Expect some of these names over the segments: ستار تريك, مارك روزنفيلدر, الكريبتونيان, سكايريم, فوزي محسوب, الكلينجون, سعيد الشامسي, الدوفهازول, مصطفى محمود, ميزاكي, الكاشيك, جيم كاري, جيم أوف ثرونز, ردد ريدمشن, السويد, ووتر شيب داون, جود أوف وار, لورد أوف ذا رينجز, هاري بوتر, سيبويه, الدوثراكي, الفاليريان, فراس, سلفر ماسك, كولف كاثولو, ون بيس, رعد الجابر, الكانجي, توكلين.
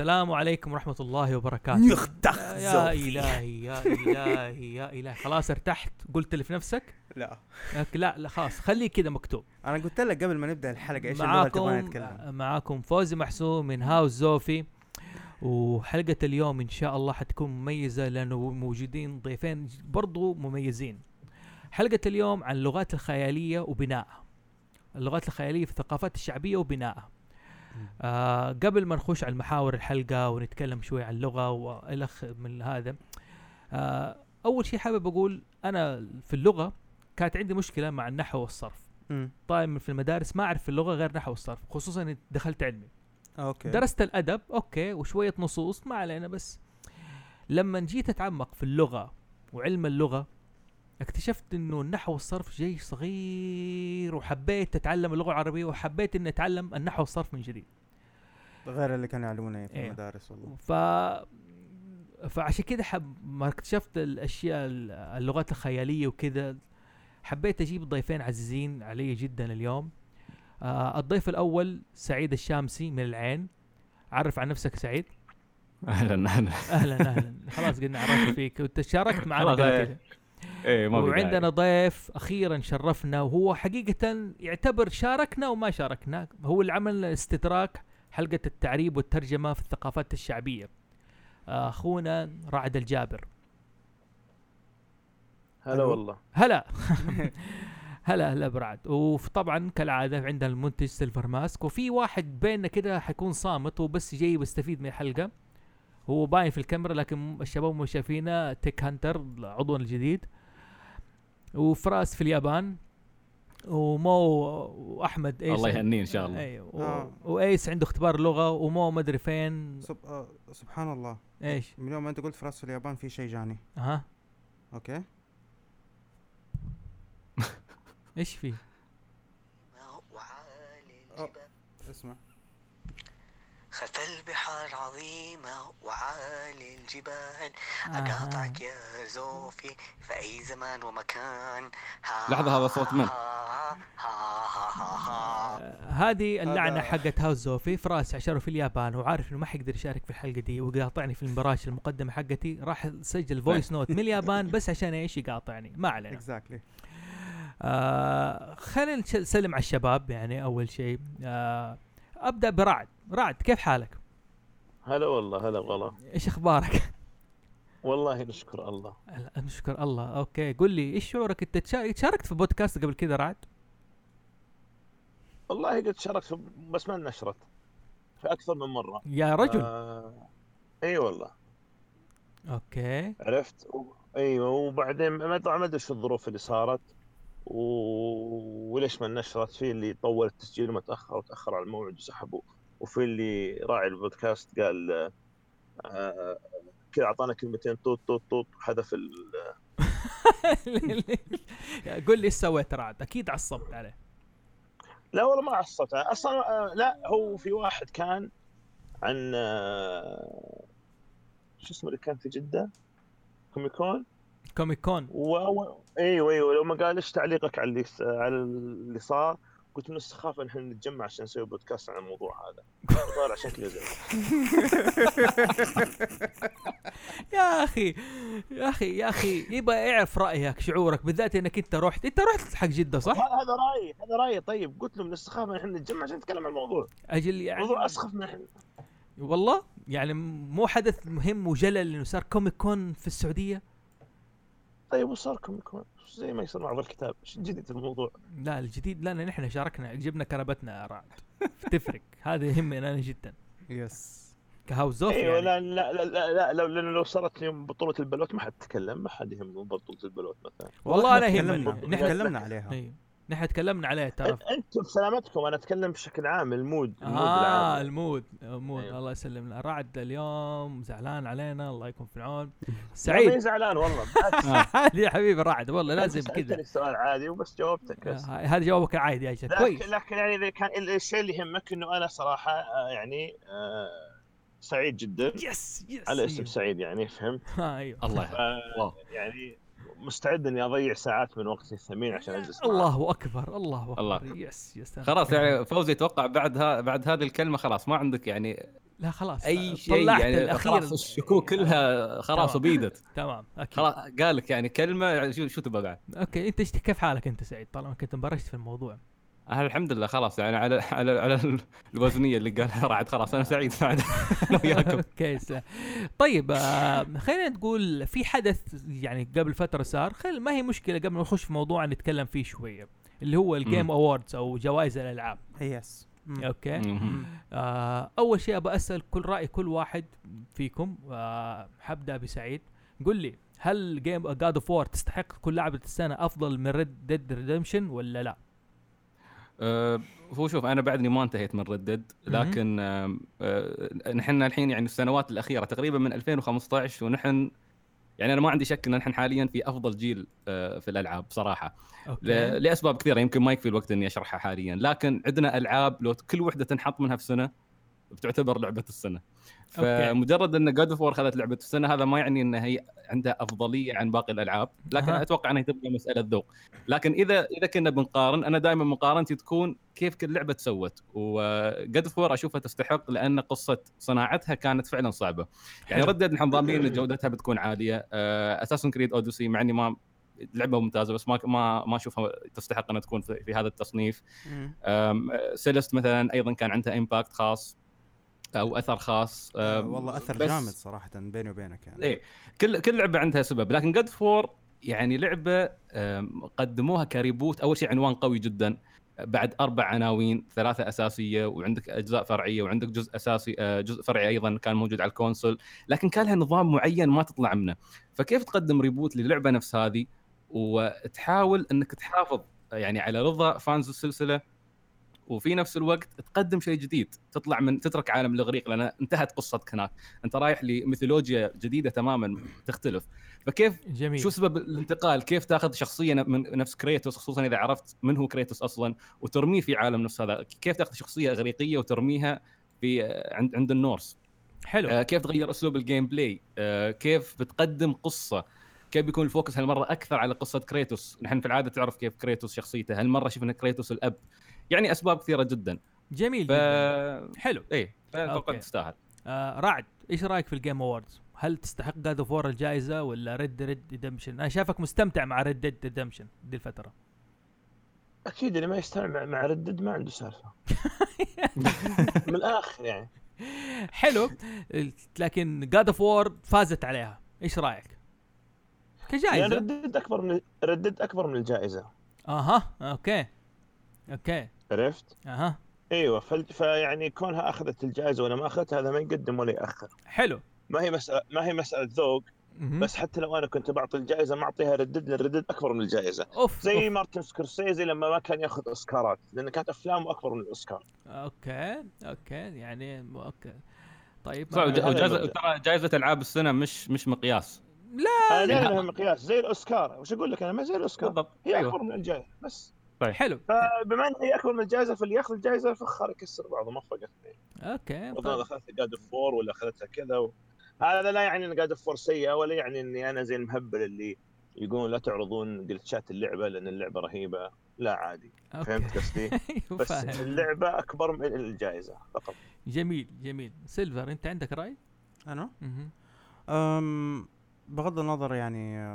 السلام عليكم ورحمة الله وبركاته. يا إلهي يا إلهي يا إلهي. خلاص ارتحت؟ قلت اللي في نفسك؟ لا لا لا خلاص خليه كده مكتوب. أنا قلت لك قبل ما نبدأ الحلقة إيش اللغة اللي تبغى نتكلم. معاكم فوزي محسوب من هاوس زوفي، وحلقة اليوم إن شاء الله حتكون مميزة لأنه موجودين ضيفين برضو مميزين. حلقة اليوم عن اللغات الخيالية وبناءها، اللغات الخيالية في الثقافات الشعبية وبناءها. قبل ما نخش على المحاور الحلقة ونتكلم شوي عن اللغة والأخ من هذا، أول شيء حابب أقول أنا في اللغة كانت عندي مشكلة مع النحو والصرف. طيب في المدارس ما أعرف اللغة غير نحو والصرف، خصوصا دخلت علمي. أوكي. درست الأدب أوكي وشوية نصوص ما علينا، بس لما جيت أتعمق في اللغة وعلم اللغة اكتشفت إنه النحو والصرف شيء صغير، وحبيت أتعلم اللغة العربية وحبيت إني أتعلم النحو والصرف من جديد غير اللي كانوا يعلمونه في المدارس والله. فعشان كده ما اكتشفت الأشياء اللغات الخيالية وكذا. حبيت أجيب ضيفين عزيزين علي جدا اليوم. الضيف الأول سعيد الشامسي من العين. عرف عن نفسك سعيد. أهلا خلاص قلنا عرفت فيك وتشاركت معنا كده. إيه وعندنا ضيف أخيرا شرفنا، وهو حقيقة يعتبر شاركنا وما شاركنا، هو اللي عمل استدراك حلقة التعريب والترجمة في الثقافات الشعبية، أخونا رعد الجابر. هلا والله. هلا هلا هلا برعد. وطبعا كالعادة عندنا المنتج سلفر ماسك، وفي واحد بيننا كده حيكون صامت وبس جاي بيستفيد من الحلقة، هو باين في الكاميرا لكن الشباب مو شايفينه، تيك هاندر عضو الجديد، وفراس في اليابان، ومو وأحمد آيس الله يهنيه إن شاء الله. أيوه. وآيس عنده اختبار لغة، ومو مدري فين. سبحان الله. إيش من يوم أنت قلت فراس في اليابان في شيء جاني. أها أوكي. إيش فيه؟ اسمع. خفل بحار عظيمة وعالي الجبال أقاطعك يا زوفي في أي زمان ومكان. لحظة هذا صوت من؟ هذه اللعنة حقت هاوس زوفي. فراس عشره في اليابان وعارف إنه ما حيقدر يشارك في الحلقة دي، وقاطعني في المباراة المقدمة حقتي، راح سجل فويس نوت من اليابان بس عشان إيش يقاطعني ما علينا. خلينا نسلم على الشباب. يعني أول شيء أبدأ برعد. رعد كيف حالك؟ هلا والله. هلا والله. إيش أخبارك؟ والله نشكر الله. نشكر الله. أوكي قل لي إيش شعورك؟ أنت تشاركت في بودكاست قبل كذا رعد؟ والله قد شاركت بس ما نشرت في أكثر من مرة يا رجل. أي والله. أوكي عرفت. أيوة وبعدين ما أدري شو الظروف اللي صارت وليش ما نشرت. في اللي طول التسجيل متأخر وتأخر على الموعد وسحبوه، وفي اللي راعي البودكاست قال كذا أعطانا كلمتين توت توت توت حذف ال. قل لي إيش سويت رعد؟ أكيد عصبت عليه. لا والله ما عصبت أصلا. لا هو في واحد كان عن شو اسمه اللي كان في جدة كوميكون ايوه لو ما قال ايش تعليقك على اللي صار؟ قلت من السخافه نحن نتجمع عشان نسوي بودكاست عن الموضوع هذا. طالع شكله زين. يا اخي يبقى اعرف رايك شعورك، بالذات انك انت رحت حق جده صح؟ هذا رايي. طيب قلت له من السخافه نحن نتجمع عشان نتكلم عن الموضوع، اجل يعني موضوع اسخف من احنا والله. يعني مو حدث مهم وجلل انه صار كوميك كون في السعوديه. طيب وصاركم يكون زي ما يصير مع بعض الكتاب. ايش الجديد الموضوع؟ لا الجديد لأن نحن شاركنا جبنا كربتنا رعد تفرق. هذا يهمنا انا جدا. يس كهاوزوف. أيوة يعني. لا لو صارت اليوم بطولة البلوت ما حد تكلم، ما حد يهمه بطولة البلوت مثلا. والله انا يهمني، نحن تكلمنا عليها. أيوة. نحن تكلمنا عليها ترى. انتم بسلامتكم، انا اتكلم بشكل عام المود. أيوة. الله يسلمنا. رعد اليوم زعلان علينا الله يكون في العون. سعيد زعلان والله. يا حبيبي رعد والله لازم كذا. سألتني السؤال عادي وبس جاوبتك. هذا جوابك العادي يا شيخ كويس. لكن يعني اذا كان الشيء اللي يهمك انه انا صراحه يعني سعيد جدا. يس على اسم سعيد يعني فهمت. ايوه الله يعني مستعد اني اضيع ساعات من وقتي الثمين عشان اجلس. الله اكبر الله اكبر الله. يس خلاص يعني فوزي يتوقع بعد هذه الكلمه خلاص ما عندك يعني لا خلاص اي شيء يعني خلاص الشكوك كلها خلاص وبيدت تمام اكيد قال لك يعني كلمه شو تبغى قاعد اوكي انت كيف حالك انت سعيد طالما كنت مبرشت في الموضوع؟ الحمد لله خلاص يعني على الوزنيه اللي قالها رعد خلاص انا سعيد بعد انا وياكم كويس. طيب خلينا نقول في حدث يعني قبل فتره صار ما هي مشكله قبل ما نخش في موضوع نتكلم فيه شويه اللي هو الجيم اووردز او جوائز الالعاب. يس اوكي اول شيء ابغى اسال كل راي كل واحد فيكم. حبدا بسعيد قل لي هل جيم جود أوف وار تستحق كل لعبه السنه افضل من ردد ريدمشن ولا لا؟ هو شوف أنا بعدني ما انتهيت من ردد لكن نحن الحين يعني السنوات الأخيرة تقريبا من 2015 ونحن يعني أنا ما عندي شك إن نحن حاليا في أفضل جيل في الألعاب صراحة لأسباب كثيرة يمكن ما يكفي الوقت إني أشرحها حاليا لكن عندنا ألعاب لو كل وحدة تنحط منها في سنة بتعتبر لعبة السنة. فمجرد أن God of War خذت لعبة السنة هذا ما يعني أنها هي عندها أفضلية عن باقي الألعاب لكن أتوقع أنها تبقى مسألة ذوق. لكن إذا كنا بنقارن أنا دائما مقارنتي تكون كيف كل لعبة تسوت وGod of War أشوفها تستحق لأن قصة صناعتها كانت فعلا صعبة يعني ردد نحن ضامنين أن جودتها بتكون عالية. أساسينز كريد أوديسي مع أني ما لعبة ممتازة بس ما أشوفها تستحق أن تكون في هذا التصنيف. سيلست مثلا أيضا كان عندها إمباكت خاص أو أثر خاص والله أثر جامد صراحة بيني وبينك يعني إيه كل لعبة عندها سبب لكن God of War يعني لعبة قدموها كريبوت. أول شيء عنوان قوي جدا بعد 4 عناوين 3 أساسية وعندك أجزاء فرعية وعندك جزء أساسي جزء فرعي أيضا كان موجود على الكونسول لكن كان لها نظام معين ما تطلع منه. فكيف تقدم ريبوت للعبة نفس هذه وتحاول أنك تحافظ يعني على رضا فانز السلسلة وفي نفس الوقت تقدم شيء جديد تطلع من تترك عالم الإغريق لأن انتهت قصتك هناك أنت رايح لميثولوجيا جديدة تماماً تختلف. فكيف جميل. شو سبب الانتقال كيف تأخذ شخصية من نفس كريتوس خصوصاً إذا عرفت من هو كريتوس أصلاً وترميه في عالم نفس هذا كيف تأخذ شخصية إغريقية وترميها في عند النورس حلو. كيف تغير أسلوب الجيم بلاي كيف بتقدم قصة كيف بيكون الفوكس هالمرة أكثر على قصة كريتوس. نحن في العادة تعرف كيف كريتوس شخصيته هالمرة شفنا كريتوس الأب يعني أسباب كثيرة جدا جميل جدا. حلو إيه فقط تستاهل. رعد إيش رأيك في الجيم أواردز؟ هل تستحق God of War الجائزة ولا Red Redemption؟ أنا شافك مستمتع مع Red Dead Redemption دي الفترة. أكيد اللي ما يستمتع مع Red Dead ما عنده سالفة من الآخر يعني حلو. لكن God of War فازت عليها إيش رأيك كجائزة؟ يعني ردد أكبر من الجائزة. أوكي عرفت ايوه فيعني كونها اخذت الجائزه وانا ما اخذت هذا ما يقدم ولا ياخر. حلو ما هي مساله ذوق بس حتى لو انا كنت بعطي الجائزه ما اعطيها ردد اكبر من الجائزه زي مارتن سكورسيزي لما ما كان ياخذ اوسكارات لان كانت افلامه اكبر من الاوسكار. اوكي يعني اوكي طيب جائزه العاب السنه مش مقياس لا لها مقياس زي الاوسكار. وش اقول لك انا ما زي الاوسكار هي اكبر من الجائزه بس طيب. حلو فبما أن هي أكبر من الجائزة فاللي يأخذ الجائزة فخار يكسر بعضه ما فقتني أوكي والله أخذت God of War ولا أخذتها كذا هذا لا يعني أن God of War سيئة ولا يعني أني أنا زي المهبل اللي يقولون لا تعرضون جلتشات اللعبة لأن اللعبة رهيبة لا عادي فهمت قصدي بس اللعبة أكبر من الجائزة فقط. جميل سيلفر أنت عندك رأي؟ أنا بغض النظر يعني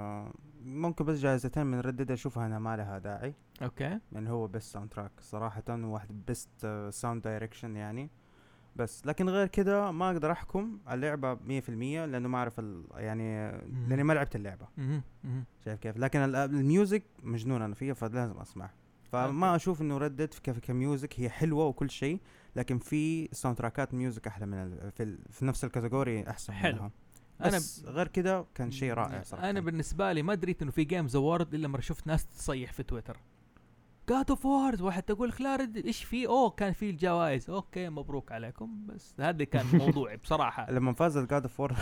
ممكن بس جائزتين من ردد أشوفها أنا ما لها داعي. أوكي من هو بس ساوند تراك صراحة واحد بس ساوند دايركشن يعني بس لكن غير كده ما أقدر أحكم على اللعبة 100% لأنه ما أعرف يعني لأني ما لعبت اللعبة شايف كيف. لكن الميوزك مجنون أنا فيها فلازم أسمع فما أشوف إنه ردد كميوزك هي حلوة وكل شيء لكن في ساوند تراكات ميوزك أحلى من في نفس الكاتيجوري أحسن منها بس أنا غير كده كان شيء رائع صراحة. أنا بالنسبة لي ما دريت إنه في جيمز أوارد إلا ما شفت ناس تصيح في تويتر God of War واحد تقول خلارد إيش فيه كان فيه الجوائز أوكي مبروك عليكم بس هذا كان موضوعي بصراحة. لما فاز God of War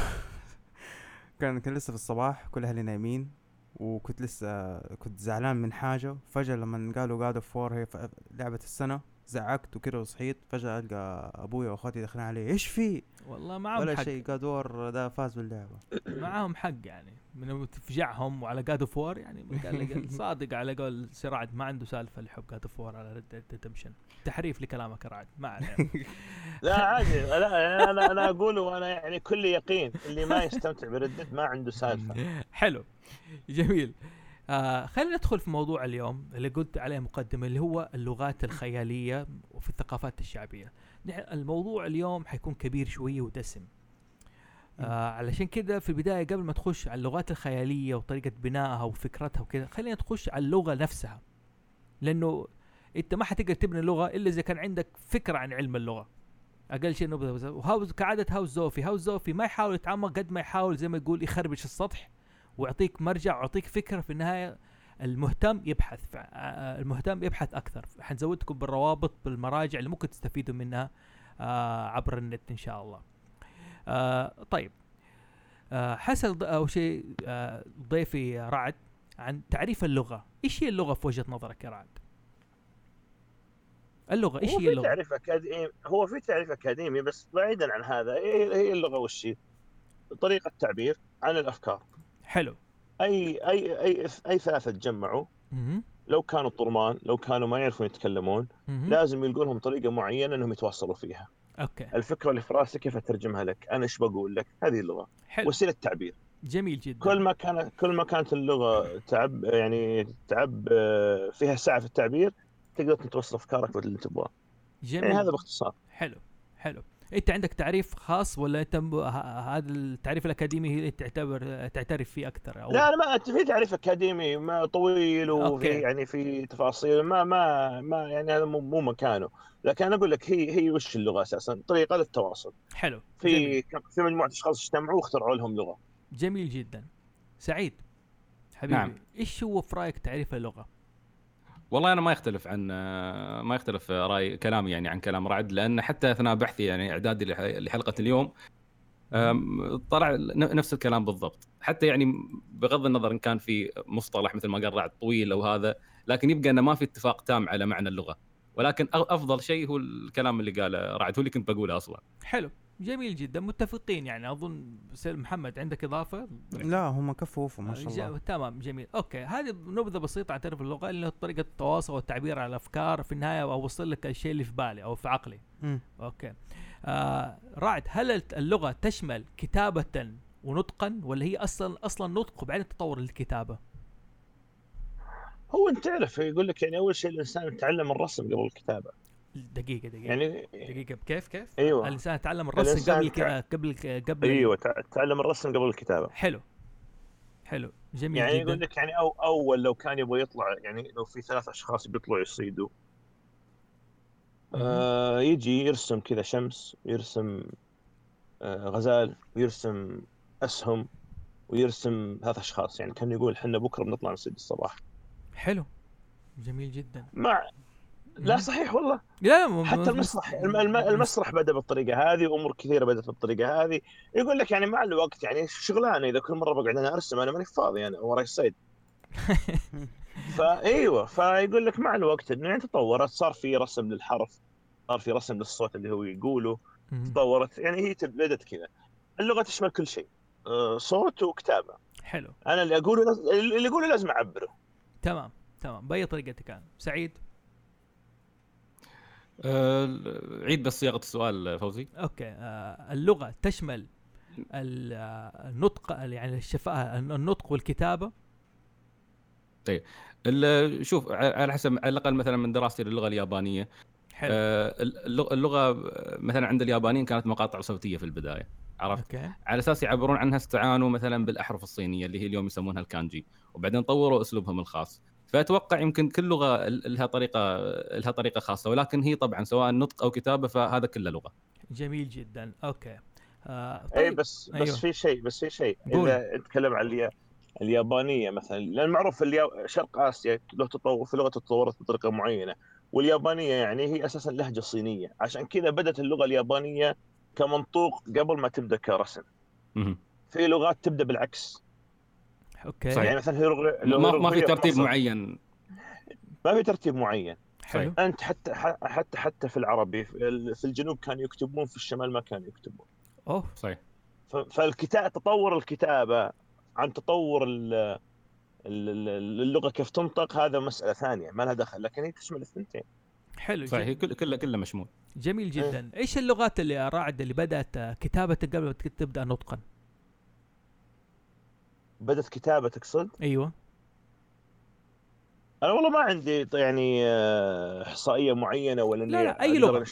كان لسه في الصباح كل أهلي نايمين وكنت لسه كنت زعلان من حاجة فجأة لما قالوا God of War هي لعبة السنة زعقت وكده وصحيت فجأة ألقى أبويا وأخواتي دخلنا عليه إيش فيه والله معهم حق ولا شيء. God of War ده فاز باللعبة معهم حق يعني من تفجعهم وعلى جاد أوف وار يعني صادق على قول سرعد ما عنده سالفة الحب جاد أوف وار على ريد ريدمشن. تحريف لكلامك رعد ما عليه. لا عادي لا أنا أقوله وأنا يعني كل يقين اللي ما يستمتع بردد ما عنده سالفة. حلو جميل. خلينا ندخل في موضوع اليوم اللي قلت عليه مقدمة اللي هو اللغات الخيالية وفي الثقافات الشعبية. الموضوع اليوم حيكون كبير شوية ودسم. علشان كده في البداية قبل ما تخش على اللغات الخيالية وطريقة بنائها وفكرتها وكده خلينا تخش على اللغة نفسها، لأنه أنت ما حتقدر تبني اللغة إلا إذا كان عندك فكرة عن علم اللغة أقل شيء نبذة. وهاوز كعادة هاوز زوفي ما يحاول يتعمق قد ما يحاول زي ما يقول يخربش السطح ويعطيك مرجع ويعطيك فكرة. في النهاية المهتم يبحث أكثر. حنزودكم بالروابط بالمراجع اللي ممكن تستفيدوا منها عبر النت إن شاء الله. طيب حسن أو شيء ضيفي رعد عن تعريف اللغة. إيش هي اللغة في وجهة نظرك يا رعد؟ اللغة إيش هي اللغة؟ تعريف أكاديمي. هو في تعريف أكاديمي بس بعيدا عن هذا. هي اللغة والشيء طريقة تعبير عن الأفكار. حلو. أي ثلاثة تجمعوا لو كانوا طرمان لو كانوا ما يعرفون يتكلمون لازم يلقونهم طريقة معينة أنهم يتواصلوا فيها. أوكي. الفكرة اللي في راسك كيف أترجمها لك، أنا إيش بقول لك، هذه اللغة. حلو. وسيلة التعبير. جميل جدا. كل ما كانت اللغة تعب فيها سعة في التعبير تقدر توصل أفكارك واللي تبغاه. جميل. يعني هذا باختصار. حلو. أنت عندك تعريف خاص ولا أنت هذا التعريف الأكاديمي اللي تعترف فيه أكثر؟ أو... لا أنا ما في تعريف أكاديمي ما طويل وفي يعني في تفاصيل ما يعني هذا مو مكانه. لكن أنا أقول لك هي وش اللغة أساساً طريقة للتواصل. حلو. في مجموعة أشخاص اجتمعوا واخترعوا لهم لغة. جميل جدا. سعيد حبيبي. نعم. إيش هو في رأيك تعريف اللغة؟ والله أنا ما يختلف رأي كلامي يعني عن كلام رعد، لأن حتى أثناء بحثي يعني إعدادي لحلقة اليوم طلع نفس الكلام بالضبط. حتى يعني بغض النظر إن كان في مصطلح مثل ما قال رعد طويل أو هذا، لكن يبقى أنه ما في اتفاق تام على معنى اللغة، ولكن أفضل شيء هو الكلام اللي قاله رعد، هو اللي كنت بقوله أصلا. حلو جميل جدا متفقين. يعني أظن سيد محمد عندك إضافة؟ لا هم كفوفوا ما شاء الله. تمام جميل أوكي. هذه نبذة بسيطة عن تعريف اللغة اللي هو طريقة التواصل والتعبير على الأفكار في النهاية وأوصل لك الشيء اللي في بالي أو في عقلي. أوكي. رعد، هل اللغة تشمل كتابة ونطقا ولا هي أصلا نطق وبعدين تطور للكتابة؟ هو أنت تعرف يقول لك يعني أول شيء الإنسان يتعلم الرسم قبل الكتابة. دقيقة يعني دقيقة كيف؟ أيوة. الإنسان تعلم الرسم قبل أيوة تعلم الرسم قبل الكتابة. حلو جميل يعني جدا. يقول لك يعني أول لو كان يبغى يطلع يعني لو في 3 أشخاص بيطلعوا يصيدوا يجي يرسم كذا شمس، يرسم غزال، ويرسم أسهم، ويرسم 3 أشخاص. يعني كان يقول حنا بكرة بنطلع نصيد الصباح. حلو جميل جدا. مع لا صحيح والله. لا حتى المسرح بدأ بالطريقة هذه وأمور كثيرة بدأت بالطريقة هذه. يقول لك يعني مع الوقت يعني شغلانة، إذا كل مرة بقعد أنا أرسم أنا ماني فاضي أنا وراي الصيد. فأيوه فيقول لك مع الوقت إنه يعني تطورت، صار في رسم للحرف، صار في رسم للصوت اللي هو يقوله، تطورت يعني هي بدأت كذا. اللغة تشمل كل شيء، صوت وكتابة. حلو. أنا اللي أقوله لازم أعبره. تمام بأي طريقتك كان سعيد؟ عيد بس صياغة السؤال فوزي. أوكي. اللغة تشمل النطق يعني الشفاء النطق والكتابة. طيب شوف على حسب على الأقل مثلا من دراستي للغة اليابانية. حلو. اللغة مثلا عند اليابانيين كانت مقاطع صوتية في البداية، عرفت؟ أوكي. على أساس يعبرون عنها استعانوا مثلا بالأحرف الصينية اللي هي اليوم يسمونها الكانجي، وبعدين طوروا أسلوبهم الخاص. فأتوقع يمكن كل لغة لها طريقة خاصة، ولكن هي طبعا سواء نطق أو كتابة فهذا كله لغة. جميل جدا. أوكي. طيب. بس في شيء إذا أتكلم عن اليابانية مثلا، لأن معروف شرق آسيا له تطور في لغة تطورت بطريقة معينة، واليابانية يعني هي أساسا لهجة صينية، عشان كذا بدأت اللغة اليابانية كمنطوق قبل ما تبدأ كرسم. في لغات تبدأ بالعكس. اوكي. يعني مثلا ما في ترتيب معين. حلو. انت حتى في العربي في الجنوب كانوا يكتبون، في الشمال ما كانوا يكتبون. اوه صحيح. فالكتابة تطور الكتابة عن تطور اللغه كيف تنطق هذا مساله ثانيه ما لها دخل، لكن هي تشمل الثنتين. حلو صحيح، كله مشمول. جميل جدا. ايش اللغات اللي رعد اللي بدات كتابتك قبل ما تبدا نطقا؟ بدات كتابتك تقصد؟ ايوه. انا والله ما عندي يعني احصائيه معينه ولا لا لا اي لغه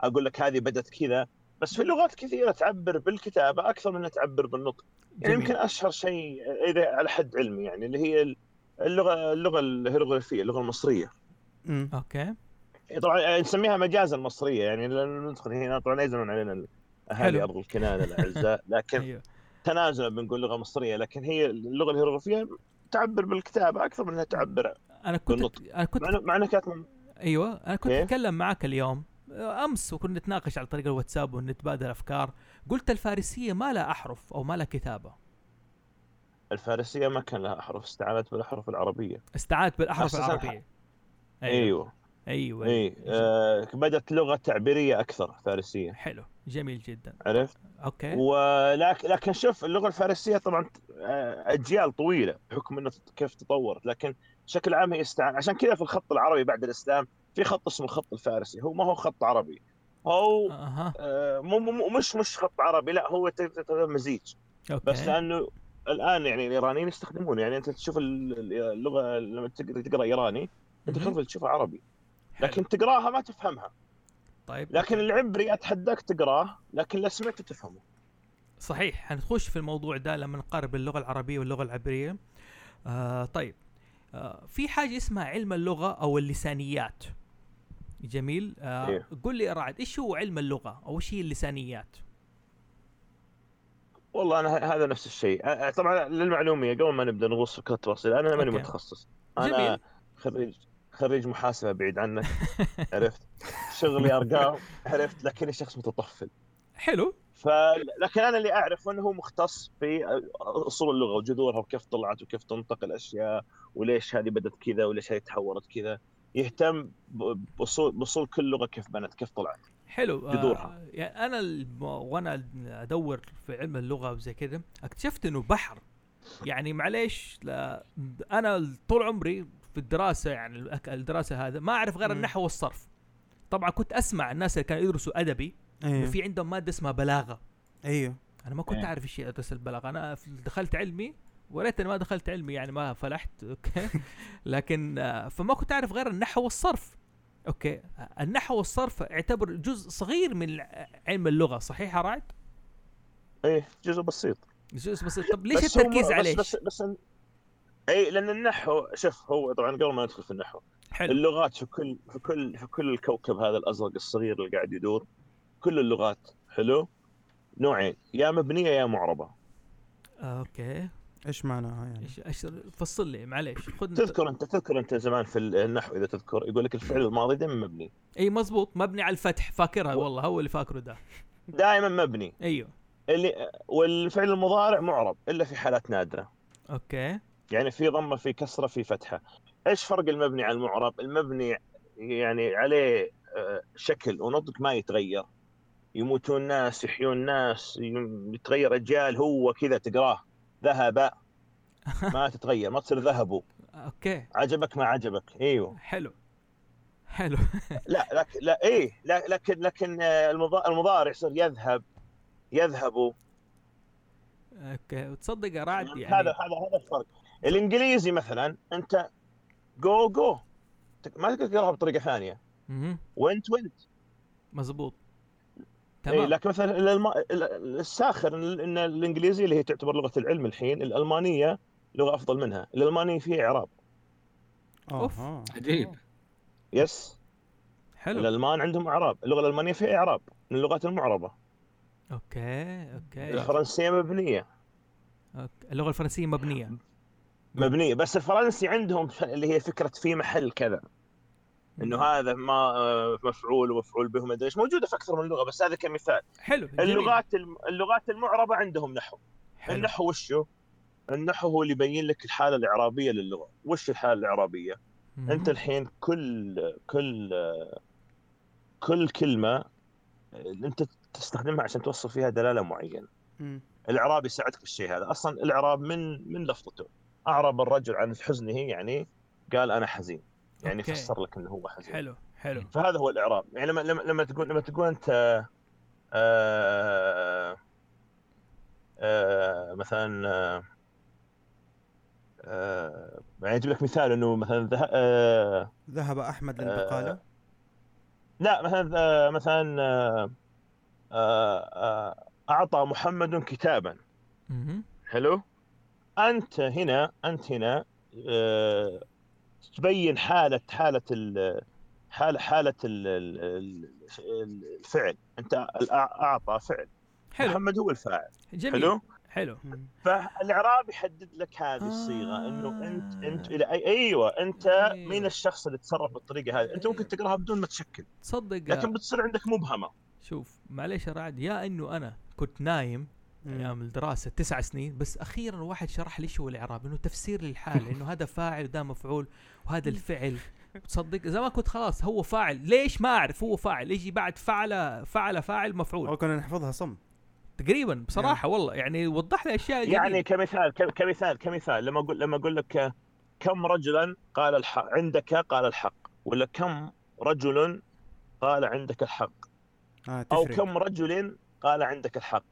اقول لك هذه بدات كذا، بس في لغات كثيره تعبر بالكتابه اكثر من تعبر بالنطق. يعني يمكن اشهر شيء اذا على حد علمي يعني اللي هي اللغه الهيروغليفيه، اللغه المصريه. اوكي. طبعا نسميها مجازا مصريه، يعني ندخل هنا طبعا يزنون علينا اهالي ارض الكنانه الاعزاء، لكن تنازلا بنقول لغه مصريه، لكن هي اللغه الهيروغليفيه تعبر بالكتابه اكثر من انها تعبر. انا كنت اتكلم معك اليوم امس وكنا نتناقش على طريق الواتساب ونتبادل افكار، قلت الفارسيه ما لها احرف او ما لها كتابه. الفارسيه ما كان لها احرف، استعانت بالاحرف العربيه. ايوه. بدت لغه تعبيريه اكثر فارسيه. حلو جميل جدا. عرفت؟ اوكي. لكن شوف اللغه الفارسيه طبعا اجيال طويله بحكم انه كيف تطورت، لكن بشكل عام هي عشان كذا في الخط العربي بعد الاسلام في خط اسمه الخط الفارسي، هو ما هو خط عربي، هو مش خط عربي، لا هو مزيج. أوكي. بس لانه الان يعني الايرانيين يستخدمونه، يعني انت تشوف اللغه لما تقرا ايراني انت خلفك تشوفها عربي لكن تقراها ما تفهمها. طيب. لكن العبري اتحداك تقراه لكن لا سمعته تفهمه. صحيح، هنخش في الموضوع ده لما نقارب اللغه العربيه واللغه العبريه. طيب. في حاجه اسمها علم اللغه او اللسانيات. جميل. قل لي رعد ايش هو علم اللغه او ايش هي اللسانيات؟ والله انا هذا نفس الشيء طبعا للمعلوميه قبل ما نبدا نغوص في التفاصيل، انا ماني متخصص، انا خريج محاسبه بعيد عنك. عرفت شغلي ارقام، عرفت، لكني شخص متطفل. حلو. لكن انا اللي اعرف انه هو مختص في اصول اللغه وجذورها وكيف طلعت وكيف تنطق الاشياء وليش هذه بدت كذا وليش هذه تحورت كذا، يهتم بأصول كل لغه كيف بنت كيف طلعت. حلو. يعني انا وانا ادور في علم اللغه وزي كذا اكتشفت انه بحر، يعني معليش انا طول عمري في الدراسه، يعني الدراسه هذا ما اعرف غير النحو والصرف. طبعا كنت اسمع الناس اللي كانوا يدرسوا ادبي في عندهم ماده اسمها بلاغه. ايوه. انا ما كنت اعرف شيء ادرس البلاغه، انا دخلت علمي وريت اني ما دخلت علمي يعني ما فلحت. اوكي. لكن فما كنت اعرف غير النحو والصرف. اوكي. النحو والصرف يعتبر جزء صغير من علم اللغه، صحيح يا رعد؟ ايه جزء بسيط. طب ليش التركيز عليه؟ اي لان النحو شوف هو طبعا قبل ما ندخل في النحو. حلو. اللغات في كل الكوكب هذا الازرق الصغير اللي قاعد يدور، كل اللغات حلو نوعين، يا مبنيه يا معربه. اوكي. ايش معناها يعني؟ ايش فصل لي معليش. تذكر انت زمان في النحو اذا تذكر يقول لك الفعل الماضي دائما مبني. اي مزبوط، مبني على الفتح. فاكرها والله، هو اللي فاكره ده دائما مبني. ايوه. اللي والفعل المضارع معرب الا في حالات نادره. اوكي. يعني في ضمه في كسره في فتحه. ايش فرق المبني على المعرب؟ المبني يعني عليه شكل ونطق ما يتغير، يموتون ناس يحيون ناس يتغير اجيال، هو كذا تقراه ذهب ما تتغير، ما تصير ذهبوا. اوكي. عجبك ما عجبك. ايوه. حلو. لكن المضارع يصير يذهبوا. اوكي. وتصدق يا رعد يعني هذا الفرق. الانجليزي مثلا انت جو ما تقدرها بطريقه ثانيه. وينت مزبوط. تمام. إيه. لكن مثلا الساخر ان الانجليزي اللي هي تعتبر لغه العلم الحين، الالمانيه لغه افضل منها. الالمانيه فيها اعراب. اوف عجيب. يس. حلو. الالمان عندهم اعراب، اللغه الالمانيه فيها اعراب من اللغات المعربه. اوكي. الفرنسيه مبنيه. أوكي. اللغه الفرنسيه مبنيه بس الفرنسي عندهم اللي هي فكره في محل كذا، انه هذا ما مفعول ومفعول به ما ادري ايش، موجوده في اكثر من لغه بس هذا كمثال. حلو. اللغات المعربه عندهم نحو. حلو. النحو وشو؟ النحو هو اللي يبين لك الحاله الاعرابيه للغه. وش الحاله الاعرابيه؟ انت الحين كل كلمه انت تستخدمها عشان توصل فيها دلاله معينه. الإعراب يساعدك بالشيء هذا. أصلا الإعراب من لفظته، أعرب الرجل عن حزنه يعني قال أنا حزين، يعني أوكي. فسر لك إنه هو حزين. حلو حلو. فهذا هو الإعراب. يعني لما تقول أنت مثلا يعني أجيب لك مثال إنه مثلا ذهب أحمد للبقالة. لا مثلا أعطى محمد كتابا. حلو. أنت هنا تبين حالة الفعل. أنت أعطى فعل. حلو. محمد هو الفاعل. جميل. حلو. فالإعراب يحدد لك هذه الصيغة إنه أنت إلى أيوة أنت مين الشخص اللي تصرف بالطريقة هذه. أنت ممكن تقرأها بدون ما تشكل. تصدق. لكن بتصير عندك مبهمة. شوف معليش يا رعد، يا إنه أنا كنت نايم أيام الدراسة 9 سنين، بس أخيرا واحد شرح لي شو الإعراب، إنه تفسير للحال، إنه هذا فاعل وده مفعول وهذا الفعل. تصدق زي ما كنت خلاص هو فاعل، ليش ما أعرف هو فاعل، يجي بعد فعل فاعل مفعول. وكنا نحفظها صم تقريبا بصراحة والله، يعني وضح لي أشياء جديدة. يعني كمثال لما أقول لك كم رجلا قال الحق عندك، قال الحق، ولا كم رجل قال عندك الحق، أو كم رجل قال عندك الحق،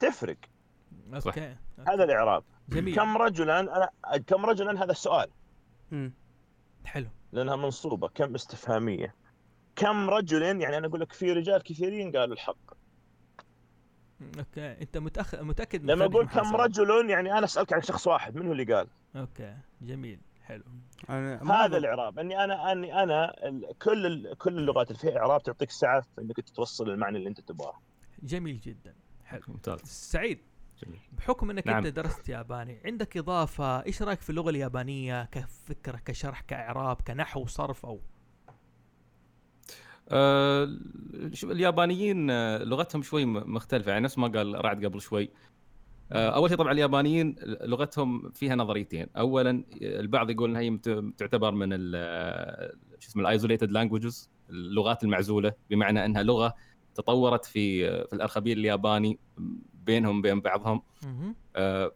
تفرق. أوكي. هذا الإعراب. جميل. كم رجلا هذا السؤال. حلو. لأنها منصوبة كم استفهامية. كم رجل يعني أنا أقول لك في رجال كثيرين قالوا الحق. أوكي. أنت متأكد لما أقول كم رجل يعني أنا أسألك عن شخص واحد منه اللي قال. أوكي. جميل. حلو. هذا الإعراب. أني أنا كل اللغات اللي فيها إعراب تعطيك ساعة إنك تتوصل للمعنى اللي أنت تبغاه. جميل جدا. حلو. ممتاز. سعيد. جميل. بحكم أنك نعم. أنت درست ياباني، عندك إضافة، إيش رأيك في اللغة اليابانية كفكرة، كشرح، كإعراب، كنحو، صرف أو؟ شوف اليابانيين لغتهم شوي مختلفة، يعني نفس ما قال رعد قبل شوي. أول شيء طبعا اليابانيين لغتهم فيها نظريتين. أولا البعض يقول أنها تعتبر من isolated languages، اللغات المعزولة، بمعنى أنها لغة تطورت في الأرخبيل الياباني بين بعضهم،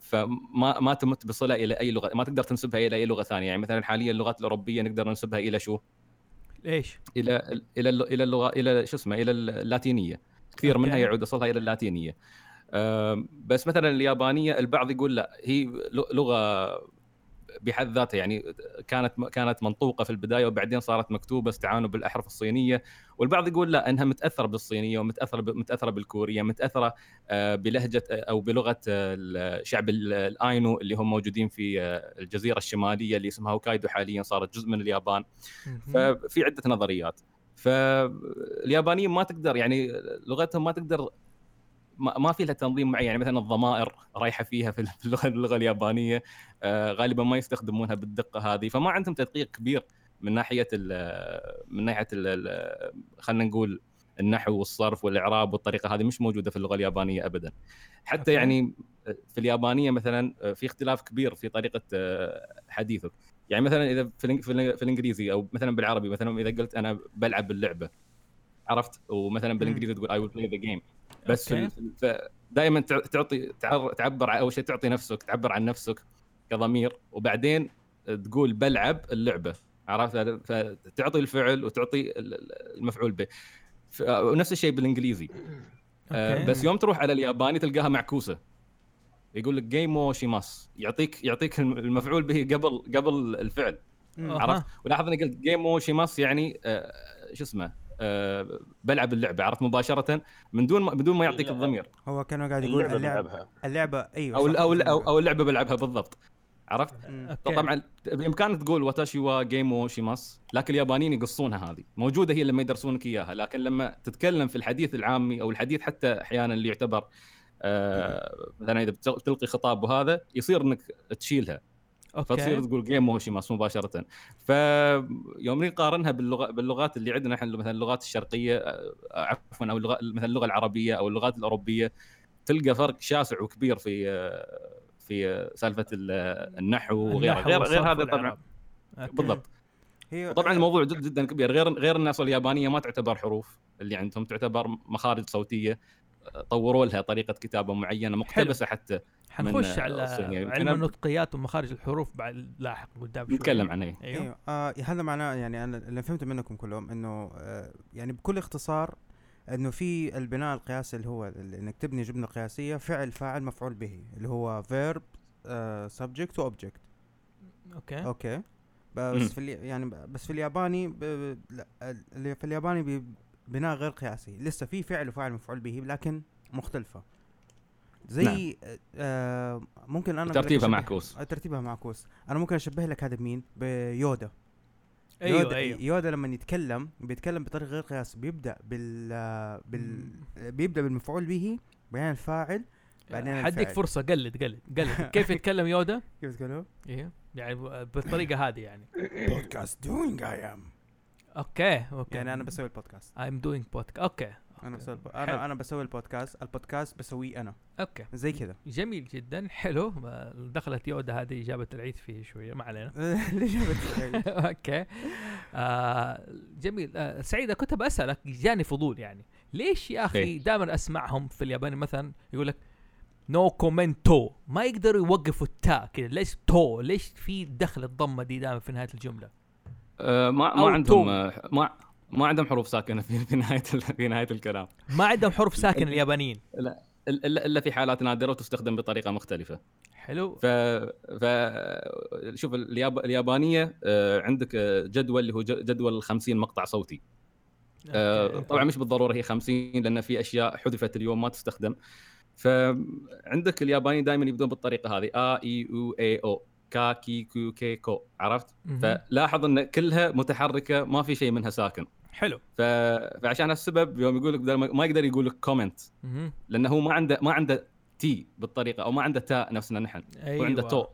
فما تمت بصلة إلى أي لغة، ما تقدر تنسبها إلى أي لغة ثانية. يعني مثلا حاليا اللغات الأوروبية نقدر ننسبها إلى شو؟ ليش؟ إلى اللغة إلى إلى اللاتينية، كثير منها يعود أصلها إلى اللاتينية. بس مثلا اليابانية البعض يقول لا، هي لغة بحد ذاتها، يعني كانت منطوقة في البداية وبعدين صارت مكتوبة استعانوا بالأحرف الصينية. والبعض يقول لا، أنها متأثرة بالصينية ومتأثرة بالكورية، متأثرة بلهجة أو بلغة الشعب الآينو اللي هم موجودين في الجزيرة الشمالية اللي اسمها هوكايدو، حاليا صارت جزء من اليابان. ففي عدة نظريات. فاليابانيين ما تقدر، يعني لغتهم ما تقدر، ما في لها تنظيم معين. يعني مثلا الضمائر رايحه فيها في اللغه اليابانيه، غالبا ما يستخدمونها بالدقه هذه، فما عندهم تدقيق كبير من ناحيه خلينا نقول النحو والصرف والاعراب والطريقه هذه مش موجوده في اللغه اليابانيه ابدا. حتى يعني في اليابانيه مثلا في اختلاف كبير في طريقه حديثك. يعني مثلا اذا في الانجليزي او مثلا بالعربي، مثلا اذا قلت انا بلعب اللعبه، عرفت، ومثلا بالانجليزي تقول I will play the game. بس دائما تعبر عن، اول شيء تعطي نفسك، تعبر عن نفسك كضمير، وبعدين تقول بلعب اللعبه، عرفت، فتعطي الفعل وتعطي المفعول به. نفس الشيء بالانجليزي. بس يوم تروح على الياباني تلقاها معكوسه، يقول لك جيمو شيماس، يعطيك المفعول به قبل الفعل، عرفت. ولاحظ اني قلت جيمو شيماس، يعني بلعب اللعبة، عرفت، مباشرة بدون ما يعطيك الضمير. هو كانوا قاعد يقول اللعبة أيوة، أو اللعبة بلعبها بالضبط، عرفت. طبعا بإمكانك تقول واتاشي وا جيمو شيماس، لكن اليابانيين يقصونها، هذه موجودة هي لما يدرسونك إياها. لكن لما تتكلم في الحديث العامي أو الحديث حتى أحيانا اللي يعتبر مثلا إذا تلقي خطاب وهذا يصير إنك تشيلها، فتصير تقول جيمو شيماس مباشرة. فيوم نقارنها باللغات اللي عندنا احنا، مثلا اللغات الشرقية عفوا، او مثلا اللغة العربية او اللغات الأوروبية، تلقى فرق شاسع وكبير في سالفة النحو وغيره، غير هذا طبعا. بالضبط. طبعا الموضوع جدا كبير. غير الناس اليابانية ما تعتبر حروف، اللي عندهم تعتبر مخارج صوتية، طوروا لها طريقه كتابه معينه مقتبسه حتى. حنخش على علم النطقيات ومخارج الحروف بعد لاحق قدام شوي نتكلم عنه. ايوه هذا معناه يعني انا اللي فهمت منكم كلهم انه يعني بكل اختصار انه في البناء القياسي اللي هو انك تبني جمله قياسيه فعل فاعل مفعول به اللي هو verb subject to object. اوكي بس في يعني بس في الياباني اللي في الياباني بناء غير قياسي لسه في فعل وفاعل مفعول به لكن مختلفه زي نعم. ممكن انا ترتيبها معكوس. انا ممكن اشبه لك هذا بمين؟ بيودا. أيوة. يودا لما يتكلم بيتكلم بطريقه غير قياسي، بيبدا بيبدا بالمفعول به بعدين الفاعل بعدين حدك فرصه. قلد كيف يتكلم يودا؟ كيف يتكلم؟ ايه يعني بالطريقه هذه يعني بودكاست دوينج اي ام اوكي يعني انا بسوي البودكاست ايم دوينج بودكاست. اوكي انا بسوي البودكاست بسويه انا. اوكي زي كذا. جميل جدا، حلو. دخلت يودا هذه اجابه العيد فيه شويه، ما علينا. اوكي جميل. سعيد كنت بسالك، جاني فضول يعني ليش يا اخي دائما اسمعهم في الياباني مثلا يقول لك نو كومنتو، ما يقدروا يوقفوا التاء كذا، ليش تو؟ ليش في دخل الضمه دي دائما في نهايه الجمله؟ ما عندهم ما عندهم حروف ساكنه في نهايه الكلام. ما عندهم حروف ساكنه اليابانيين، لا الا في حالات نادره وتستخدم بطريقه مختلفه. حلو. شوف اليابانيه عندك جدول اللي هو جدول 50 مقطع صوتي. طبعا مش بالضروره هي 50 لان في اشياء حذفت اليوم ما تستخدم. فعندك الياباني دائما يبدون بالطريقه هذه ا اي او اي او كا كي كو كي كو، عرفت؟ فلاحظ ان كلها متحركه، ما في شيء منها ساكن. حلو. فعشان السبب يوم يقول لك ما يقدر يقول لك كومنت لانه هو ما عنده تي بالطريقه، او ما عنده تاء نفسنا نحن. أيوة. وعنده تو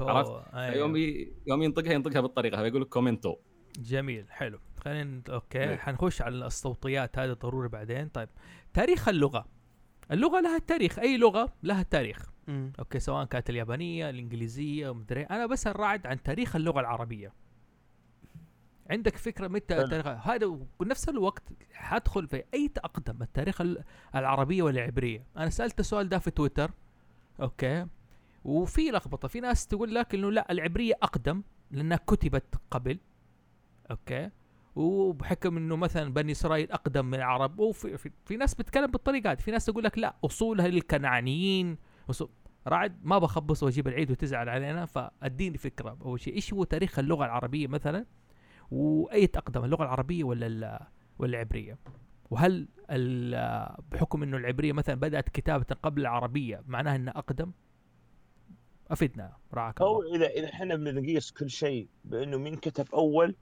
عرفت؟ أيوة. يوم ينطقها بالطريقه يقول لك كومنتو. جميل، حلو. خلينا اوكي حنخش على الصوتيات هذا ضروري بعدين. طيب تاريخ اللغه لها تاريخ، اي لغه لها تاريخ. اوكي سواء كانت اليابانيه الانجليزيه ومدري. انا بس الرعد عن تاريخ اللغه العربيه، عندك فكره متى تاريخ هذا؟ بنفس الوقت هدخل في اي تقدم التاريخ العربيه والعبريه. انا سالت السؤال ده في تويتر، اوكي، وفي لخبطه، في ناس تقول لك انه لا العبريه اقدم لانها كتبت قبل، اوكي، وبحكم انه مثلا بني اسرائيل اقدم من العرب. وفي ناس بتتكلم بالطريقه هذه، في ناس تقول لك لا اصولها للكنعانيين. رعد ما بخبص واجيب العيد وتزعل علينا، فاديني فكره اول شيء ايش هو تاريخ اللغه العربيه مثلا، واي تقدم اللغه العربيه ولا العبريه، وهل بحكم انه العبريه مثلا بدات كتابه قبل العربيه معناها انها اقدم؟ افدنا رعاك. او اذا احنا بنقيس كل شيء بانه مين كتب اول،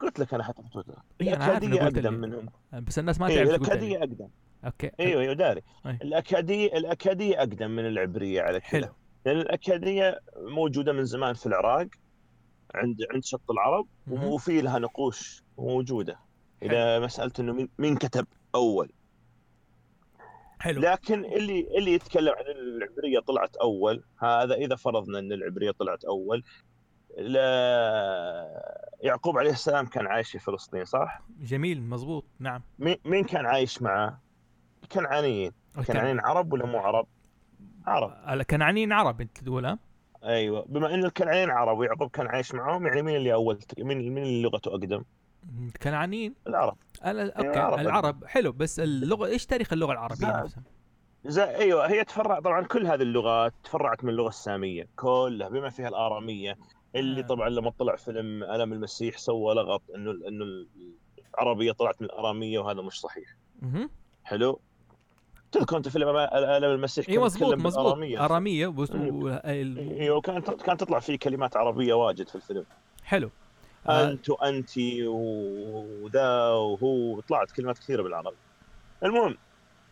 قلت لك انا حتى في تويتر الاكاديه اقدم منهم، بس الناس ما تعرف. الاكاديه اقدم. اوكي ايوه داري. الاكاديه اقدم من العبريه على كده، لان الاكاديه موجوده من زمان في العراق عند شط العرب، وفي لها نقوش موجوده اذا مساله انه مين كتب اول. حلو. لكن اللي يتكلم عن العبرية طلعت أول، هذا إذا فرضنا أن العبرية طلعت أول، يعقوب عليه السلام كان عايش في فلسطين، صح؟ جميل، مزبوط، نعم. مين كان عايش معه؟ كنعانيين. كنعانيين عرب ولا مو عرب؟ عرب. كنعانيين عرب أنت تقولها؟ أيوة. بما أن الكنعانيين عرب ويعقوب كان عايش معهم، يعني مين اللي أول مين اللي لغته أقدم؟ كنعانيين العرب. اوكي العرب. حلو. بس اللغه ايش تاريخ اللغه العربيه مثلا؟ ايوه هي تفرع طبعا، كل هذه اللغات تفرعت من اللغه الساميه كلها بما فيها الاراميه اللي طبعا لما طلع فيلم ألم المسيح سوى لغط انه العربيه طلعت من الاراميه، وهذا مش صحيح. حلو. تذكر انت فيلم ألم المسيح كان يتكلم بالاراميه، اراميه ايوه كانت تطلع فيه كلمات عربيه واجد في الفيلم. حلو. أنت وأنتي وذا وهو، طلعت كلمات كثيرة بالعربي. المهم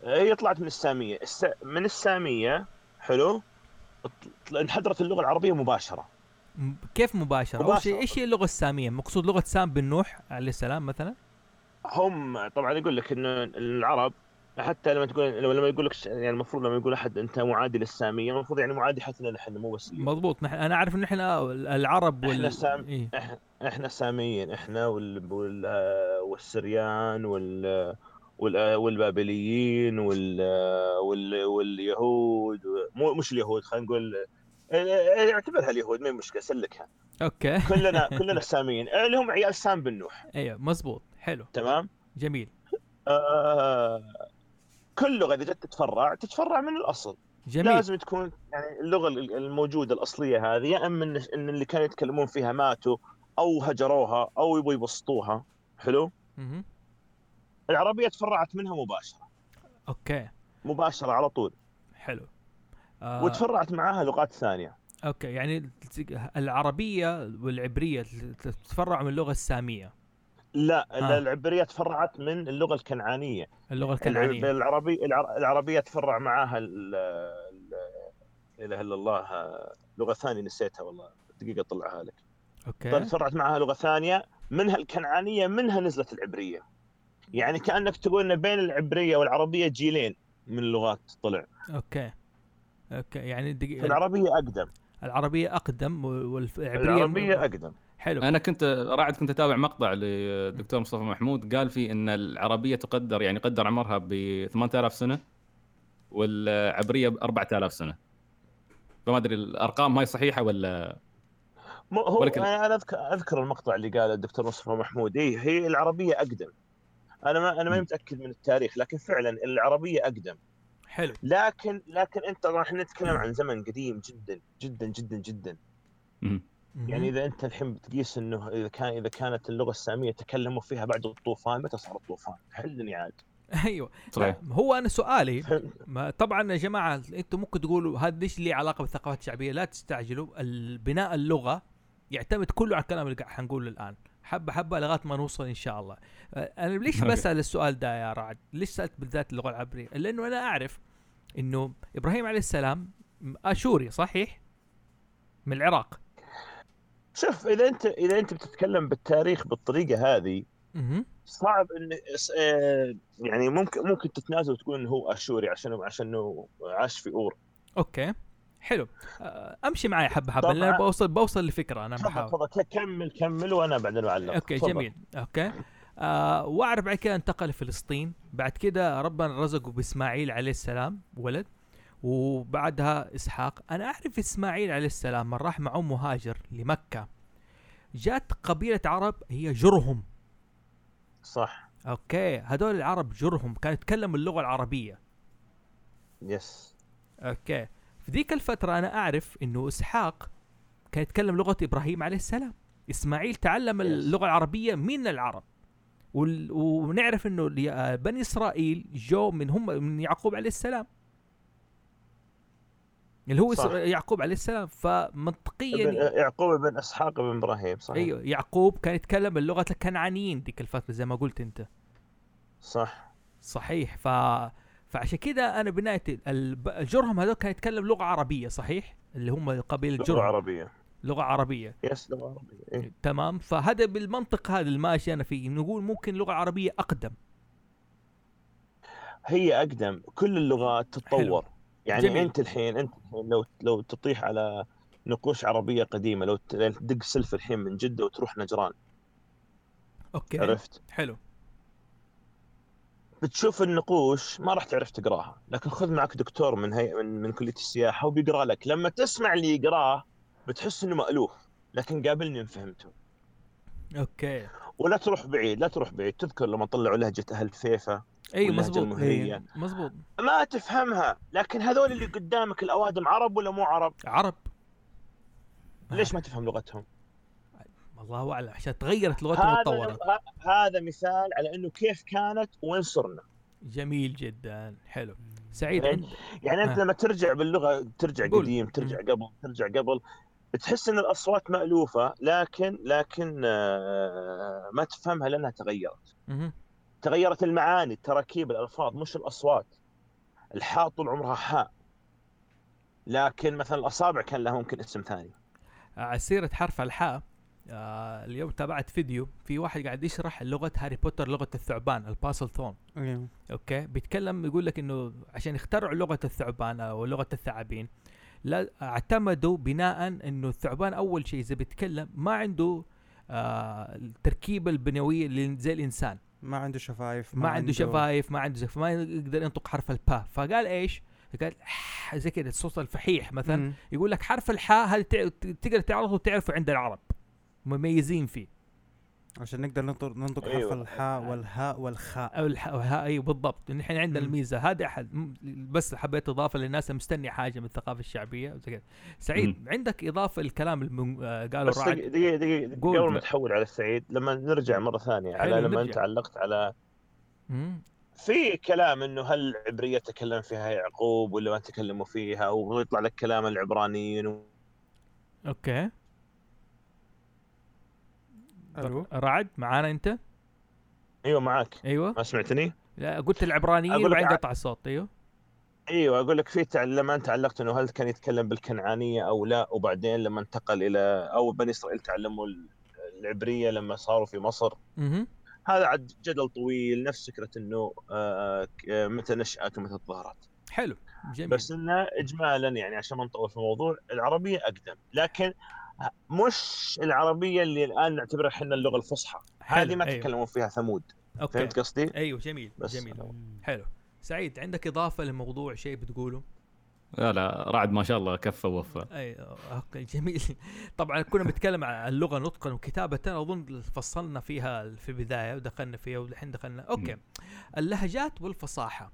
هي طلعت من السامية، من السامية. حلو. انحدرت اللغة العربية مباشرة. كيف مباشرة؟ إيش هي اللغة السامية؟ مقصود لغة سام بن نوح عليه السلام مثلا. هم طبعا يقول لك إنه العرب حتى لما يقول لك يعني المفروض لما يقول أحد أنت معادي للسامية، المفروض يعني معادي حتى نحن، مو بس مضبوط. أنا أعرف إن إحنا العرب إحنا ساميين، إحنا والسريان والبابليين واليهود، مو مش اليهود خلينا نقول اعتبرها اليهود ما مشكله سلكها اوكي كلنا ساميين اللي هم عيال سام بن نوح. ايوه مزبوط حلو تمام جميل. كل لغه اذا جت تتفرع من الاصل. جميل. لازم تكون يعني اللغه الموجوده الاصليه هذه يا اما ان اللي كانوا يتكلمون فيها ماتوا او هجروها او يبغوا يبسطوها. حلو. العربيه تفرعت منها مباشره. اوكي مباشره على طول. حلو. وتفرعت معاها لغات ثانيه. اوكي يعني العربيه والعبريه تتفرع من اللغه الساميه. لا العبريه تفرعت من اللغه الكنعانيه. العربيه تفرع معاها لا اله الا الله لغه ثانيه نسيتها والله دقيقه اطلعها لك. اوكي تفرعت معاها لغه ثانيه منها الكنعانيه منها نزلت العبريه. يعني كانك تقول ان بين العبريه والعربيه جيلين من اللغات طلع. اوكي يعني العربيه اقدم والعبريه اقدم. حلو. انا كنت اتابع مقطع للدكتور مصطفى محمود قال فيه ان العربيه تقدر يعني قدر عمرها ب 8000 سنه والعبريه ب 4000 سنه. فما ادري الارقام هاي صحيحه ولا هو ولكن... انا اذكر المقطع اللي قاله الدكتور مصطفى محمود هي العربيه اقدم. انا ما متاكد من التاريخ لكن فعلا العربيه اقدم. حلو. لكن انت راح نتكلم عن زمن قديم جدا جدا جدا جدا. يعني اذا انت الحين بتقيس انه اذا كانت اللغه الساميه تكلموا فيها بعد الطوفان متى صار الطوفان؟ حلني عاد. ايوه صحيح. هو انا سؤالي طبعا يا جماعه انتم ممكن تقولوا هذا ليش لي علاقه بالثقافات الشعبيه، لا تستعجلوا. البناء اللغه يعتمد كله على الكلام اللي حنقوله الان حبه حبه لغايه ما نوصل ان شاء الله. انا ليش بسال السؤال ده يا رعد؟ ليش سالت بالذات اللغه العبريه؟ لانه انا اعرف انه ابراهيم عليه السلام اشوري صحيح من العراق. شوف اذا انت بتتكلم بالتاريخ بالطريقه هذه صعب ان يعني ممكن تتنازل وتقول انه هو اشوري عشان عاش في اور. اوكي حلو. امشي معي حبه حبه انا بوصل لفكره. انا بحاول كمل وانا بعدين اعلق. اوكي طبعا. جميل. اوكي واعرف بعد كده انتقل لفلسطين، بعد كده ربنا رزقه باسماعيل عليه السلام ولد وبعدها إسحاق. أنا أعرف إسماعيل عليه السلام من راح معه مهاجر لمكة جات قبيلة عرب هي جرهم صح. أوكي هدول العرب جرهم كانوا يتكلموا اللغة العربية. يس. أوكي في ذيك الفترة أنا أعرف إنه إسحاق كان يتكلم لغة إبراهيم عليه السلام، إسماعيل تعلم اللغة العربية من العرب، ونعرف إنه بني إسرائيل جو من يعقوب عليه السلام اللي هو يعقوب عليه السلام. فمنطقيا يعقوب بن إسحاق بن إبراهيم صح. ايوه يعقوب كان يتكلم اللغة الكنعانيين ديك الفترة زي ما قلت انت صح صحيح. فعشان كده انا بنايتي الجرهم هذول كان يتكلم لغة عربية صحيح اللي هم قبيلة الجرهم لغة عربية يس لغة عربية. إيه؟ تمام. فهذا بالمنطق هذا الماشي انا فيه نقول ممكن لغة عربية اقدم. هي اقدم كل اللغات تتطور. حلو. يعني جميل. انت الحين لو تطيح على نقوش عربيه قديمه لو تدق سلف الحين من جده وتروح نجران اوكي عرفت حلو بتشوف النقوش ما راح تعرف تقراها، لكن خذ معك دكتور من كليه السياحه وبيقرا لك. لما تسمع اللي يقراه بتحس انه مألوف لكن قابلني ان فهمته. اوكي ولا تروح بعيد تذكر لما طلعوا لهجه اهل فيفا. اي مزبوط. مزبوط ما تفهمها لكن هذول اللي قدامك الاوادم عرب ولا مو عرب؟ عرب. ليش ما تفهم لغتهم؟ والله اعلم عشان تغيرت لغتهم وتطورت. هذا مثال على انه كيف كانت وين صرنا. جميل جدا حلو سعيد. يعني انت لما ترجع باللغه ترجع بول. قديم ترجع قبل تحس ان الاصوات مألوفه لكن ما تفهمها لانها تغيرت المعاني تراكيب الألفاظ مش الأصوات. الحاء طول عمرها حاء لكن مثلا الأصابع كان لها ممكن اسم ثاني. سيرة حرف الحاء اليوم تابعت فيديو في واحد قاعد يشرح لغة هاري بوتر لغة الثعبان البازل ثون. أوكي بيتكلم يقول لك إنه عشان يخترعوا لغة الثعبان أو لغة الثعابين لا اعتمدوا بناء إنه الثعبان أول شيء إذا بيتكلم ما عنده التركيبة البنيوية زي الإنسان ما عنده شفايف ما يقدر ينطق حرف الباء. فقال ايش؟ قال زي كده صوت الفحيح مثلا يقول لك حرف الحاء هل تقدر تعرفه وتعرفه عند العرب مميزين فيه عشان نقدر ننطق حرف الحاء والهاء والخاء او الهاء. ايوه بالضبط. نحن عندنا الميزه هذا احد. بس حبيت اضافه للناس مستني حاجه من الثقافه الشعبيه. سعيد عندك اضافه الكلام قالوا رعد؟ دقيقه قبل ما تحول على سعيد لما نرجع مره ثانيه على لما انت علقت على في كلام انه هل العبريه تكلم فيها يعقوب ولا ما تكلموا فيها ويطلع لك كلام العبرانيين اوكي رعد معانا انت؟ ايوه معاك. ايوه ما سمعتني؟ لا قلت العبرانيين وبعدين قطع الصوت. ايوه اقول لك في لما انت علقت انه هل كان يتكلم بالكنعانيه او لا وبعدين لما انتقل الى او بني اسرائيل تعلموا العبريه لما صاروا في مصر. هذا عد جدل طويل نفس فكره انه متى نشأت ومتى تظهرت. حلو جميل. بس انه اجمالا يعني عشان ما نطول في الموضوع العربيه اقدم لكن مش العربيه اللي الان نعتبرها احنا اللغه الفصحى هذه ما تكلموا فيها ثمود. فهمت قصدي؟ ايوه جميل جميل حلو. سعيد عندك اضافه للموضوع شيء بتقوله؟ لا رعد ما شاء الله كفى ووفى. ايوه جميل. طبعا كنا بنتكلم عن اللغه نطقا وكتابه اظن فصلنا فيها في البدايه ودخلنا فيها والحين دخلنا اللهجات والفصاحه.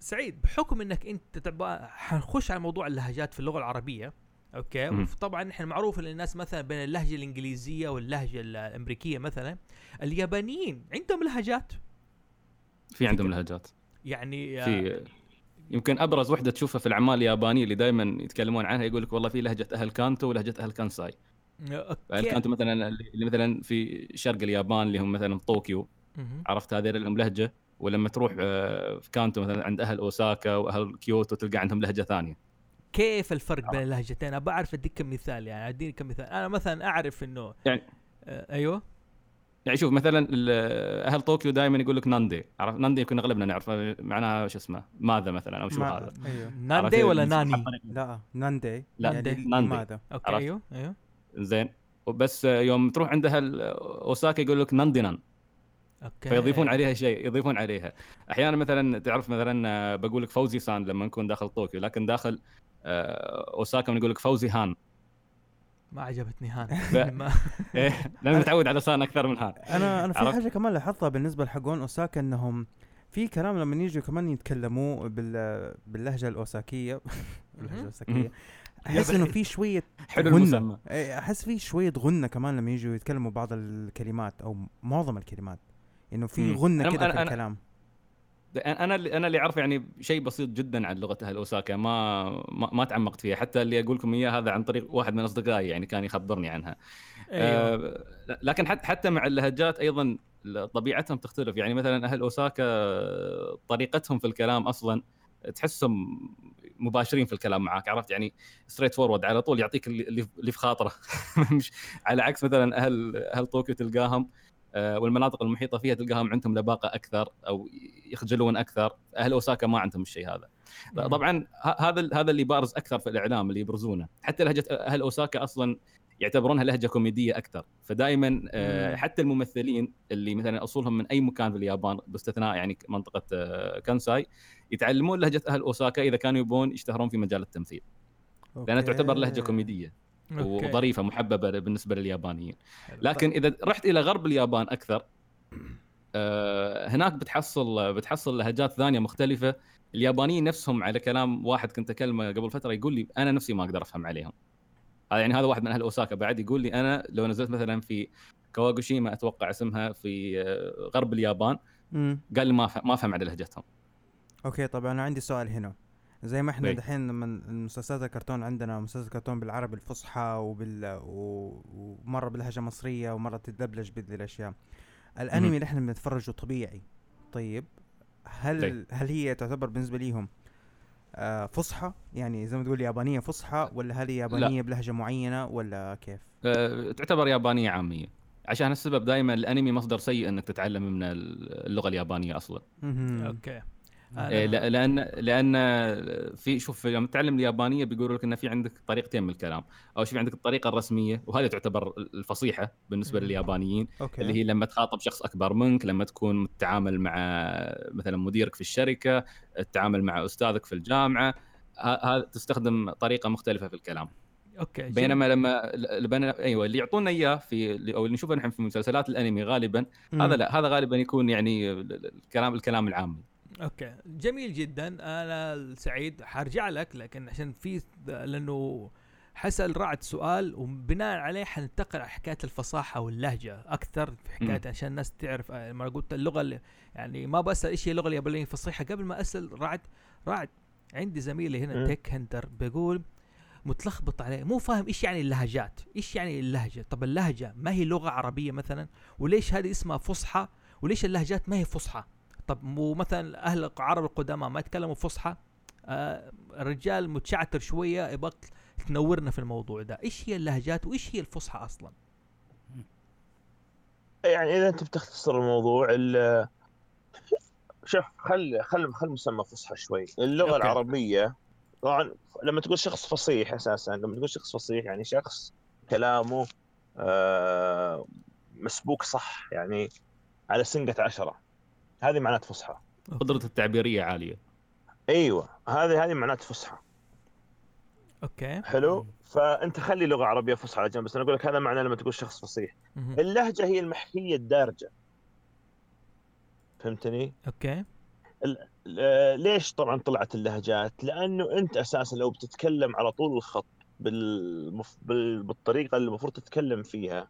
سعيد بحكم انك انت حنخش على موضوع اللهجات في اللغه العربيه اوكي طبعا نحن معروف للناس مثلا بين اللهجه الانجليزيه واللهجه الامريكيه مثلا اليابانيين عندهم لهجات في عندهم لهجات يعني في يمكن ابرز وحده تشوفها في الاعمال اليابانيه اللي دائما يتكلمون عنها يقول لك والله في لهجه اهل كانتو ولهجه اهل كانساي. اهل كانتو مثلا اللي مثلا في شرق اليابان اللي هم مثلا طوكيو عرفت هذه لهم لهجه ولما تروح في كانتو مثلا عند اهل اوساكا واهل كيوتو تلقى عندهم لهجه ثانيه. كيف الفرق بين اللهجتين؟ انا بعرف اديك كم مثال يعني اديني كم مثال. انا مثلا اعرف انه يعني ايوه يعني شوف مثلا اهل طوكيو دائما يقول لك ناندي. عرف ناندي يمكن اغلبنا نعرف معناها شو اسمه ماذا مثلا او شو هذا. ناندي ولا ناني؟ لا ناندي. ماذا اوكي ايوه زين. وبس يوم تروح عند اهل اوساكا يقول لك ناندينان اوكي فيضيفون عليها شيء يضيفون عليها. احيانا مثلا تعرف مثلا بقول لك فوزي سان لما نكون داخل طوكيو لكن داخل اوساكا بنقول لك فوزي هان. ما عجبتني هان لازم نتعود على سان اكثر من هان. انا في حاجه كمان لاحظتها بالنسبه لحقون اوساكا انهم في كلام لما يجوا كمان يتكلموا باللهجه الاوساكيه اللهجه الاوساكيه احس انه في شويه غنه. احس في شويه غنه كمان لما يجوا يتكلموا بعض الكلمات او معظم الكلمات انه في غنه كده في الكلام. انا اللي اعرف يعني شيء بسيط جدا عن لغه اهل اوساكا ما تعمقت فيها حتى اللي اقول لكم اياه هذا عن طريق واحد من اصدقائي يعني كان يخبرني عنها. لكن حتى مع اللهجات ايضا طبيعتهم تختلف يعني مثلا اهل اوساكا طريقتهم في الكلام اصلا تحسهم مباشرين في الكلام معك عرفت يعني ستريت فورورد على طول يعطيك اللي في خاطره مش على عكس مثلا اهل طوكيو تلقاهم والمناطق المحيطه فيها تلقاهم عندهم لباقه اكثر او يخجلون اكثر. اهل اوساكا ما عندهم الشيء هذا. طبعا هذا اللي بارز اكثر في الاعلام اللي يبرزونه. حتى لهجه اهل اوساكا اصلا يعتبرونها لهجه كوميديه اكثر فدائما حتى الممثلين اللي مثلا اصولهم من اي مكان في اليابان باستثناء يعني منطقه كانساي يتعلمون لهجه اهل اوساكا اذا كانوا يبون يشتهرون في مجال التمثيل لانها تعتبر لهجه كوميديه وظريفة محببة بالنسبة لليابانيين. لكن إذا رحت إلى غرب اليابان أكثر هناك بتحصل لهجات ثانية مختلفة. اليابانيين نفسهم على كلام واحد كنت أكلمه قبل فترة يقول لي أنا نفسي ما أقدر أفهم عليهم. يعني هذا واحد من أهل أوساكا بعد يقول لي أنا لو نزلت مثلا في كواغوشيما أتوقع اسمها في غرب اليابان قال لي ما أفهم على لهجتهم. أوكي طبعا أنا عندي سؤال هنا. زي ما احنا دحين من المسلسلات الكرتون عندنا مسلسل كرتون بالعربي الفصحى ومره باللهجه مصريه ومره تدبلج بذي الاشياء. الانمي اللي احنا بنتفرجه طبيعي طيب هل هي تعتبر بالنسبه ليهم فصحى يعني زي ما تقول يابانيه فصحى ولا هل هي يابانيه لا. بلهجه معينه ولا كيف؟ تعتبر يابانيه عاميه عشان السبب دائما الانمي مصدر سيء انك تتعلم من اللغه اليابانيه اصلا. اوكي لان في شوف لما تتعلم اليابانيه بيقولوا لك ان في عندك طريقتين من الكلام. اول شيء عندك الطريقه الرسميه وهذه تعتبر الفصيحه بالنسبه لليابانيين أوكي. اللي هي لما تخاطب شخص اكبر منك، لما تكون تتعامل مع مثلا مديرك في الشركه، تتعامل مع استاذك في الجامعه، هذا تستخدم طريقه مختلفه في الكلام أوكي. بينما لما ايوه اللي يعطونا اياه في او اللي نشوفه نحن في مسلسلات الانمي غالبا هذا لا، هذا غالبا يكون يعني الكلام العامي اوكي. جميل جدا. انا سعيد حرجع لك، لكن عشان في لانه حسأل رعد سؤال وبناء عليه حننتقل على حكايه الفصاحه واللهجه اكثر في حكايه عشان الناس تعرف. لما قلت اللغه اللي يعني ما بسال ايش هي اللغه اليابانيه الفصيحه قبل ما اسال رعد عندي زميلي هنا تيك هاندر بيقول متلخبط عليه، مو فاهم ايش يعني اللهجات، ايش يعني اللهجه. طب اللهجه ما هي لغه عربيه مثلا؟ وليش هذه اسمها فصحى وليش اللهجات ما هي فصحى؟ طب مو مثلا اهل العرب القدامى ما يتكلموا فصحى؟ الرجال متشعتر شويه، يبقى تنورنا في الموضوع ده، ايش هي اللهجات وايش هي الفصحى اصلا؟ يعني اذا انت بتختصر الموضوع شوف خل مسمى فصحى شوي. اللغه أوكي. العربيه طبعا لما تقول شخص فصيح، اساسا لما تقول شخص فصيح يعني شخص كلامه مسبوك صح، يعني على سنقة 10، هذه معنات فصحى، قدرته التعبيريه عاليه. ايوه هذه معنات فصحى اوكي حلو. فانت خلي لغه عربيه فصحى على جنب، بس انا اقول لك هذا معنى لما تقول شخص فصيح. اللهجه هي المحكيه الدارجه، فهمتني اوكي. ليش طبعا طلعت اللهجات؟ لانه انت اساسا لو بتتكلم على طول الخط بالطريقه اللي المفروض تتكلم فيها،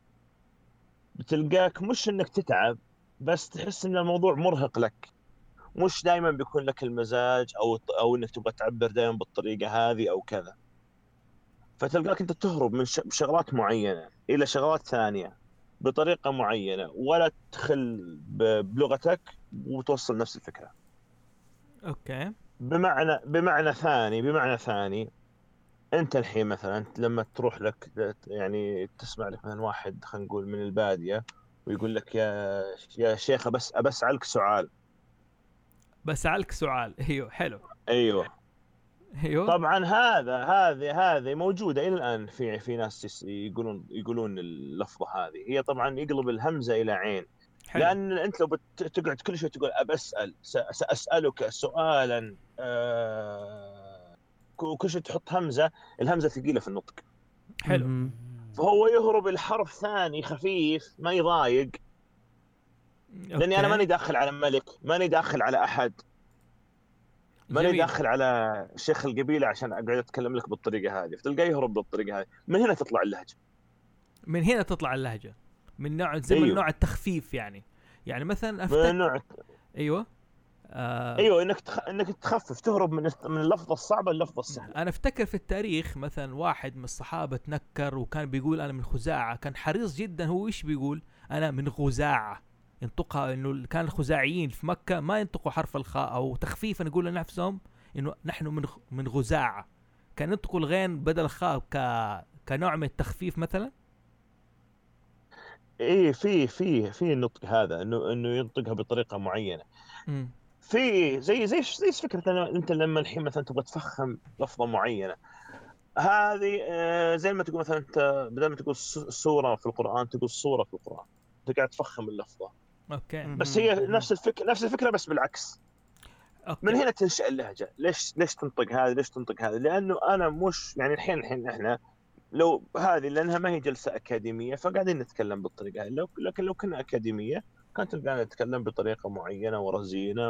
بتلقاك مش انك تتعب، بس تحس ان الموضوع مرهق لك، مش دائما بيكون لك المزاج او انك تبغى تعبر دائما بالطريقه هذه او كذا، فتلقاك انت تهرب من شغلات معينه الى شغلات ثانيه بطريقه معينه، ولا تدخل بلغتك وتوصل نفس الفكره اوكي. بمعنى ثاني انت الحين مثلا لما تروح لك يعني تسمع لك من واحد خلينا نقول من الباديه ويقول لك يا شيخه بسألك سؤال ايوه حلو ايوه طبعا هذه موجوده الى الان في ناس يقولون اللفظه هذه. هي طبعا يقلب الهمزه الى عين حلو. لأن أنت لو بتقعد كل شوي تقول أبسأل سأسألك سؤالا وكل شوي تحط همزة، الهمزة ثقيلة في النطق حلو، فهو يهرب الحرف ثاني خفيف ما يضايق أوكي. لأني أنا ماني داخل على ملك، ماني داخل على أحد، ماني داخل على شيخ القبيلة عشان أقعد أتكلم لك بالطريقة هذه، فتلقى يهرب بالطريقة هذه. من هنا تطلع اللهجة من نوع زي أيوه. من نوع التخفيف يعني مثلا ايوه انك تخفف، تهرب من اللفظه الصعبه لللفظه السهله. انا افتكر في التاريخ مثلا واحد من الصحابه تنكر وكان بيقول انا من خزاعه، كان حريص جدا. هو ايش بيقول؟ انا من خزاعه، ينطقها انه كان الخزاعيين في مكه ما ينطقوا حرف الخاء او تخفيفا يقولوا لنفسهم انه نحن من خزاعه، كان ينطقوا الغين بدل الخاء كنوع من التخفيف مثلا. ايه في النطق هذا انه ينطقها بطريقه معينه في زي فكره انت لما الحين مثلا تبغى تفخم لفظه معينه، هذه زي ما تقول مثلا انت بدل ما تقول سوره في القران تقول صوره في القران، انت قاعد تفخم اللفظه اوكي. بس هي نفس الفكره بس بالعكس أوكي. من هنا تنشأ اللهجه. ليش تنطق هذا، ليش تنطق هذا؟ لانه انا مش يعني الحين احنا لو هذه لأنها ما هي جلسة أكاديمية فقاعدين نتكلم بالطريقة، لكن لو كنا أكاديمية كانت تلقانا نتكلم بطريقة معينة ورزينة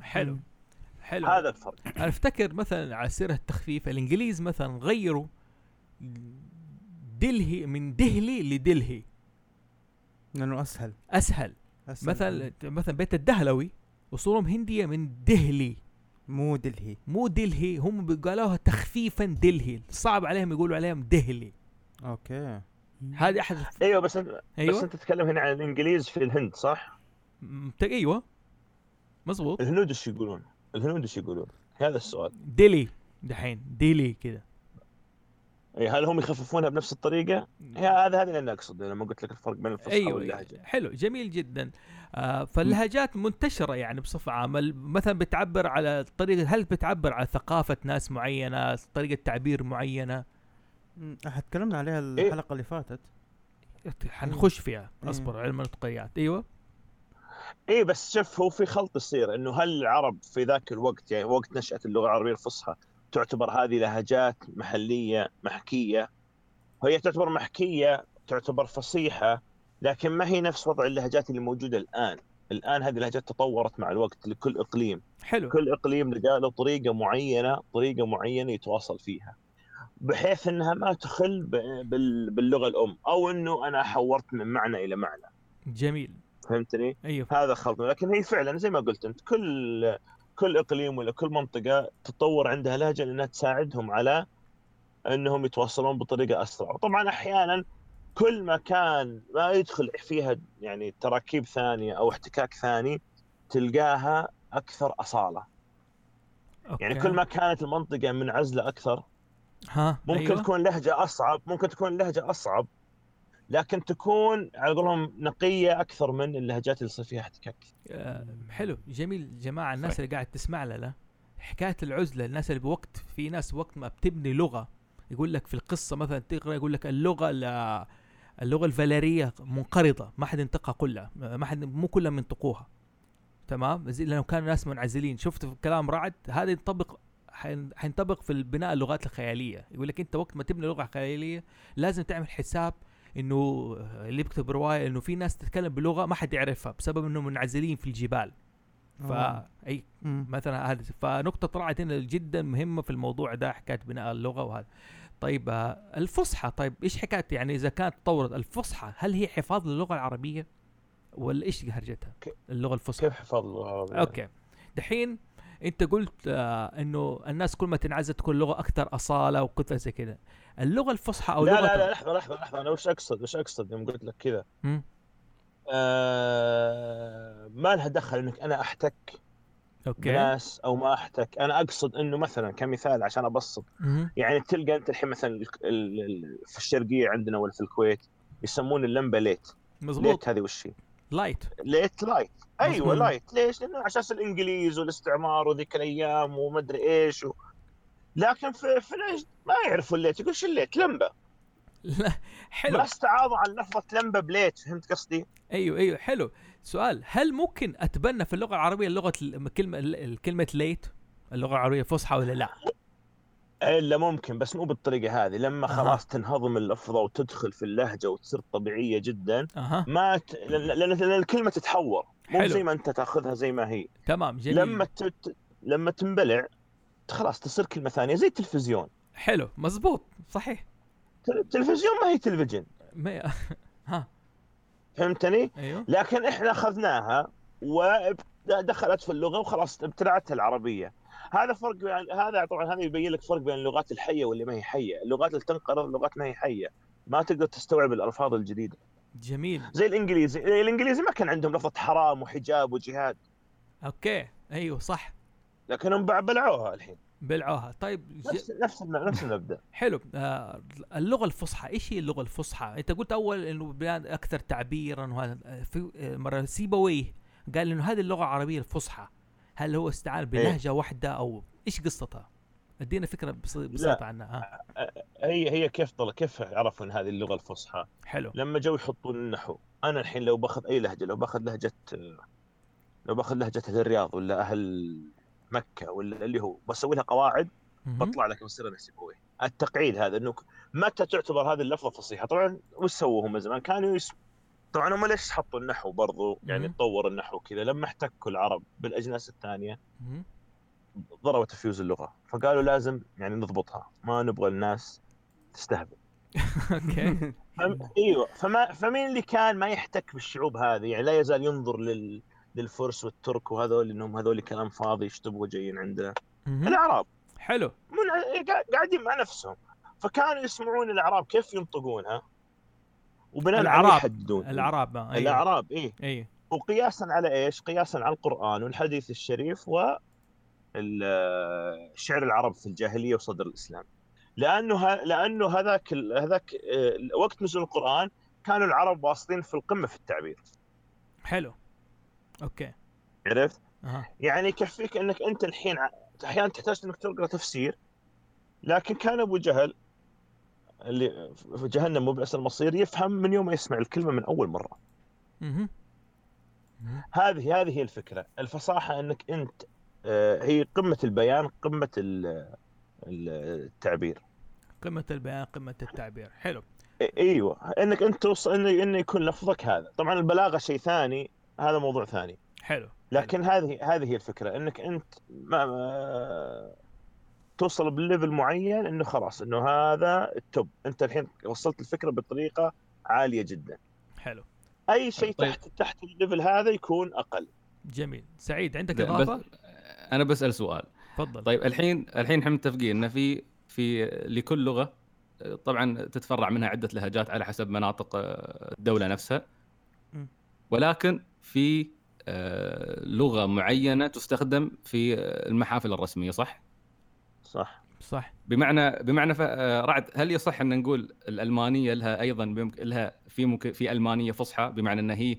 حلو هذا الفرق. أنا أفتكر مثلا على سيرة التخفيف الإنجليز مثلا غيروا دلهي من دهلي لدلهي لأنه أسهل. مثلا بيت الدهلوي وصولهم هندية من دهلي مو دلهي هم بيقالوها تخفيفا دلهي، صعب عليهم يقولوا عليهم دهلي اوكي. هذه احد ايوه بس انت تتكلم هنا عن الانجليز في الهند صح؟ ايوه مزبوط. الهنود ايش يقولون؟ هذا السؤال. دلي دحين ديلي كده هل هم يخففونها بنفس الطريقه؟ هذا اللي انا اقصد لما قلت لك الفرق بين الفصحى واللهجه. حلو جميل جدا. فاللهجات منتشره يعني بصفه عامه، مثلا بتعبر على طريقه، هل بتعبر على ثقافه ناس معينه، طريقه تعبير معينه تكلمنا عليها الحلقه اللي فاتت حنخش فيها. اصبر علم النطقيات. ايوه ايه بس شوف هو في خلط يصير انه هل العرب في ذاك الوقت يعني وقت نشأة اللغة العربية الفصحى تعتبر هذه لهجات محلية محكية، وهي تعتبر محكية تعتبر فصيحة، لكن ما هي نفس وضع اللهجات اللي موجودة الآن. الآن هذه اللهجات تطورت مع الوقت، لكل إقليم حلو. كل إقليم لقى له طريقة معينة يتواصل فيها بحيث أنها ما تخل باللغة الأم، أو أنه أنا حورت من معنى إلى معنى. جميل فهمتني؟ أيوة. هذا خلط. لكن هي فعلا زي ما قلت انت كل اقليم ولا كل منطقه تتطور عندها لهجه لانها تساعدهم على انهم يتواصلون بطريقه اسرع. وطبعا احيانا كل ما كان ما يدخل فيها يعني تراكيب ثانيه او احتكاك ثاني تلقاها اكثر اصاله. أوكي. يعني كل ما كانت المنطقه منعزله اكثر ممكن أيوة. تكون لهجه اصعب لكن تكون على قولهم نقية أكثر من اللهجات اللي صار فيها احتكاك. حلو جميل. جماعة الناس صحيح. اللي قاعد تسمع لنا حكاية العزلة، الناس اللي بوقت في ناس وقت ما بتبني لغة يقول لك في القصة مثلا تقرأ يقول لك اللغة الفاليرية منقرضة، ما حد انتقى كلها، ما حد مو كلها منطقوها تمام، لأنه كانوا ناس منعزلين. شفت في كلام رعد هذا ينطبق في البناء اللغات الخيالية. يقول لك أنت وقت ما تبني لغة خيالية لازم تعمل حساب انه اللي بكتب روايه انه في ناس تتكلم بلغه ما حد يعرفها بسبب انهم منعزلين في الجبال. فاي مثلا هذا فنقطه طلعت هنا جدا مهمه في الموضوع ده، حكايه بناء اللغه وهذا. طيب الفصحى، طيب ايش حكايه يعني اذا كانت تطورت الفصحى هل هي حفاظ للغه العربيه ولا ايش هرجتها اللغه الفصحى؟ كيف حفاظ اللغه العربيه؟ اوكي دحين انت قلت انه الناس كل ما تنعزل تكون اللغه اكثر اصاله وكثر زي كده. اللغه الفصحى او لا لحظه انا وش اقصد يوم قلت لك كذا ما لها دخل انك انا احتك ناس او ما احتك. انا اقصد انه مثلا كمثال عشان ابسط يعني تلقى انت الحين مثلا في الشرقيه عندنا ولا في الكويت يسمون اللمبه ليت. ليت هذه وش هي؟ لايت ايوه لايت. ليش؟ لانه على اساس الانجليز والاستعمار وذيك الايام وما ادري ايش لكن في ليش ما يعرفوا الليت، يقول شو الليت؟ لمبه. لا حلو، ما استعاضوا عن لفظه لمبه بليت. فهمت قصدي؟ ايوه حلو. سؤال، هل ممكن اتبنى في اللغه العربيه لغه كلمه ليت اللغه العربيه الفصحى ولا لا؟ الا ممكن بس مو بالطريقه هذه. لما خلاص تنهضم اللفظه وتدخل في اللهجه وتصير طبيعيه جدا ما لأن الكلمه تتحور، مو زي ما انت تاخذها زي ما هي. تمام جميل. لما تنبلع خلاص تصير كلمه ثانيه زي التلفزيون. حلو مزبوط صحيح. التلفزيون ما هي تلفزيون فهمتني؟ أيوه. لكن احنا اخذناها ودخلت في اللغه وخلاص ابتلعتها العربيه. هذا فرق يعني هذا طبعا هذا يبين لك فرق بين اللغات الحيه واللي ما هي حيه. اللغات اللي تنقرض لغات ما هي حيه، ما تقدر تستوعب الالفاظ الجديده. جميل. زي الانجليزي ما كان عندهم لفظه حرام وحجاب وجهاد. اوكي ايوه صح، لكنهم بلعوها الحين طيب نفس المبدا. حلو. اللغه الفصحى ايش هي اللغه الفصحى؟ انت قلت اول انه اكثر تعبيرا وهذا في مره سيبويه قال انه هذه اللغه العربيه الفصحى. هل هو استعار بلهجه واحده او ايش قصتها؟ ادينا فكره بسيطه عنها. هي كيف عرفوا ان هذه اللغه الفصحى؟ حلو. لما جو يحطون النحو. انا الحين لو باخذ اي لهجه، لو باخذ لهجه اهل الرياض ولا اهل مكه ولا اللي هو بسوي لها قواعد بطلع لك مصير نسيبويه. التقعيد هذا انه متى تعتبر هذه اللفظه فصيحه؟ طبعا وش سووا هم زمان؟ كانوا طبعا هم ليش حطوا النحو برضو يعني تطور النحو كذا لما احتكوا العرب بالاجناس الثانيه ضربوا تفيوز اللغه، فقالوا لازم يعني نضبطها، ما نبغى الناس تستهبل. اوكي ايوه. فمين اللي كان ما يحتك بالشعوب هذه يعني لا يزال ينظر للفرس والترك وهذول انهم هذول كلام فاضي يشتبوا جايين عندنا؟ العرب حلو قاعدين مع نفسهم، فكانوا يسمعون العرب كيف ينطقونها وبناء العرب يحددون الأعراب إيه وقياسا على إيش؟ قياسا على القرآن والحديث الشريف والشعر العرب في الجاهلية وصدر الإسلام. لانه هذاك وقت نزول القرآن كانوا العرب واصلين في القمة في التعبير. حلو. اوكي. عرفت؟ يعني يكفيك انك انت الحين احيانا تحتاج انك تقرا تفسير، لكن كان ابو جهل اللي في جهنم مو بأس المصير يفهم من يوم ما يسمع الكلمة من اول مرة. هذه هي الفكرة، الفصاحة انك انت هي قمة البيان، قمة التعبير. قمة البيان، قمة التعبير. حلو. ايوه، انك انت توصل انه يكون لفظك هذا. طبعا البلاغة شيء ثاني، هذا موضوع ثاني. حلو. لكن هذه هي الفكرة، انك انت ما توصل بالليفل معين انه خلاص انه هذا التوب، انت الحين وصلت الفكرة بطريقة عالية جدا. حلو. اي شيء طيب. تحت الليفل هذا يكون اقل. جميل. سعيد عندك اضافة؟ انا بسأل سؤال. تفضل. طيب الحين احنا متفقين ان في لكل لغة طبعا تتفرع منها عدة لهجات على حسب مناطق الدولة نفسها، ولكن في لغة معينة تستخدم في المحافل الرسمية، صح؟ صح. بمعنى رعد، هل يصح ان نقول الألمانية لها ايضا لها في ألمانية فصحى، بمعنى ان هي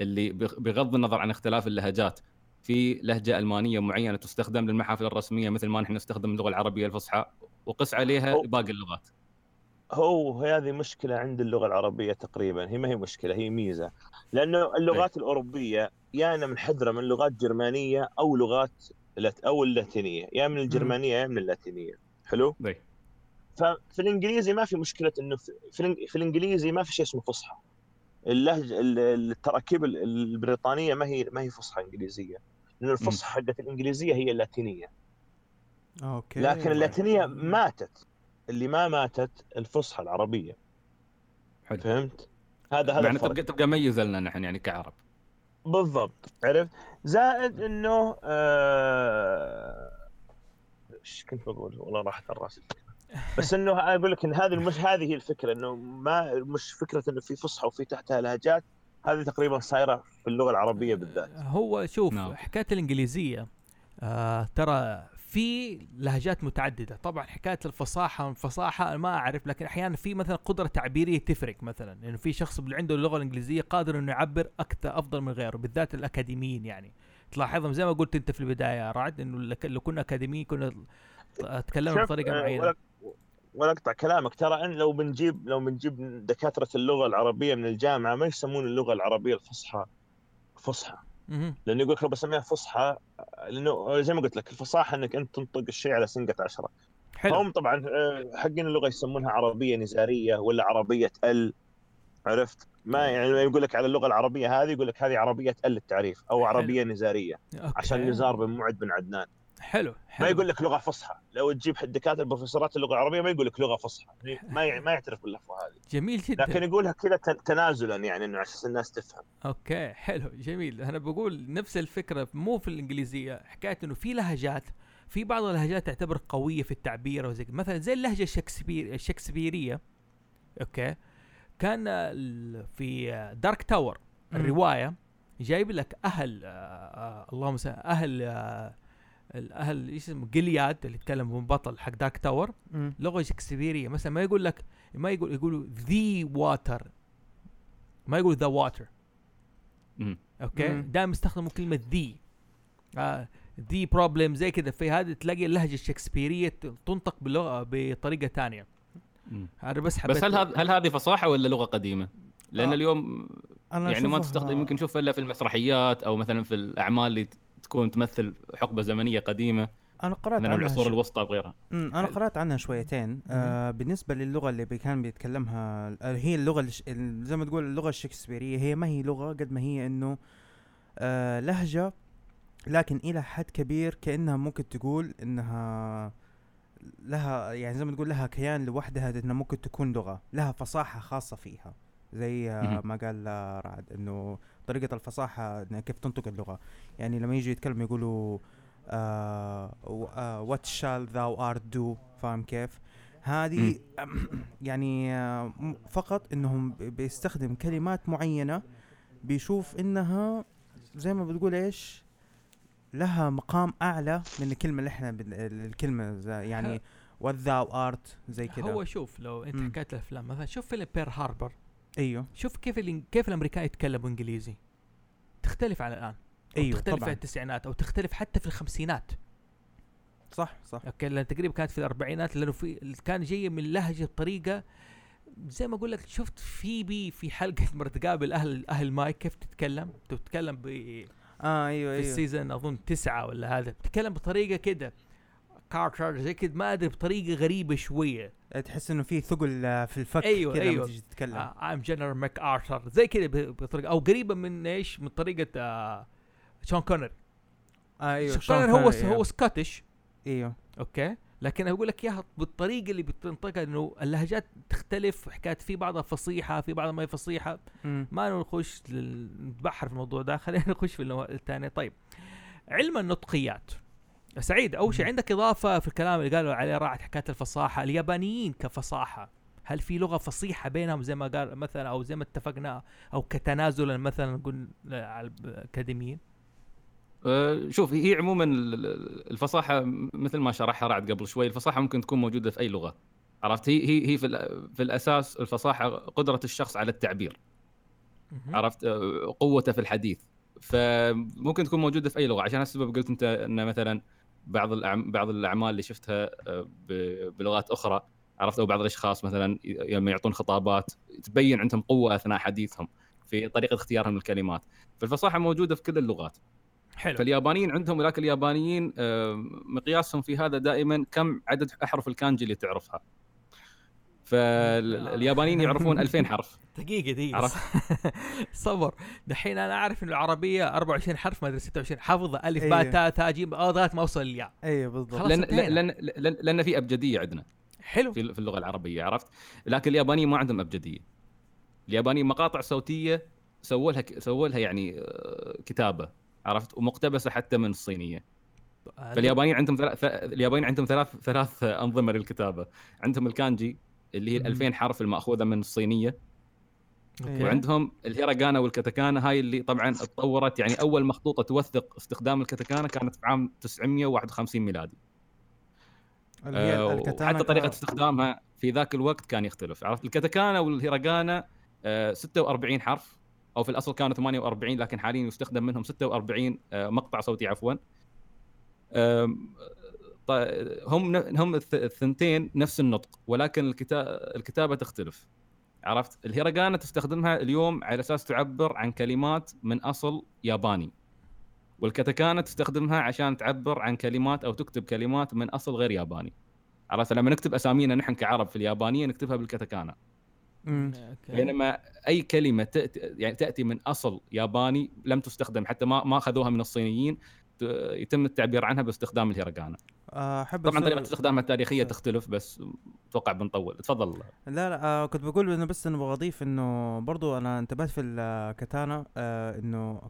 اللي بغض النظر عن اختلاف اللهجات في لهجة ألمانية معينة تستخدم للمحافل الرسمية مثل ما نحن نستخدم اللغة العربية الفصحى وقس عليها باقي اللغات؟ هذه مشكلة عند اللغة العربية تقريبا، هي ما هي مشكلة، هي ميزة، لأنه اللغات الأوروبية يانا منحدرة من لغات جرمانية أو لغات أو اللاتينية، يا من الجرمانية يا من اللاتينية. حلو. ففي الإنجليزي ما في مشكلة، إنه في الإنجليزي ما في شيء اسمه فصحى، اللهجة التراكيب البريطانية ما هي فصحى إنجليزية، لأن الفصحى حقت الإنجليزية هي اللاتينية. أوكي. لكن اللاتينية ماتت، اللي ما ماتت الفصحى العربية. حلو. فهمت؟ هذا يعني تبقى ميز لنا نحن يعني كعرب. بالضبط. عرفت؟ زائد انه ايش كنت بقول، والله راحت عن راسي، بس انه اقول لك ان هذه هي الفكرة، انه ما مش فكرة انه في فصحى وفي تحتها لهجات، هذه تقريبا صايرة في اللغة العربية بالذات. هو شوف حكاية الإنجليزية ترى في لهجات متعددة، طبعا حكاية الفصاحة ما أعرف، لكن أحيانا في مثلا قدرة تعبيرية تفرق، مثلا إنه يعني في شخص عنده اللغة الإنجليزية قادر إنه يعبر أكثر أفضل من غيره، بالذات الأكاديميين، يعني تلاحظهم زي ما قلت أنت في البداية رعد، إنه لو كنا أكاديميين كنا تكلمنا بطريقة معينة. ولا أقطع كلامك، ترى إن لو بنجيب دكاترة اللغة العربية من الجامعة ما يسمون اللغة العربية الفصحى. لأنه يقولك لو بسميها فصحى، لأنه زي ما قلت لك الفصاحة أنك أنت تنطق الشيء على سنقة 10. حلو. هم طبعا حقين اللغة يسمونها عربية نزارية ولا عربية ال، عرفت؟ ما يعني يقولك على اللغة العربية هذه، يقولك هذه عربية ال التعريف، أو عربية نزارية. أوكي. عشان نزار بن معد بن عدنان. حلو. ما يقولك لغة فصحى، لو تجيب دكاترة بروفيسورات اللغة العربية ما يقولك لغة فصحى، ما يعترف باللفظة هذه. جميل جدا. لكن يقولها كذا تنازلا، يعني إنه عشان الناس تفهم. أوكي. حلو. جميل. أنا بقول نفس الفكرة مو في الإنجليزية، حكاية إنه في لهجات، في بعض اللهجات تعتبر قوية في التعبير وزي مثلا زي اللهجة الشكسبيرية. أوكي. كان في دارك تاور الرواية جايب لك أهل اللهم صل الأهل ايش اسمه جلياد اللي يتكلم من بطل حق دارك تاور، لغة شكسبيرية مثلا، ما يقول لك ما يقول يقولوا ذي واتر، ما يقول ذا واتر. اوكي. دائما يستخدموا كلمة ذي، ذي بروبلم زي كذا، في هذا تلاقي اللهجة الشكسبيرية تنطق بطريقة تانية. هذا بس حبيت. بس هل هذه فصاحة ولا لغة قديمة؟ لأن اليوم يعني ما تستخدم، ممكن نشوفها الا في المسرحيات او مثلا في الأعمال اللي تكون تمثل حقبة زمنية قديمة. أنا قرأت عنها العصور الوسطى وغيرها. أنا قرأت عنها شويتين. بالنسبة للغة اللي كان بيتكلمها، هي اللغة زي ما تقول اللغة الشكسبيرية، هي ما هي لغة قد ما هي إنه لهجة، لكن إلى حد كبير كأنها ممكن تقول إنها لها، يعني زي ما تقول لها كيان لوحدها، إنها ممكن تكون لغة لها فصاحة خاصة فيها، زي ما قال رعد إنه طريقة الفصاحة كيف تنطق اللغة. يعني لما يجي يتكلم يقولوا what shall thou art do، فاهم كيف؟ هذه يعني فقط إنهم بيستخدم كلمات معينة بيشوف إنها زي ما بتقول إيش، لها مقام أعلى من الكلمة اللي إحنا الكلمة، يعني والذاو ارت زي كده. هو شوف لو انت حكيت الافلام مثلا شوف فيلم بير هاربر, ايوه شوف كيف الامريكان يتكلموا انجليزي تختلف عن الان, ايوه تختلف طبعا في التسعينات او تختلف حتى في الخمسينات. صح صح اوكي, لان تقريبا كانت في الاربعينات لانه في كان جاي من لهجه بطريقه زي ما اقول لك. شفت في حلقه مرة تقابل اهل مايك كيف تتكلم ب ايوه في السيزون اظن 9 ولا هذا تتكلم بطريقه كده كارتر زي كده ما ادري بطريقه غريبه شويه, تحس انه في ثقل في الفك كده لما تيجي تتكلم. ام جنرال ماك ارثر زي كده بطريقه او قريبه من ايش من طريقه شون كونر. ايوه شون كونر هو سكوتش ايوه اوكي, لكن اقول لك اياها بالطريقه اللي بتنطقها انه اللهجات تختلف, حكايات في بعضها فصيحه في بعضها ما هي فصيحه. ما نخش نتبحر في الموضوع ده, خلينا نخش في الثاني. طيب علم النطقيات سعيد, اول شيء عندك اضافه في الكلام اللي قالوا عليه راعت حكايه الفصاحه اليابانيين كفصاحه, هل في لغه فصيحه بينهم زي ما قال مثلا او زي ما اتفقنا او كتنازلا مثلا نقول على الاكاديميين؟ شوف هي عموما الفصاحه مثل ما شرحها رعد قبل شوي, الفصاحه ممكن تكون موجوده في اي لغه, عرفت. هي في الاساس الفصاحه قدره الشخص على التعبير, عرفت, قوته في الحديث, فممكن تكون موجوده في اي لغه. عشان هالسبب قلت انت ان مثلا بعض الاعمال اللي شفتها بلغات اخرى, عرفت, او بعض الاشخاص مثلا لما يعطون خطابات تبين عندهم قوه اثناء حديثهم في طريقه اختيارهم للكلمات, فالفصاحه موجوده في كل اللغات. حلو. فاليابانيين عندهم, لكن اليابانيين مقياسهم في هذا دائما كم عدد احرف الكانجي اللي تعرفها. فاليابانيين يعرفون 2000 حرف. دقيقه صبر دحين انا اعرف ان العربيه 24 حرف ما ادري 26 حافظه الف باء تاء ثاء جيم لغايه ما اوصل الياء. اي بالضبط, لان في ابجديه عندنا. حلو. في اللغه العربيه, عرفت, لكن اليابانيين ما عندهم ابجديه. اليابانيين مقاطع صوتيه سووا لها يعني كتابه, عرفت, ومقتبسه حتى من الصينيه. فاليابانيين عندهم ثلاث انظمه للكتابه. عندهم الكانجي اللي هي 2000 حرف الماخوذه من الصينيه, وعندهم الهيراغانا والكاتاكانا, هاي اللي طبعا اتطورت. يعني اول مخطوطه توثق استخدام الكاتاكانا كانت في عام 951 ميلادي, حتى طريقه استخدامها في ذاك الوقت كان يختلف, عرفت. الكاتاكانا والهيراغانا 46 حرف, أو في الأصل كانوا 48, لكن حالياً يستخدم منهم 46 مقطع صوتي, عفواً. هم الثنتين نفس النطق, ولكن الكتابة تختلف, عرفت. الهيراغانا تستخدمها اليوم على أساس تعبر عن كلمات من أصل ياباني, والكاتاكانا تستخدمها عشان تعبر عن كلمات أو تكتب كلمات من أصل غير ياباني, عرفت. لما نكتب أسامينا نحن كعرب في اليابانية نكتبها بالكاتاكانا, بينما اي كلمه تاتي من اصل ياباني لم تستخدم, حتى ما اخذوها من الصينيين, يتم التعبير عنها باستخدام الهيراغانا. طبعا طريقه استخدامها التاريخيه تختلف, بس اتوقع بنطول. تفضل. لا كنت بقول انه بس انا بضيف انه برضو انا انتبهت في الكاتانا انه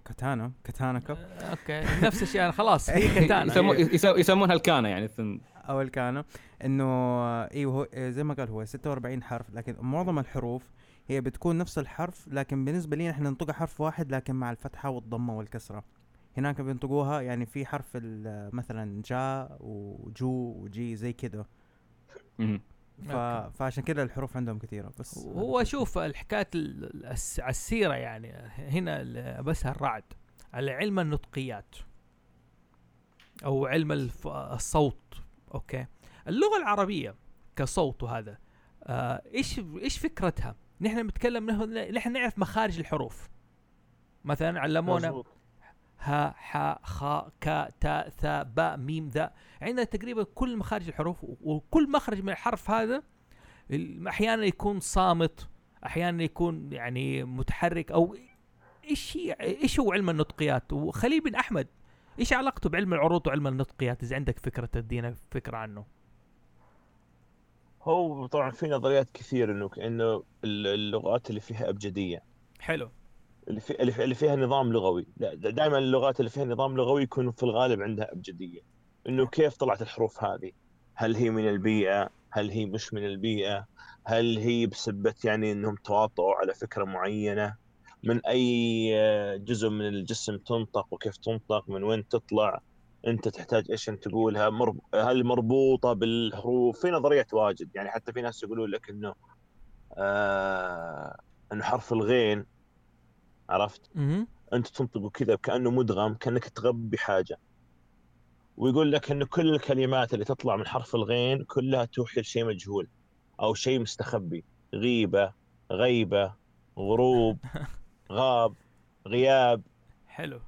كاتاناكا اوكي نفس الشيء خلاص كاتانا يسمونها الكانا يعني او الكانا انه ايوه زي ما قال هو 46 حرف, لكن معظم الحروف هي بتكون نفس الحرف, لكن بالنسبه لنا احنا ننطق حرف واحد لكن مع الفتحه والضمه والكسره. هناك بينطقوها يعني في حرف مثلا جا وجو وجي زي كده, فعشان كده الحروف عندهم كثيره. بس هو شوف الحكايه على السيره يعني هنا بس الرعد على علم النطقيات او علم الصوت. اوكي اللغه العربيه كصوت وهذا ايش فكرتها؟ نحن نتكلم نحن نعرف مخارج الحروف, مثلا علمونا ها ح خ ك ت ث ب م ذا, عندنا تقريبا كل مخارج الحروف, وكل مخرج من الحرف هذا احيانا يكون صامت, احيانا يكون يعني متحرك. او ايش هو علم النطقيات؟ وخليل بن احمد ايش علاقته بعلم العروض وعلم النطقيات؟ اذا عندك فكره تدينا فكره عنه. هو طبعا في نظريات كثير انه اللغات اللي فيها ابجديه, حلو, اللي فيها نظام لغوي, دائما اللغات اللي فيها نظام لغوي يكون في الغالب عندها ابجديه. انه كيف طلعت الحروف هذه, هل هي من البيئه, هل هي مش من البيئه, هل هي بسبه يعني انهم تواطؤوا على فكره معينه, من اي جزء من الجسم تنطق, وكيف تنطق, من وين تطلع, انت تحتاج ايش انت تقولها، هل مربوطه بالحروف، في نظريه واجد يعني. حتى في ناس يقولون لك انه انه حرف الغين عرفت انت تنطقه كذا كانه مدغم كانك تغبي حاجه، ويقول لك انه كل الكلمات اللي تطلع من حرف الغين كلها توحي لشيء مجهول او شيء مستخبي، غيبه، غيبه، غروب، غاب، غياب. حلو.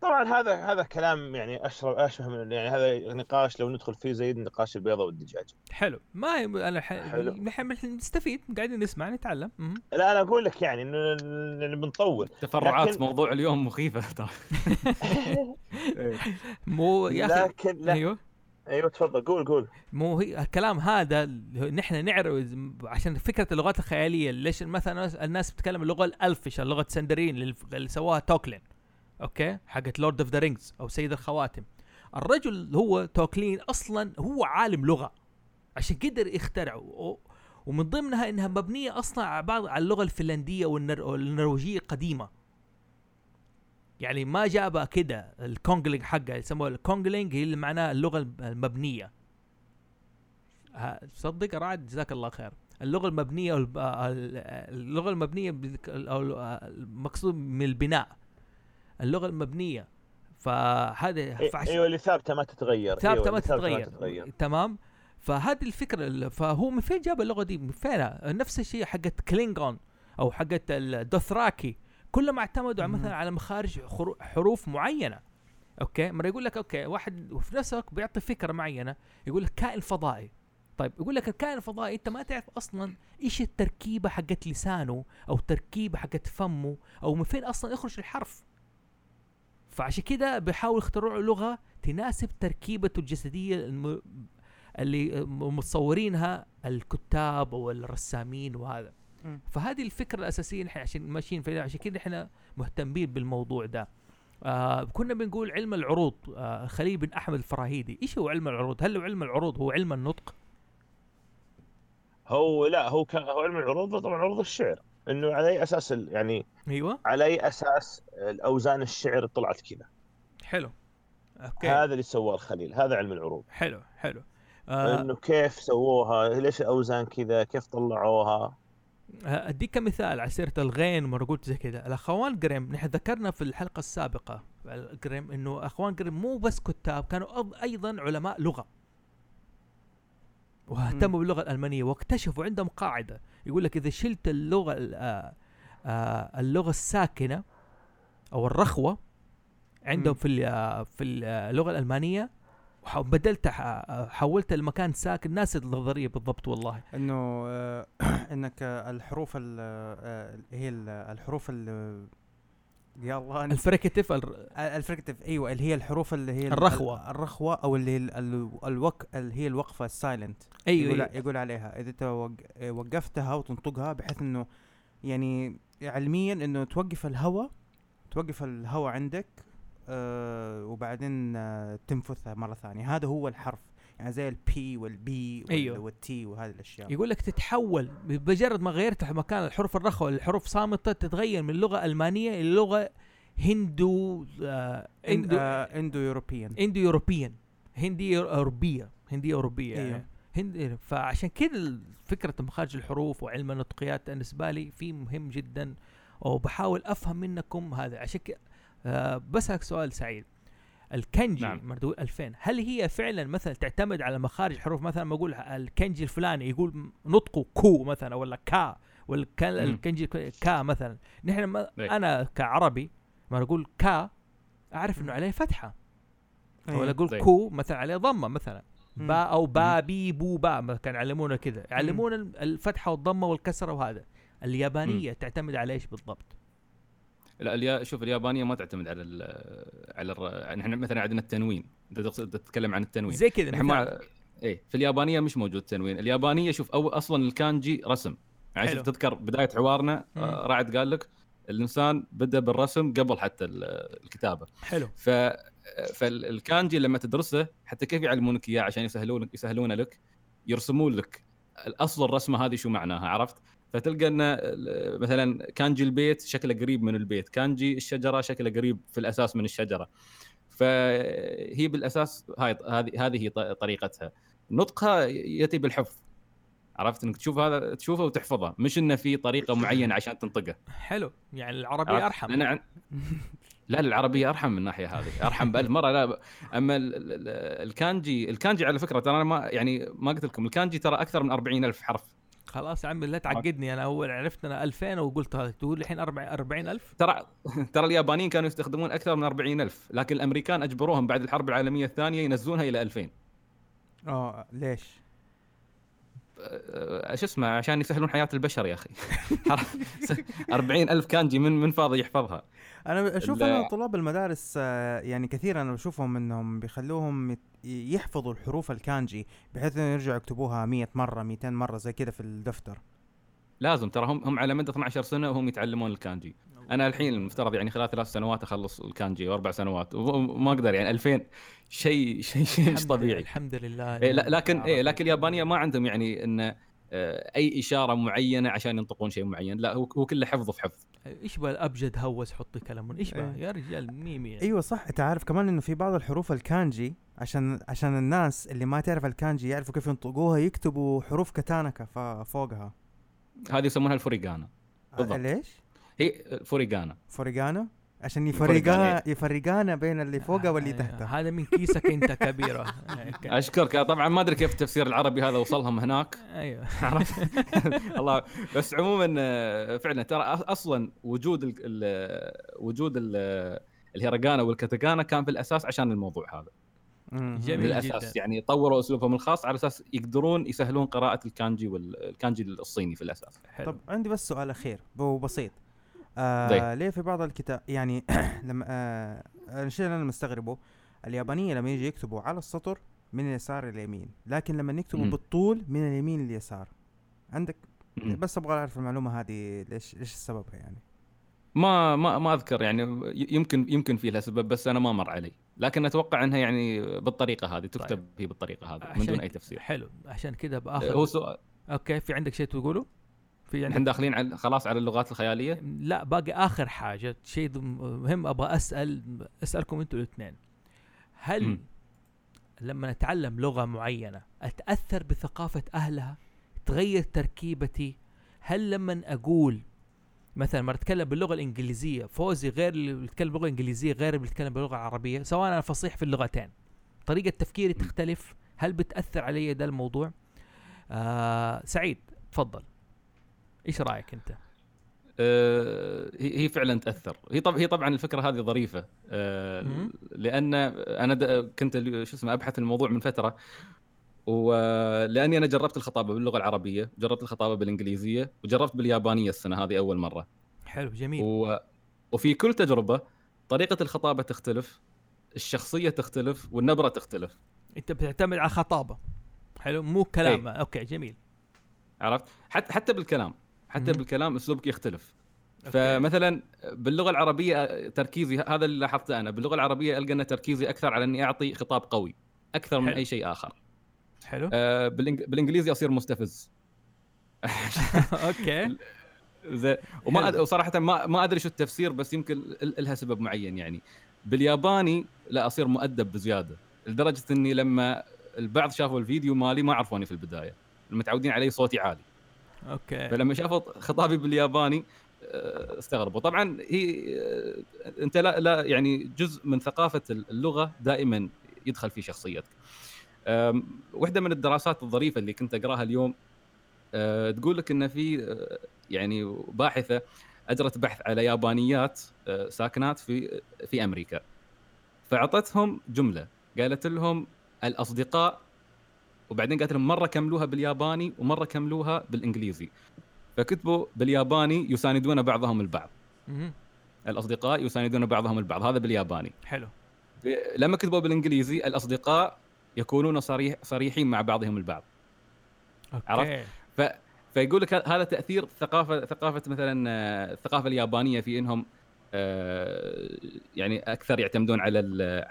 طبعا هذا كلام يعني اشبه من يعني هذا نقاش لو ندخل فيه زي نقاش البيضه والدجاجه. حلو. ما هي انا نحن نستفيد قاعدين نسمع نتعلم. لا انا اقول لك يعني انه بنطول تفرعات لكن... موضوع اليوم مخيفه ترى. مو يا اخي لكن لا. ايوه تفضل قول. مو هي الكلام هذا نحن نعرف عشان فكره اللغات الخياليه. ليش مثلا الناس بتتكلم اللغه الالفش، اللغه السندرين اللي سواها توكلين اوكي حقت لورد أوف ذا رينجز او سيد الخواتم. الرجل هو توكلين اصلا هو عالم لغه، عشان قدر يخترعه ومن ضمنها انها مبنيه اصلا على اللغه الفنلنديه والنرويجيه القديمه. يعني ما جابها كده الكونغلينج حقها يسموها الكونغلينج اللي معناها اللغه المبنيه. تصدق رعد جزاك الله خير. اللغه المبنيه اللغه المبنيه المقصود من البناء اللغه المبنيه. فهذا ايوه اللي ثابته ما تتغير، ثابته ما تتغير تمام. فهذه الفكره. فهو من فين جاب اللغه دي؟ من فينها؟ نفس الشيء حقت كلينجون او حقت الدوثراكي، كلهم اعتمدوا مثلا على مخارج حروف معينه. اوكي مره يقول لك اوكي واحد وفي نفس الوقت بيعطي فكره معينه، يقول لك كائن فضائي. طيب يقول لك الكائن الفضائي انت ما تعرف اصلا ايش التركيبه حقت لسانه او تركيبه حقت فمه او من فين اصلا يخرج الحرف. فعشان كده بيحاول يخترعوا لغه تناسب تركيبته الجسديه اللي متصورينها الكتاب والرسامين وهذا. فهذه الفكره الاساسيه نحن عشان ماشيين فيها، عشان كده احنا مهتمين بالموضوع ده. كنا بنقول علم العروض. خليل بن احمد الفراهيدي، ايش هو علم العروض؟ هل علم العروض هو علم النطق؟ هو لا، هو علم العروض طبعا عروض الشعر، انه على اي اساس يعني ايوه على اي اساس الاوزان الشعر طلعت كذا. حلو اوكي هذا اللي سواه الخليل، هذا علم العروض. حلو انه كيف سووها، ليش الاوزان كذا، كيف طلعوها. اديك مثال على سيره الغين مرقوت زي كذا. الاخوان جريم نحن ذكرنا في الحلقه السابقه جريم، انه اخوان جريم مو بس كتاب، كانوا ايضا علماء لغه واهتموا باللغه الالمانيه، واكتشفوا عندهم قاعده يقول لك اذا شلت اللغه الساكنه او الرخوه عندهم في اللغه الالمانيه وبدلت حولت المكان ساكن، ناس النظريه بالضبط والله انه انك الحروف هي الحروف يا الله الفريكتيف الفريكتيف ايوه اللي هي الحروف اللي هي الرخوه او اللي هي اللي هي الوقفه السايلنت. أيوة يقول عليها اذا وقفتها وتنطقها بحيث انه يعني علميا انه توقف الهواء عندك وبعدين تنفثها مره ثانيه. هذا هو الحرف يعني زي البي والبي والتي وهذه الاشياء. يقول لك تتحول بمجرد ما غيرت مكان الحرف الرخوه للحروف صامته، تتغير من لغه المانيه الى لغه هندي اوروبيه أيوه. يعني. فعشان كذا فكره مخارج الحروف وعلم النطقيات بالنسبه لي في مهم جدا، وبحاول افهم منكم هذا. عشان بسألك سؤال سعيد، الكانجي نعم. مردود 2000 هل هي فعلا مثلا تعتمد على مخارج حروف؟ مثلا ما اقول الكانجي الفلاني يقول نطقه كو مثلا ولا كا، والكانجي كا مثلا نحن انا كعربي ما اقول كا اعرف انه عليه فتحه، ولا اقول كو مثلا عليه ضمه مثلا با او با بي بو با، كان يعلمونا كذا، يعلمونا الفتحه والضمه والكسره وهذا. اليابانيه تعتمد على ايش بالضبط؟ لا شوف اليابانيه ما تعتمد على نحن مثلا عندنا التنوين. انت تتكلم عن التنوين زي كذا نحن في اليابانيه مش موجود تنوين. اليابانيه شوف اصلا الكانجي رسم، يعني شوف تذكر بدايه حوارنا رعد قال لك الانسان بدا بالرسم قبل حتى الكتابه. حلو. فالكانجي لما تدرسه حتى كيف يعلمونك اياه عشان يسهلون لك، يرسمون لك الاصل الرسمه هذه شو معناها عرفت. فتلقى ان مثلا كانجي البيت شكله قريب من البيت، كانجي الشجره شكله قريب في الاساس من الشجره. فهي بالاساس هاي هذه طريقتها. نطقها ياتي بالحفظ، عرفت انك تشوف هذا تشوفه وتحفظه، مش انه في طريقه معينه عشان تنطقه. حلو، يعني العربيه ارحم. أنا لا العربيه ارحم من الناحيه هذه، ارحم بألف مره. لا اما الكانجي على فكره ترى انا ما قلت لكم الكانجي ترى اكثر من 40,000 حرف. خلاص يا عمي لا تعقدني، انا اول عرفت انا 2000 وقلت تقول الحين 40,000. ترى اليابانيين كانوا يستخدمون اكثر من 40,000، لكن الامريكان اجبروهم بعد الحرب العالميه الثانيه ينزلونها الى 2000. ليش؟ ايش اسمه، عشان يسهلون حياة البشر يا اخي. 40,000 كانجي من فاضي يحفظها. انا اشوف ان طلاب المدارس يعني كثيرا انا بشوفهم انهم بيخلوهم يحفظوا الحروف الكانجي بحيث انهم يرجعوا يكتبوها 100 مرة 200 مرة زي كده في الدفتر. لازم ترى هم على مدى 12 سنة وهم يتعلمون الكانجي. انا الحين المفترض يعني خلال 3 سنوات اخلص الكانجي و4 سنوات وما اقدر، يعني 2000 شيء مش طبيعي. الحمد لله. لكن اليابانية ما عندهم يعني ان اي اشاره معينه عشان ينطقون شيء معين، لا هو كله حفظ في حفظ. ايش بالابجد هوس حطي كلامون ايش بقى يا رجال ميمي يعني. ايوه صح. تعرف كمان انه في بعض الحروف الكانجي عشان الناس اللي ما تعرف الكانجي يعرفوا كيف ينطقوها، يكتبوا حروف كتانكا فوقها، هذه يسمونها الفوريغانا. بالضبط. ليش هي فوريغانا؟ عشان يفرقانا بين اللي فوقه واللي تحته. هذا من كيسك انت كبيره. اشكرك. طبعا ما ادري كيف التفسير العربي هذا وصلهم هناك. ايوه الله. بس عموما فعلا ترى اصلا وجود الهيراغانا والكاتاكانا كان في الاساس عشان الموضوع هذا. جميل الاساس جداً. يعني طوروا اسلوبهم الخاص على اساس يقدرون يسهلون قراءه الكانجي الصيني في الاساس. طب عندي بس سؤال اخير بسيط. ليه في بعض الكتاب يعني لما الشيء اللي انا مستغربه اليابانيين لما يجي يكتبوا على السطر من اليسار لليمين، لكن لما يكتبوا بالطول من اليمين لليسار. عندك بس ابغى اعرف المعلومه هذه ليش سببها يعني. ما اذكر يعني، يمكن في لها سبب بس انا ما مر علي، لكن اتوقع انها يعني بالطريقه هذه تكتب. طيب. هي بالطريقه هذه من دون اي تفسير. حلو، عشان كذا باخذ هو سؤال. اوكي، في عندك شيء تقوله؟ نحن داخلين على خلاص على اللغات الخيالية؟ لا، باقي آخر حاجة شيء مهم أبغى أسألكم أنتوا الاثنين. هل لما نتعلم لغة معينة أتأثر بثقافة أهلها؟ تغير تركيبتي؟ هل لما أقول مثلا ما أتكلم باللغة الإنجليزية، فوزي غير اللي يتكلم باللغة الإنجليزية غير اللي يتكلم باللغة العربية، سواء أنا فصيح في اللغتين، طريقة تفكيري تختلف، هل بتأثر علي ده الموضوع؟ سعيد تفضل، ايش رايك انت؟ هي فعلا تاثر. هي طبعا الفكره هذه ظريفه، لان انا كنت ابحث الموضوع من فتره، ولاني انا جربت الخطابه باللغه العربيه، جربت الخطابه بالانجليزيه، وجربت باليابانيه السنه هذه اول مره. حلو جميل. وفي كل تجربه طريقه الخطابه تختلف، الشخصيه تختلف، والنبره تختلف. انت بتعتمد على خطابه. حلو، مو كلام. اوكي جميل. عرفت؟ حتى بالكلام، اسلوبك يختلف. أوكي. فمثلا باللغه العربيه تركيزي، هذا اللي لاحظته انا، باللغه العربيه القى ان تركيزي اكثر على اني اعطي خطاب قوي اكثر. حلو. من اي شيء اخر. حلو. بالانجليزي اصير مستفز. اوكي. وصراحه ما ادري شو التفسير، بس يمكن لها سبب معين يعني. بالياباني لا، اصير مؤدب بزياده، لدرجه اني لما البعض شافوا الفيديو مالي ما عرفوني في البدايه، المتعودين علي صوتي عالي. اوكي. فلما شافوا خطابي بالياباني استغربوا. طبعا هي انت لا يعني جزء من ثقافه اللغه دائما يدخل في شخصيتك. واحده من الدراسات الظريفه اللي كنت اقراها اليوم تقول لك ان في يعني باحثه اجرت بحث على يابانيات ساكنات في امريكا، فاعطتهم جمله، قالت لهم الاصدقاء، وبعدين قالت لهم مرة كملوها بالياباني ومرة كملوها بالإنجليزي. فكتبوا بالياباني يساندون بعضهم البعض. الأصدقاء يساندون بعضهم البعض، هذا بالياباني. حلو. لما كتبوا بالإنجليزي الأصدقاء يكونون صريحين مع بعضهم البعض. أوكي. عرفت؟ فيقول لك هذا تأثير ثقافة مثلا الثقافة اليابانية في إنهم يعني أكثر يعتمدون على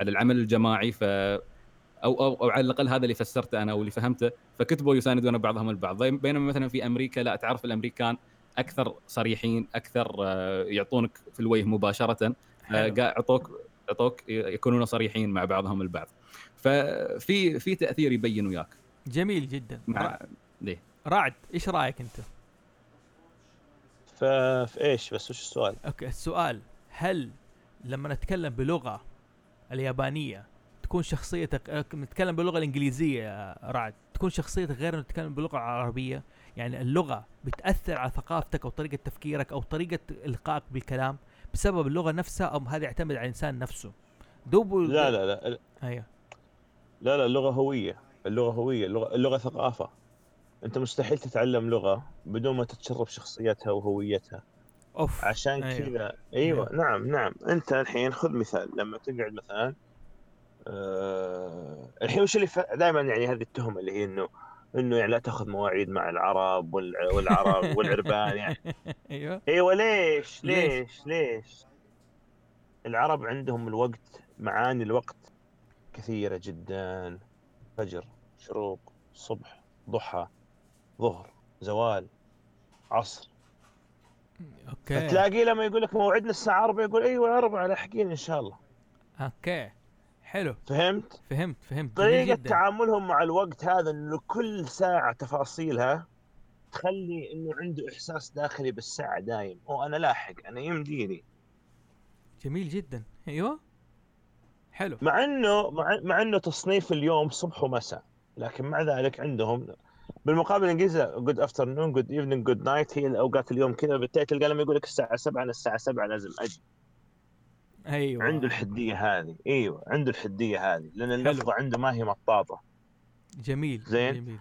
العمل الجماعي، أو على الأقل هذا اللي فسرته أنا واللي فهمته، فكتبوا يساندون بعضهم البعض. بينما مثلا في أمريكا لا، تعرف الأمريكان أكثر صريحين، أكثر يعطونك في الوجه مباشرة. أعطوك يعطوك يكونون صريحين مع بعضهم البعض، ففي تأثير يبين وياك. جميل جدا. مع ليه رعد ايش رايك انت في ايش؟ بس وش السؤال؟ اوكي السؤال، هل لما نتكلم بلغه اليابانيه تكون شخصيتك، نتكلم باللغه الانجليزيه يا رعد، تكون شخصيتك غير لما نتكلم باللغه العربيه؟ يعني اللغه بتاثر على ثقافتك او طريقه تفكيرك او طريقه القائك بالكلام بسبب اللغه نفسها، او هذا يعتمد على الانسان نفسه؟ لا لا لا ايوه لا لا، اللغه هويه، اللغه هويه، اللغه ثقافه. انت مستحيل تتعلم لغه بدون ما تتشرب شخصيتها وهويتها. اوف عشان أيوة. كذا ايوه نعم نعم. انت الحين خذ مثال، لما تقعد مثلا الحين وش اللي دائما يعني هذه التهمه اللي هي انه يعني لا تاخذ مواعيد مع العرب والعرب والعربان يعني ايوه ليش العرب عندهم الوقت، معاني الوقت كثيره جدا، فجر، شروق، صبح، ضحى، ظهر، زوال، عصر. اوكي تلاقي لما يقول لك موعدنا الساعه 4 يقول ايوه 4 لاحقين ان شاء الله. اوكي حلو، فهمت طريقة تعاملهم مع الوقت هذا، انه كل ساعة تفاصيلها تخلي انه عنده احساس داخلي بالساعة دايم، او انا لاحق، انا يمديني. جميل جدا ايوه حلو. مع انه تصنيف اليوم صبح ومساء، لكن مع ذلك عندهم بالمقابل الانجليزي good afternoon good evening good night، هي الاوقات اليوم كذا. بالتالي تلقى لما يقول لك الساعة 7 انا الساعة 7 لازم اجي. ايوه عنده الحديه هذه، ايوه عنده الحديه هذه، لان اللفظه عنده ما هي مطاطه. جميل زين جميل.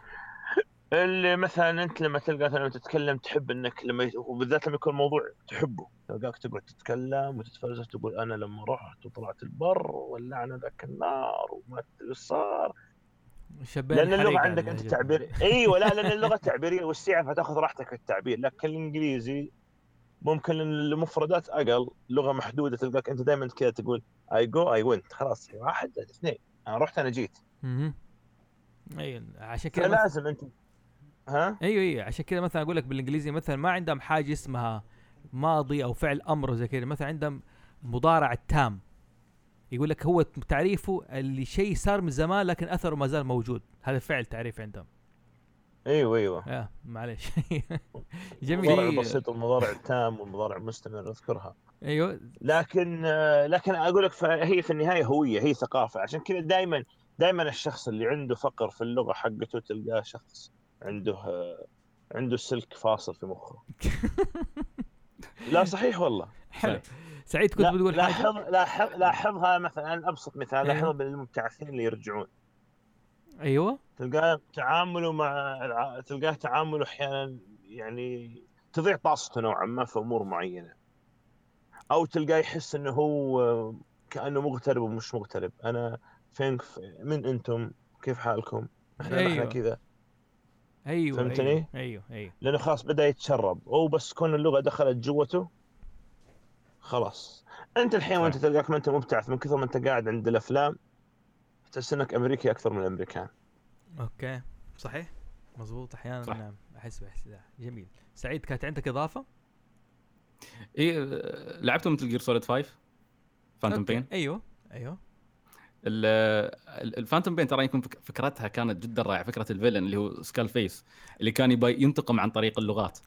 اللي مثلا انت لما تلقى لما تتكلم تحب انك لما، وبالذات لما يكون موضوع تحبه، تلقاك تقعد تتكلم وتتفلسف تقول انا لما رحت وطلعت البر ولعنا ذاك النار وما صار، لان اللغه عندك انت تعبير. ايوه لا لان اللغه تعبيريه والسعه، فتاخذ راحتك في التعبير. لكن الانجليزي ممكن المفردات اقل، لغه محدوده، تلقاك انت دائما كذا تقول اي جو اي وينت، خلاص واحد اثنين انا رحت انا جيت. اي عشان كذا لازم انت ها ايوه عشان كذا مثلا اقول لك بالانجليزي مثلا ما عندهم حاجه اسمها ماضي او فعل امر زي كذا، مثلا عندهم مضارع التام، يقول لك هو تعريفه اللي شيء صار من زمان لكن اثره ما زال موجود، هذا فعل تعريف عندهم. ايوه معليش. جميل. مضارع بسيط والمضارع التام والمضارع المستمر اذكرها. ايوه لكن اقول لك هي في النهايه هويه، هي ثقافه. عشان كذا دائما الشخص اللي عنده فقر في اللغه حقته تلقاه شخص عنده سلك فاصل في مخه. لا صحيح والله. حلو سعيد كنت بتقول لاحظ حاجه. لاحظها مثلا ابسط مثال، لاحظها بالمبتعثين اللي يرجعون. ايوه تلقاه تعامله احيانا يعني تضيع طاقته نوعا ما في امور معينه، او تلقاه يحس انه هو كانه مغترب ومش مغترب. انا فين، من انتم، كيف حالكم، احنا أيوة. كذا ايوه فهمتني أيوة. لانه خلاص بدا يتشرب، او بس كون اللغه دخلت جوته خلاص. انت الحين وانت تلقاك ما انت مبتعث، من كثر ما انت قاعد عند الافلام تحس انك امريكي اكثر من الامريكان. اوكي صحيح مزبوط احيانا صح. انا احس ده. جميل سعيد كانت عندك اضافه؟ ايه لعبتوا مثل جير سوليد 5 فانتوم بين؟ ايوه الفانتوم بين ترى يكون فكرتها كانت جدا رائعه، فكره الفيلن اللي هو سكال فيس اللي كان ينتقم عن طريق اللغات.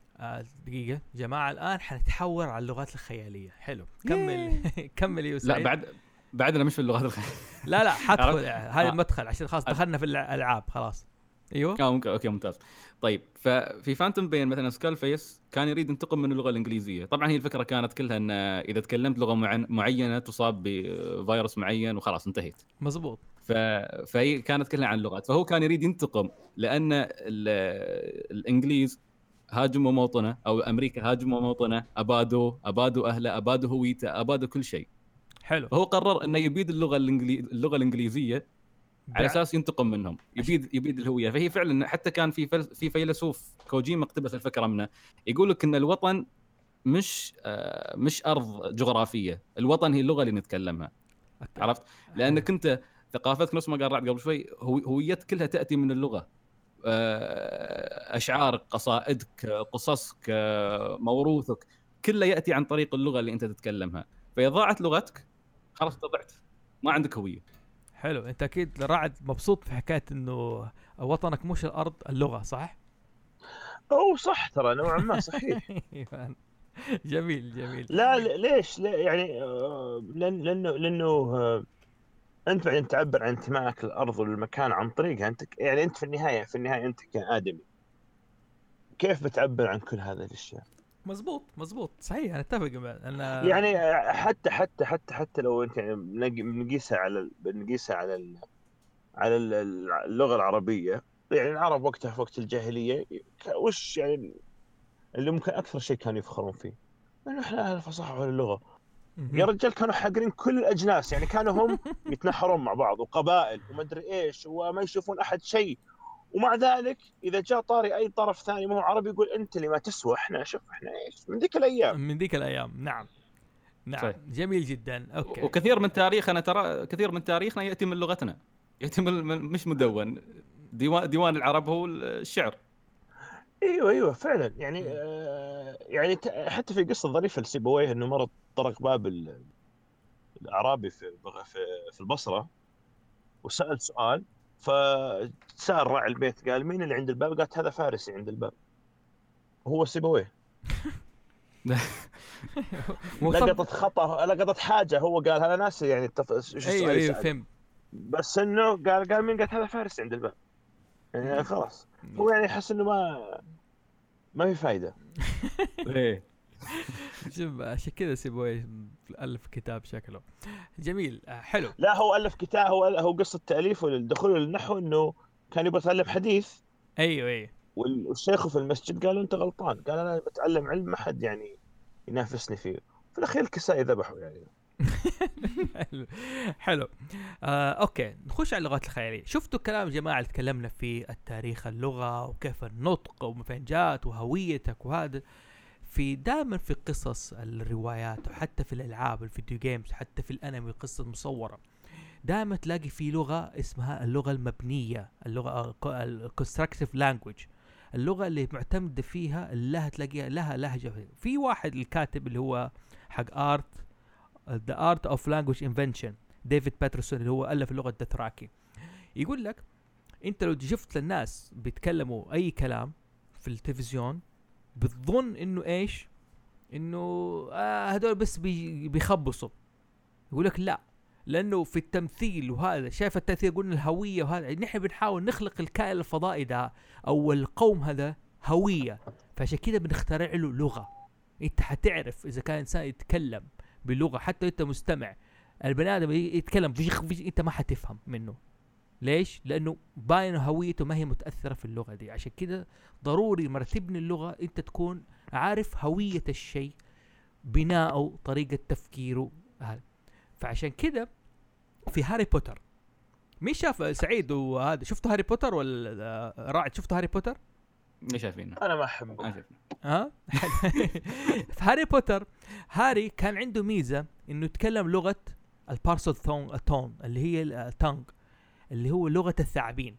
دقيقه جماعه، الان حنتحور على اللغات الخياليه. حلو كمل. كمل يا سعيد. لا بعدنا مش في اللغات الخياليه. لا حدخل هذا المدخل عشان خلاص دخلنا في الالعاب خلاص. ايوه اوكي ممتاز. طيب ففي فانتوم بين مثلا سكال فيس كان يريد ينتقم من اللغه الانجليزيه. طبعا هي الفكره كانت كلها ان اذا تكلمت لغه معينه تصاب بفيروس معين وخلاص انتهيت. مزبوط. فهي كانت كلها عن اللغات، فهو كان يريد ينتقم لان الانجليز هاجموا موطنه، او امريكا هاجموا موطنه، ابادوا اهله، ابادوا هويته، ابادوا كل شيء. حلو. هو قرر انه يبيد اللغه الانجليزيه على اساس ينتقم منهم، يبيد الهويه. فهي فعلا حتى كان في فيلسوف كوجيما اقتبس الفكره منه، يقول لك ان الوطن مش ارض جغرافيه، الوطن هي اللغه اللي نتكلمها. عرفت؟ لانك انت ثقافتك نفس ما قال رعد قبل شوي، هويتك كلها تاتي من اللغه. اشعارك، قصائدك، قصصك، موروثك، كله ياتي عن طريق اللغه اللي انت تتكلمها. فاذا ضاعت لغتك خلاص طبعت ما عندك هويه. حلو. انت اكيد رعد مبسوط في حكايه انه وطنك مش الارض اللغه صح؟ او صح ترى نوعا ما صحيح. جميل جميل. لا ليش؟ لا يعني لانه انت بعدين تعبر عن انتمائك للارض والمكان عن طريقها انت، يعني انت في النهايه انت كادمي كيف بتعبر عن كل هذه الاشياء؟ مزبوط صحيح. انا اتفق معك. انا يعني حتى لو انت يعني نقيسها على اللغه العربيه، يعني العرب وقتها في وقت الجاهليه وش يعني اللي ممكن اكثر شيء كانوا يفخرون فيه انه احنا الفصاحه واللغه. يا رجال كانوا حاقرين كل الاجناس، يعني كانوا هم يتنحرون مع بعض وقبائل وما ادري ايش وما يشوفون احد شيء، ومع ذلك إذا جاء طاري أي طرف ثاني مو عربي يقول أنت اللي ما تسوى. إحنا شوف إحنا إيش من ذيك الأيام. نعم صحيح. جميل جدا. أوكي. وكثير من تاريخنا ترى كثير من تاريخنا يأتي من لغتنا، يأتي من مش مدون ديوان العرب هو الشعر. أيوة فعلا. يعني يعني حتى في قصة ظريفة لسيبويه إنه مرة طرق باب الأعرابي في البصرة وسأل سؤال، فسأل راعي البيت قال مين اللي عند الباب؟ قالت هذا فارسي عند الباب هو سيبويه. لقطت خطأ، لقطت حاجة هو قال أنا ناسي يعني أيوة فهم. بس إنه قال مين؟ قالت هذا فارسي عند الباب. يعني خلاص هو يعني يحس إنه ما في فايدة. إيه شوف عشان كذا سيبويه ألف كتاب شكله جميل. حلو. لا هو ألف كتاب، هو قصة تأليف والدخول للنحو إنه كان يبغى يتعلم حديث. أيوة. والشيخ في المسجد قالوا أنت غلطان، قال أنا بتعلم علم ما حد يعني ينافسني فيه، في الأخير الكسائي ذبحوا يعني. حلو. أوكي نخش على اللغات الخيالية. شفتوا كلام جماعة اللي تكلمنا فيه التاريخ اللغة وكيف النطق ومفنجات وهويتك وهذا في دائما في قصص الروايات وحتى في الألعاب الفيديو جيمز حتى في الأنمي قصة مصورة دائما تلاقي في لغة اسمها اللغة المبنية، اللغة الكونستراكتيف لانجويج، اللغة اللي معتمدة فيها لها تلاقيها لها لهجة. في واحد الكاتب اللي هو حق آرت The Art of Language Invention ديفيد بيترسون اللي هو ألف اللغة الدوثراكي، يقول لك أنت لو شفت للناس بيتكلموا أي كلام في التلفزيون بتظن انه ايش، انه هذول بس بيخبصوا. يقولك لا، لانه في التمثيل وهذا شايف التأثير قلنا الهوية وهذا نحن بنحاول نخلق الكائن الفضائي ده او القوم هذا هوية، فعشان كده بنخترع له لغة. انت حتعرف اذا كان انسان يتكلم بلغة حتى انت مستمع البني ادم يتكلم انت ما حتفهم منه. ليش؟ لأنه باين هويته ما هي متأثرة في اللغة دي. عشان كده ضروري مرتبني اللغة أنت تكون عارف هوية الشيء، بناءه، طريقة تفكيره. فعشان كده في هاري بوتر مين شاف سعيد وهذا؟ شفتوا هاري بوتر ولا رعد؟ شفتوا هاري بوتر؟ مش شايفينه. أنا ما أحبه. ها؟ في هاري بوتر هاري كان عنده ميزة إنه يتكلم لغة البارسل تون اللي هي التانج اللي هو لغة الثعابين.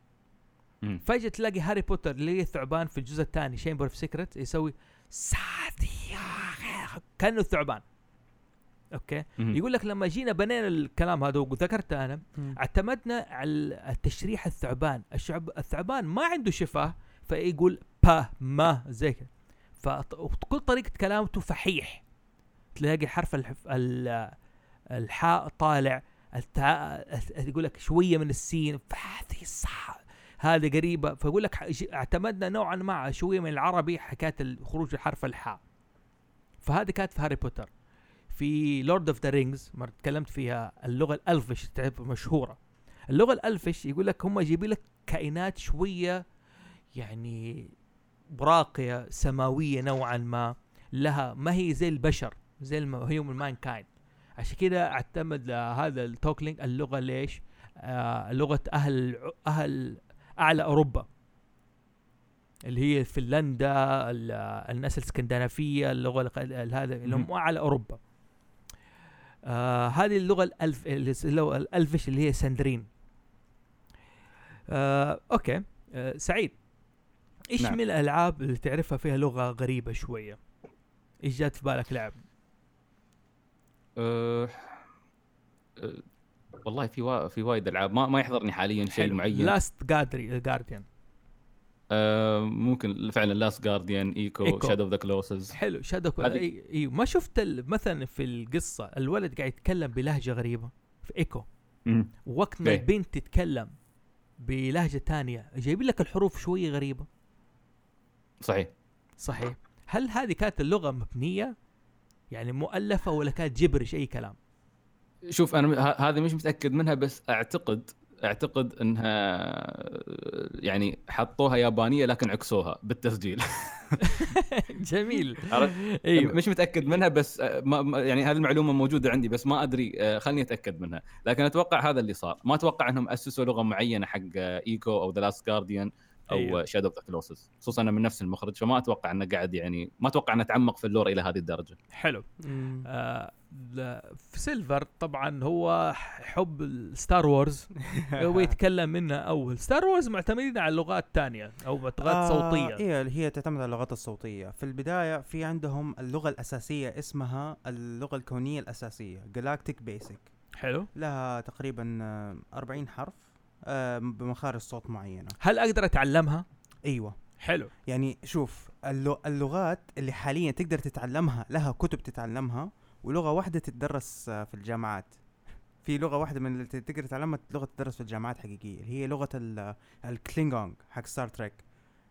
فجأة تلاقي هاري بوتر اللي هي الثعبان في الجزء الثاني شامبر اوف سيكريت يسوي كأنه الثعبان. اوكي. يقول لك لما جينا بنينا الكلام هذا وذكرت انا اعتمدنا على التشريح الثعبان، الثعبان ما عنده شفاه فيقول با ما زي كده، فكل طريقة كلامته فحيح، تلاقي حرف الحاء طالع، يقول لك شويه من السين فهذه صح هذه قريبه، فيقول لك اعتمدنا نوعا ما شويه من العربي حكايه خروج الحرف الحاء. فهذه كانت في هاري بوتر. في لورد أوف ذا رينجز ما تكلمت فيها اللغه الالفش مشهوره. اللغه الالفش يقول لك هم يجيب لك كائنات شويه يعني براقيه سماويه نوعا ما، لها ما هي زي البشر زي هيومن مان كايند. عشان كده اعتمد هذا التوكلين اللغة ليش؟ لغة أهل أعلى أوروبا اللي هي فنلندا، الناس الاسكندنافية، اللغة هذا اللي هم أعلى أوروبا. هذه اللغة الألفش اللي هي سندرين. أوكي. سعيد إيش نعم. من الألعاب اللي تعرفها فيها لغة غريبة شوية إيش جات في بالك لعب؟ والله في وايد العاب ما يحضرني حاليا شيء معين. لاست جارديان ممكن فعلا. لاست جارديان، ايكو، شادو اوف ذا كلوسز. حلو شادو ما شفت مثلا في القصه الولد قاعد يتكلم بلهجه غريبه في ايكو، وقت ما البنت تتكلم بلهجه تانية جايبين لك الحروف شويه غريبه. صحيح. هل هذه كانت اللغه مبنيه يعني مؤلفه ولا كانت جبرش اي كلام؟ شوف انا هذه مش متاكد منها، بس اعتقد انها يعني حطوها يابانيه لكن عكسوها بالتسجيل. جميل. ايوه مش متاكد منها، بس يعني هذه المعلومه موجوده عندي بس ما ادري، خلني اتاكد منها. لكن اتوقع هذا اللي صار، ما اتوقع انهم اسسوا لغه معينه حق ايكو او ذا لاست جارديان او شادو اوف ذا كلوسز، خصوصا من نفس المخرج. فما اتوقع انه قاعد يعني ما اتوقع انه تعمق في اللور الى هذه الدرجه. حلو. في سيلفر طبعا هو حب الستار وورز ويتكلم منها. اول ستار وورز معتمدين على لغات تانية او لغات صوتيه. ايه هي تعتمد على اللغات الصوتيه. في البدايه في عندهم اللغه الاساسيه اسمها اللغه الكونيه الاساسيه جالاكتيك بيسك. حلو. لها تقريبا 40 حرف بمخارج صوت معينه. هل اقدر اتعلمها؟ ايوه. حلو. يعني شوف اللغات اللي حاليا تقدر تتعلمها لها كتب تتعلمها، ولغه واحده تتدرس في الجامعات. في لغه واحده من اللي تقدر تتعلمها لغه تدرس في الجامعات حقيقيه، اللي هي لغه الكلينجون حق ستار تريك،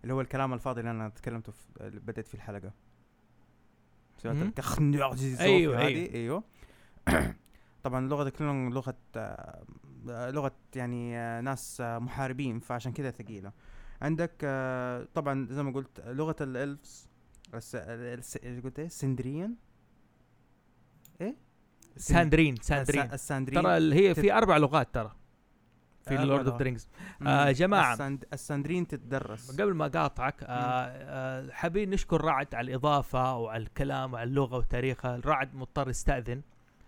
اللي هو الكلام الفاضي اللي انا تكلمته في بدأت في الحلقه. ايوه. طبعا لغه الكلينجون لغه يعني ناس محاربين، فعشان كده ثقيله. عندك طبعا زي ما قلت لغه الالفز، قلت سندريان ايه ساندرين. ترى اللي هي في 4 لغات ترى في لورد اوف ذا رينجز. جماعه الساندرين تتدرس. قبل ما اقاطعك حابين نشكر رعد على الاضافه وعلى الكلام وعلى اللغه وتاريخها. الرعد مضطر يستاذن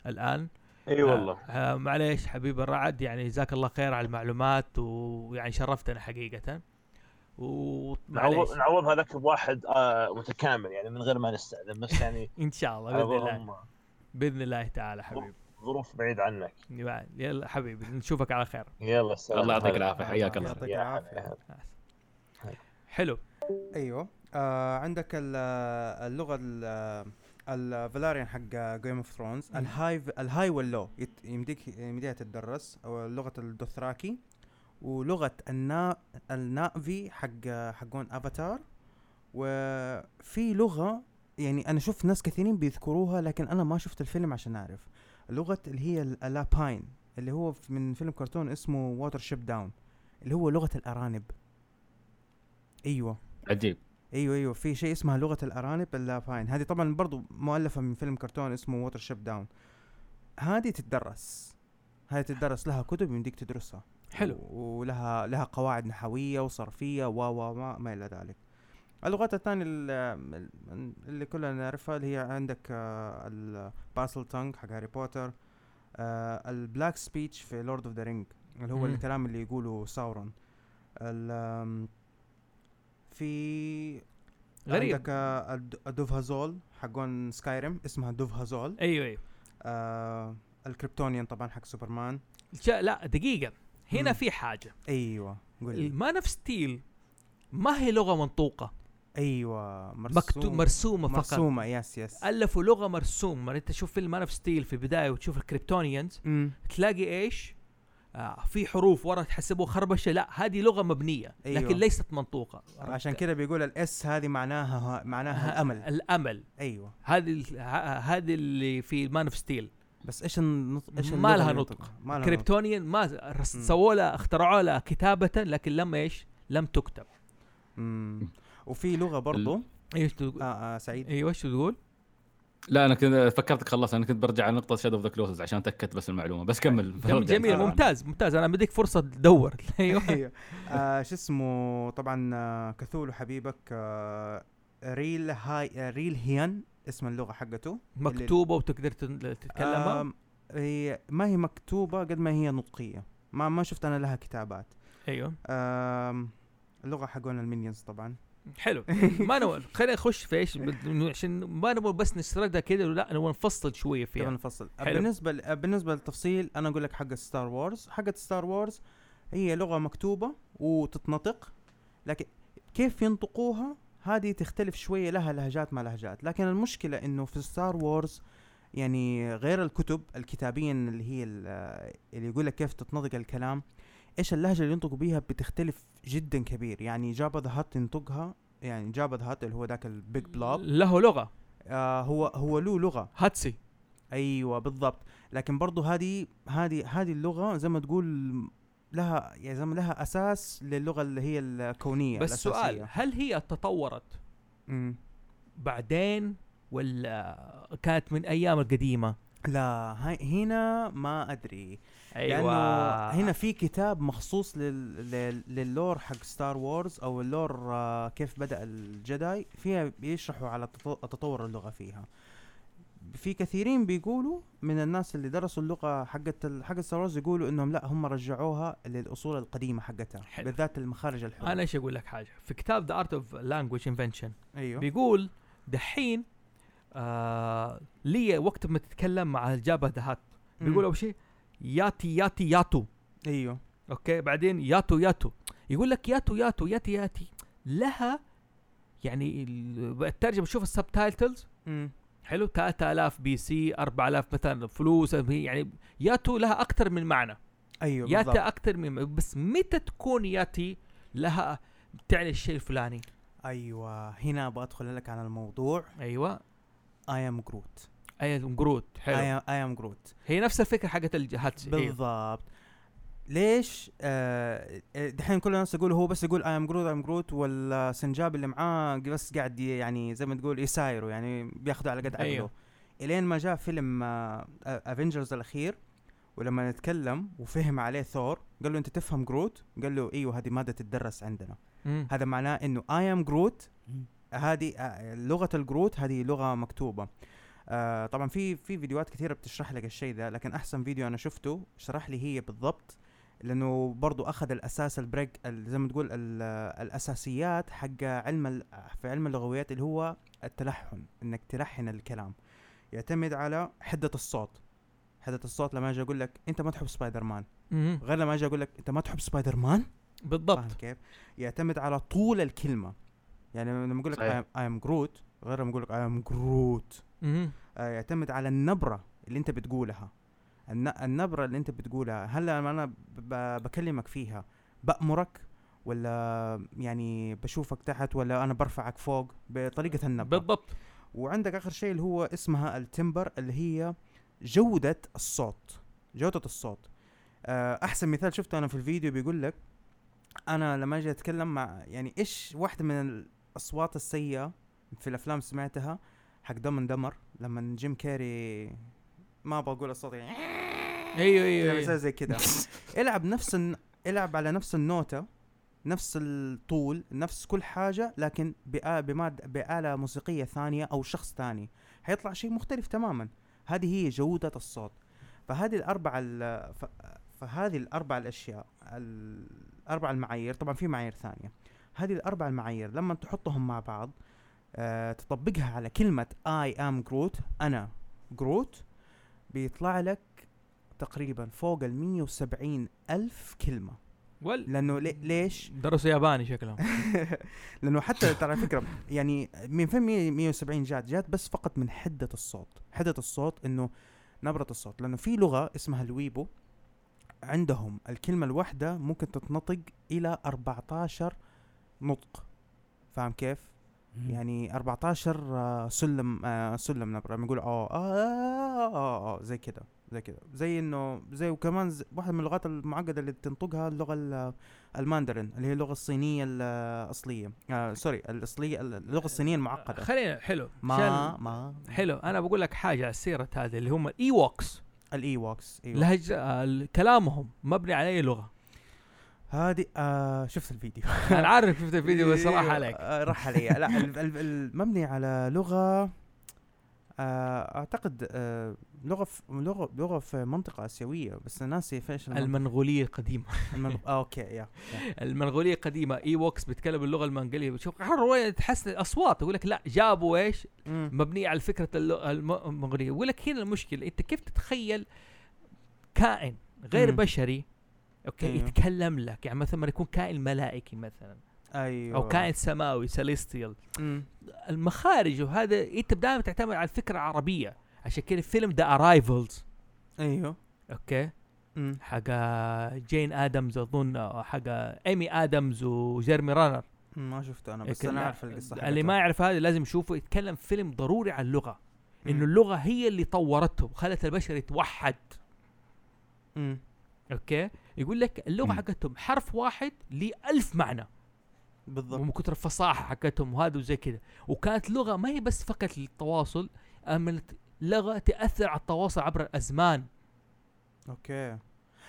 الان. اي أيوة والله. معليش حبيب الرعد، يعني جزاك الله خير على المعلومات، ويعني شرفتنا حقيقه. ونعوض هذاك بواحد متكامل يعني من غير ما نستاذن، بس يعني ان شاء الله باذن الله تعالى. حبيبي ظروف بعيد عنك. يلا حبيبي نشوفك على خير. يلا السلام. الله يعطيك العافيه. حياك الله. يعطيك العافيه. حلو. ايوه. عندك اللغه الفالاريان حق جيم أوف ثرونز، الهاي واللو يمديها تدرس، او لغه الدوثراكي، ولغه النافي حقون افاتار. وفي لغه يعني انا شفت ناس كثيرين بيذكروها لكن انا ما شفت الفيلم عشان اعرف، اللغه اللي هي الاباين، اللي هو من فيلم كرتون اسمه ووتر شيب داون، اللي هو لغه الارانب. ايوه عجيب. ايوه في شيء اسمها لغه الارانب الاباين، هذه طبعا برضو مؤلفه من فيلم كرتون اسمه ووتر شيب داون. هذه تدرس لها كتب يمديك تدرسها. حلو. ولها قواعد نحويه وصرفيه وما الى ذلك. اللغات الثانية اللي كلنا نعرفها اللي هي عندك الباسل تونغ حق هاري بوتر، البلاك سبيتش في لورد اوف ذا رينج، اللي هو الكلام اللي يقوله ساورون. في غريب. عندك الدوفهازول حقون سكايريم اسمها دوفهازول. ايوه. الكريبتونيان طبعا حق سوبرمان. لا دقيقة، هنا في حاجة. ايوه قولي. مان اوف ستيل ما هي لغة منطوقة. ايوه مرسومه فقط. يس الفوا لغه مرسومه. انت تشوف فيلم مان اوف ستيل في البدايه وتشوف الكريبتونيانز تلاقي ايش في حروف ورا تحسبوه خربشه. لا هذه لغه مبنيه. أيوة. لكن ليست منطوقه، عشان كده بيقول الاس هذه معناها الامل. ايوه هذه اللي في مان اوف ستيل، بس ايش ما لها نطق. كريبتونيان ما سووا لها، اخترعوا لها كتابه لكن لم تكتب. وفي لغه برضو ايش تقول سعيد؟ ايوه ايش تقول؟ لا انا كنت فكرتك خلصت، انا كنت برجع على نقطه شادو اوف ذا كلوسز عشان تاكدت بس المعلومه. بس كمل. جميل. ممتاز. انا بديك فرصه تدور. ايوه. شو اسمه طبعا كاثولو حبيبك، ريل هيان اسم اللغه حقته، مكتوبه وتقدر تتكلمها. هي ما هي مكتوبه قد ما هي نطقيه، ما شفت انا لها كتابات. ايوه. اللغه حقون المينيونز طبعا حلو. ما نقول خلينا نخش في ايش عشان ما نبغى بس نسردها كده، لا نبغى نفصل شويه فيها. نفصل بالنسبه للتفصيل. انا اقول لك حق ستار وورز، حق ستار وورز هي لغه مكتوبه وتتنطق، لكن كيف ينطقوها هذه تختلف شويه، لها لهجات ما لهجات. لكن المشكله انه في ستار وورز يعني غير الكتب الكتابيه اللي هي اللي يقول لك كيف تتنطق الكلام، ايش اللهجه اللي ينطقوا بيها بتختلف جدا كبير. يعني جابا ذا هات ينطقها، يعني جابا ذا هات اللي هو ذاك البيج بلاب له لغه، هو له لغه هاتسي. ايوه بالضبط. لكن برضه هذه اللغه زي ما تقول لها، يعني زي ما لها اساس للغه اللي هي الكونيه. بس السؤال، هل هي تطورت بعدين ولا كانت من ايام القديمه؟ لا هنا ما ادري. أيوة. لانه هنا في كتاب مخصوص لللور حق ستار وورز، او اللور كيف بدا الجداي، فيها بيشرحوا على تطور اللغه فيها. في كثيرين بيقولوا من الناس اللي درسوا اللغه حق ستار وورز يقولوا انهم لا، هم رجعوها للاصول القديمه حقتها، بالذات المخارج الحروف. انا ايش اقول لك حاجه في كتاب The Art of Language Invention. أيوة. بيقول دحين ليه وقت ما تتكلم مع الجابة دهات بيقول أول شيء ياتي ياتي ياتو. أيوه أوكي. بعدين ياتو ياتو، يقول لك ياتو ياتو ياتي ياتي لها، يعني الترجمة شوف السبتايتلز حلو 3000 بي سي 4000 مثلا فلوس، يعني ياتو لها أكتر من معنى. أيوه ياتي بالضبط. أكتر من، بس متى تكون ياتي لها تعني الشيء الفلاني؟ أيوه هنا بأدخل لك على الموضوع. أيوه I am Groot. حلو. I am Groot. هي نفس الفكرة حقة الهاتسي. بالضبط. ليش دحين كل الناس يقول هو بس يقول I am Groot، والسنجاب اللي معاه بس قاعد يعني زي ما تقول يسايره، يعني بياخده على قد عقله. أيوه. إلين ما جاء فيلم أفينجرز الأخير، ولما نتكلم وفهم عليه ثور قال له أنت تفهم جروت؟ قال له أيوه، هذه مادة تدرس عندنا. هذا معناه إنه I am Groot هذه لغة الجروت، هذه لغة مكتوبة. طبعا في فيديوهات كثيرة بتشرح لك الشيء ده، لكن أحسن فيديو أنا شفته شرح لي هي بالضبط، لأنه برضو أخذ الأساس البريك زي ما تقول الأساسيات حق علم اللغويات، اللي هو التلحن، إنك تلحن الكلام يعتمد على حدة الصوت. لما أجي أقول لك أنت ما تحب سبايدر مان، غير لما أجي أقول لك أنت ما تحب سبايدر مان بالضبط. كيف يعتمد على طول الكلمة، يعني لما أقول لك I am Groot غير لما أقول لك I am Groot. يعتمد على النبرة اللي أنت بتقولها، النبرة اللي أنت بتقولها، هل أنا بكلمك فيها بأمرك، ولا يعني بشوفك تحت، ولا أنا برفعك فوق، بطريقة النبرة بالضبط. وعندك آخر شيء اللي هو اسمها التمبر، اللي هي جودة الصوت. أحسن مثال شفته أنا في الفيديو بيقول لك، أنا لما أجي أتكلم مع يعني إيش واحدة من الأصوات السيئة في الأفلام سمعتها حق دمر، لما جيم كاري ما بقول الصوت يعني أيوة زي كده. العب على نفس النوتة، نفس الطول، نفس كل حاجة، لكن بآلة موسيقية ثانية أو شخص ثاني، هيطلع شيء مختلف تماما. هذه هي جودة الصوت. فهذه الأربع الأشياء، الأربع المعايير، طبعا في معايير ثانية، هذه الأربع المعايير لما تحطهم مع بعض تطبقها على كلمة I am Groot، أنا جروت، بيطلع لك تقريبا فوق 170,000 كلمة. لأنه ليش؟ درسوا ياباني شكلهم. لأنه حتى ترى فكرة يعني من فين 170 جات بس فقط من حدة الصوت، إنه نبرة الصوت. لأنه في لغة اسمها الويبو، عندهم الكلمة الواحدة ممكن تتنطق إلى 14 نطق. فاهم كيف؟ يعني 14 سلم نبرة. بنقول زي كده زي إنه زي. وكمان واحدة من اللغات المعقدة اللي تنطقها اللغة الماندرين، اللي هي اللغة الصينية الأصلية. الأصلية، اللغة الصينية المعقدة. خلينا حلو ما حلو. أنا بقول لك حاجة على سيرة هذا، اللي هم الإيوكس. أيوة. لهجة كلامهم مبني على أي لغة؟ هذه شفت الفيديو. أنا عارف شفت الفيديو بس راح عليك. راح علي. لا المبني على لغة اعتقد لغه في منطقه اسيويه بس ناسي ايش. المنغوليه قديمه. اوكي يا المنغوليه قديمه. اي ووكس بيتكلم اللغه المنغوليه. بتشوف الروايه تحس الاصوات يقول لك لا جابوا ايش مبنيه على فكره المنغوليه. يقول لك هنا المشكله انت كيف تتخيل كائن غير بشري اوكي يتكلم لك. يعني مثلا يكون كائن ملائكي مثلا أيوة. أو كائن سماوي سيليستيال. المخارج وهذا أنت دائما تعتمد على الفكرة العربية. عشان كده فيلم The Arrivals أيوة أوكي حاجة جين آدمز أظن حاجة إيمي آدمز وجيرمي رانر. ما شفته أنا بس أنا أعرف القصة. اللي ما يعرف هذا لازم يشوفه. يتكلم فيلم ضروري عن اللغة إنه اللغة هي اللي طورته خلت البشر يتوحد. أوكي يقول لك اللغة حقتهم حرف واحد ل1000 معنى بالضبط ومن كثر الفصاحه حقتهم وهذا وزي كده. وكانت لغه ما هي بس فقط للتواصل اما لغه تاثر على التواصل عبر الازمان. اوكي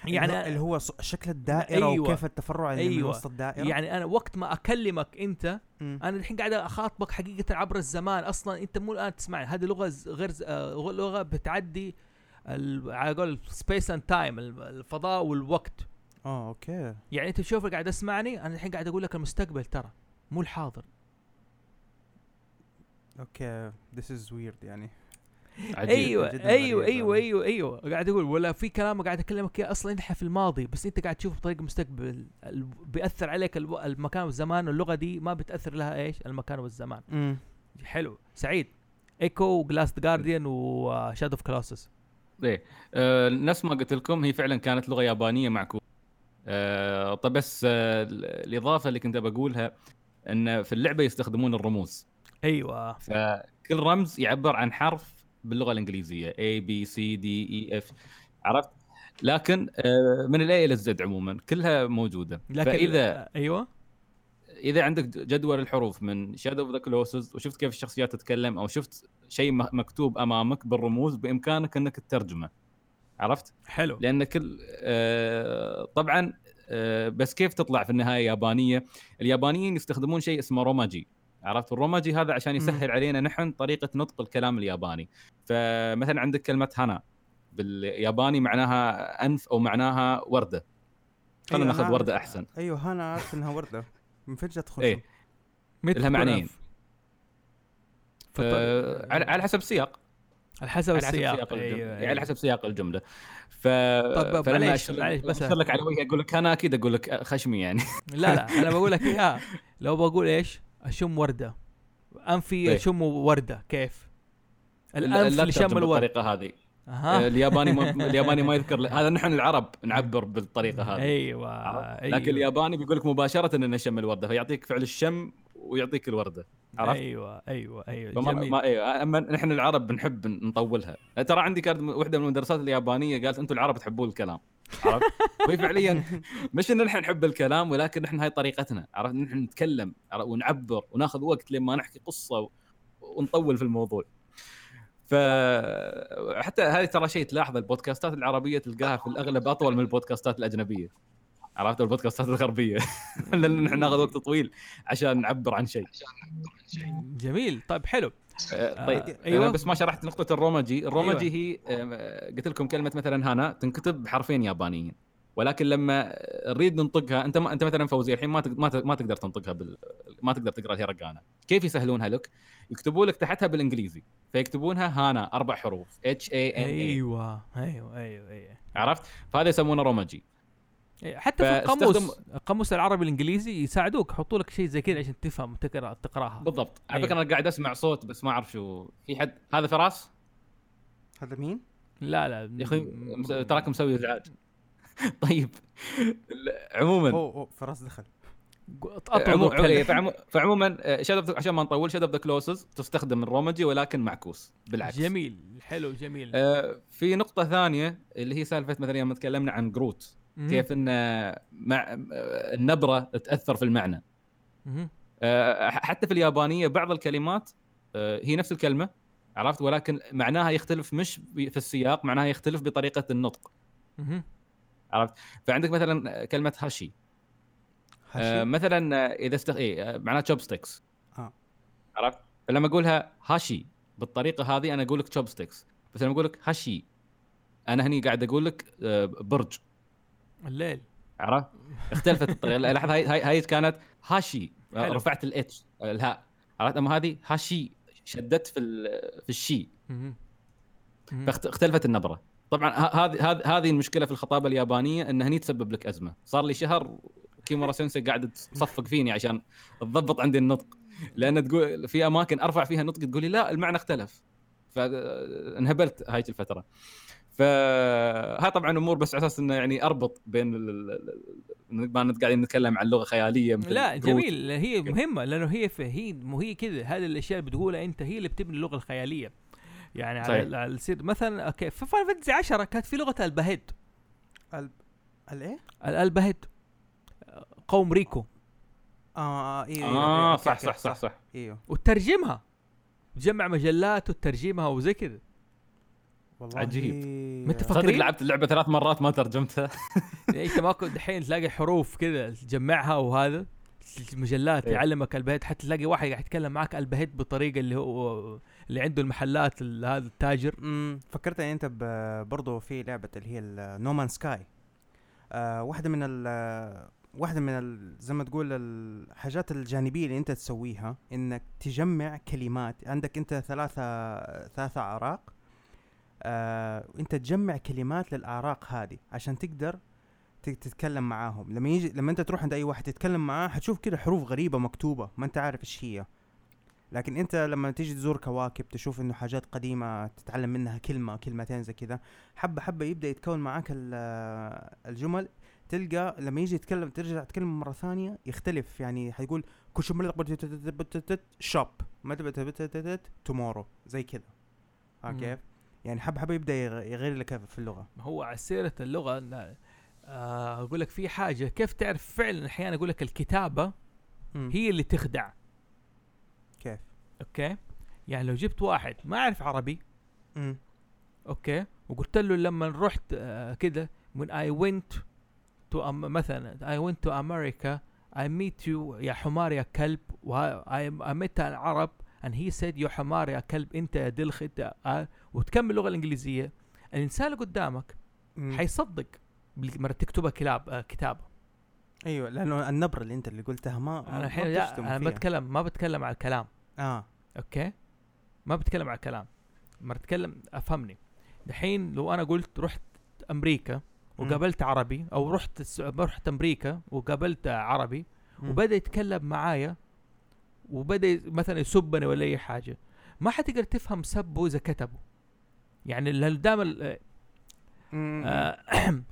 يعني اللي هو شكل الدائره أيوة. وكيف التفرع اللي أيوة. من وسط الدائره. يعني انا وقت ما اكلمك انت انا الحين قاعد اخاطبك حقيقه عبر الزمان. اصلا انت مو الان تسمعني. هذه لغه غير لغه بتعدي على قول سبيس اند تايم الفضاء والوقت. اوكي يعني انت تشوفك قاعد اسمعني انا الحين قاعد اقول لك المستقبل ترى مو الحاضر. اوكي this is weird يعني ايوه قاعد اقول ولا في كلام قاعد اكلمك اياه اصلا انت في الماضي بس انت قاعد تشوف بطريقه المستقبل. بياثر عليك المكان والزمان. واللغه دي ما بتاثر لها ايش المكان والزمان. حلو سعيد. ايكو وجلاست جارديان وشادو اوف كلاسس ايه نفس ما قلت لكم هي فعلا كانت لغه يابانيه معكوسه. طب بس الإضافة اللي كنت بقولها أن في اللعبة يستخدمون الرموز. أيوة. فكل رمز يعبر عن حرف باللغة الإنجليزية A B C D E F عرفت. لكن من الأي إلى الزد عموما كلها موجودة. فإذا أيوة إذا عندك جدول الحروف من Shadow of the Colossus وشفت كيف الشخصيات تتكلم أو شفت شيء مكتوب أمامك بالرموز بإمكانك أنك تترجمه عرفت. حلو لأن كل طبعا بس كيف تطلع في النهاية يابانية. اليابانيين يستخدمون شيء اسمه روماجي عرفت. الروماجي هذا عشان يسهل علينا نحن طريقة نطق الكلام الياباني. فمثلا عندك كلمة هانا بالياباني معناها أنف أو معناها وردة. خلنا ناخذ وردة أحسن. أيوه هانا عارف إنها وردة من فجأة تخرج إيه. لها معنيين على حسب السياق. على حسب سياق الجملة. فلما أشتغل لك على وجهي أقول لك أنا أكيد أقول لك خشمي يعني. لا أنا بقول لك إياه. لو بقول إيش أشم وردة أنفي أشم وردة كيف الأنف اللي شم الوردة بالطريقة هذه. الياباني ما يذكر هذا. نحن العرب نعبر بالطريقة هذه. أيوة لكن الياباني بيقول لك مباشرة إن شم الوردة فيعطيك فعل الشم ويعطيك الوردة. ايوه اما نحن العرب بنحب نطولها. ترى عندي كانت وحده من المدرسات اليابانيه قالت انتم العرب تحبون الكلام عرفت. وهي فعليا مش ان نحن نحب الكلام ولكن نحن هاي طريقتنا عرفت. نحن نتكلم ونعبر وناخذ وقت لما نحكي قصه ونطول في الموضوع. فحتى هذه ترى شيء تلاحظ البودكاستات العربيه تلقاها في الاغلب اطول من البودكاستات الاجنبيه عرفت. البودكاستات الغربية لأن نحن ناخذ وقت طويل عشان نعبر عن شيء. جميل طيب حلو. طيب أيوة بس ما شرحت نقطة الروماجي. الروماجي أيوة. هي قلت لكم كلمة مثلا هانا تنكتب بحرفين يابانيين ولكن لما نريد ننطقها أنت مثلا فوزي الحين ما تقدر تنطقها ما تقدر تقرأ هي رقانة. كيف يسهلونها لك؟ يكتبوا لك تحتها بالإنجليزي فيكتبونها هانا 4 حروف H A N A. أيوة عرفت. فهذا يسمونه روماجي. حتى في القاموس العربي الانجليزي يساعدوك يحطوا لك شيء زي كذا عشان تفهم تقراها بالضبط. على فكره انا قاعد اسمع صوت بس ما اعرف شو في حد. هذا فراس. هذا مين؟ لا يا اخي تراك مسوي ازعاج. طيب عموما فراس دخل فعموما شادب عشان ما نطول. شادب ذا كلوسز تستخدم الرومجي ولكن معكوس بالعكس. جميل حلو جميل. في نقطه ثانيه اللي هي سالفه مثلا لما تكلمنا عن جروت كيف ان مع النبره تاثر في المعنى. حتى في اليابانيه بعض الكلمات هي نفس الكلمه عرفت ولكن معناها يختلف مش في السياق معناها يختلف بطريقه النطق عرفت. فعندك مثلا كلمه هاشي مثلا اذا معناها تشوبستكس عرفت. فلما اقولها هاشي بالطريقه هذه انا اقول لك تشوب ستيكس، بس انا اقول لك هشي، انا هني قاعد اقول لك برج الليل، عرفت؟ اختلفت الطريقه. لاحظ هاي كانت هاشي، رفعت الاتش الهاء، عرفت؟ اما هذه هاشي شدت في الشي، فاختلفت النبره. طبعا هذه المشكله في الخطابه اليابانيه، ان هني تسبب لك ازمه. صار لي شهر كيمورا سينسي قاعده تصفق فيني عشان تضبط عندي النطق، لان تقول في اماكن ارفع فيها نطقي تقولي لا المعنى اختلف، فانهبلت هاي الفتره. فهاي طبعا امور بس على اساس انه يعني اربط بين ما قاعدين نتكلم عن لغه خياليه. لا جميل، هي مهمه لانه هي كذا، هذه الاشياء اللي بتقولها انت هي اللي بتبني اللغه الخياليه. يعني على السير مثلا اوكي في فانتسي 10 كانت في لغه البهد، الايه البهد، قوم ريكو. ايوه صح صح صح صح ايوه، وترجمها تجمع مجلات وترجمها وزي كذا. والله عجيب، متفكرين لعبت اللعبه 3 مرات ما ترجمتها. انت ما كنت الحين تلاقي حروف كذا تجمعها، وهذا المجلات يعلمك البهت، حتى تلاقي واحد قاعد يتكلم معك البهت بطريقه اللي هو اللي عنده المحلات هذا التاجر. فكرت ان انت برضه في لعبه اللي هي نومان سكاي، واحدة من زي ما تقول الحاجات الجانبية اللي أنت تسويها إنك تجمع كلمات. عندك أنت ثلاثة أعراق، أنت تجمع كلمات للأعراق هذه عشان تقدر تتكلم معاهم. لما أنت تروح عند أي واحد تتكلم معاه هتشوف كده حروف غريبة مكتوبة ما أنت عارف إيش هي، لكن أنت لما تيجي تزور كواكب تشوف إنه حاجات قديمة تتعلم منها كلمة كلمتين زي كده، حبة حبة يبدأ يتكون معاك الجمل. تلقى لما يجي يتكلم ترجع تكلم مرة ثانية يختلف، يعني حيقول كل شو مرة شاب ما تبت تومورو زي كذا، اوكي؟ يعني حب يبدأ يغير لك في اللغة. هو على سيرة اللغة أقول لك في حاجة، كيف تعرف فعلا أحيانا أقول لك الكتابة هي اللي تخدع. كيف؟ أوكي، يعني لو جبت واحد ما أعرف عربي، أوكي، وقلت له لما رحت كده من I went مثلا I went to America I meet you يا حمار يا كلب، I met an Arab and he said يا حمار يا كلب انت يا دلخ انت، وتكمل اللغة الانجليزية، الانسان اللي قدامك حيصدق مرة تكتبها كتابة. ايوه، لانه النبرة اللي انت اللي قلتها ما بتشتم. انا بتكلم ما بتكلم على الكلام، اوكي، ما بتكلم على الكلام، مرة تكلم افهمني. دحين لو انا قلت رحت امريكا وقابلت عربي، او رحت امريكا وقابلت عربي وبدا يتكلم معايا وبدا مثلا يسبني ولا اي حاجه، ما حتقدر تفهم سبه اذا كتبه. يعني اللي دام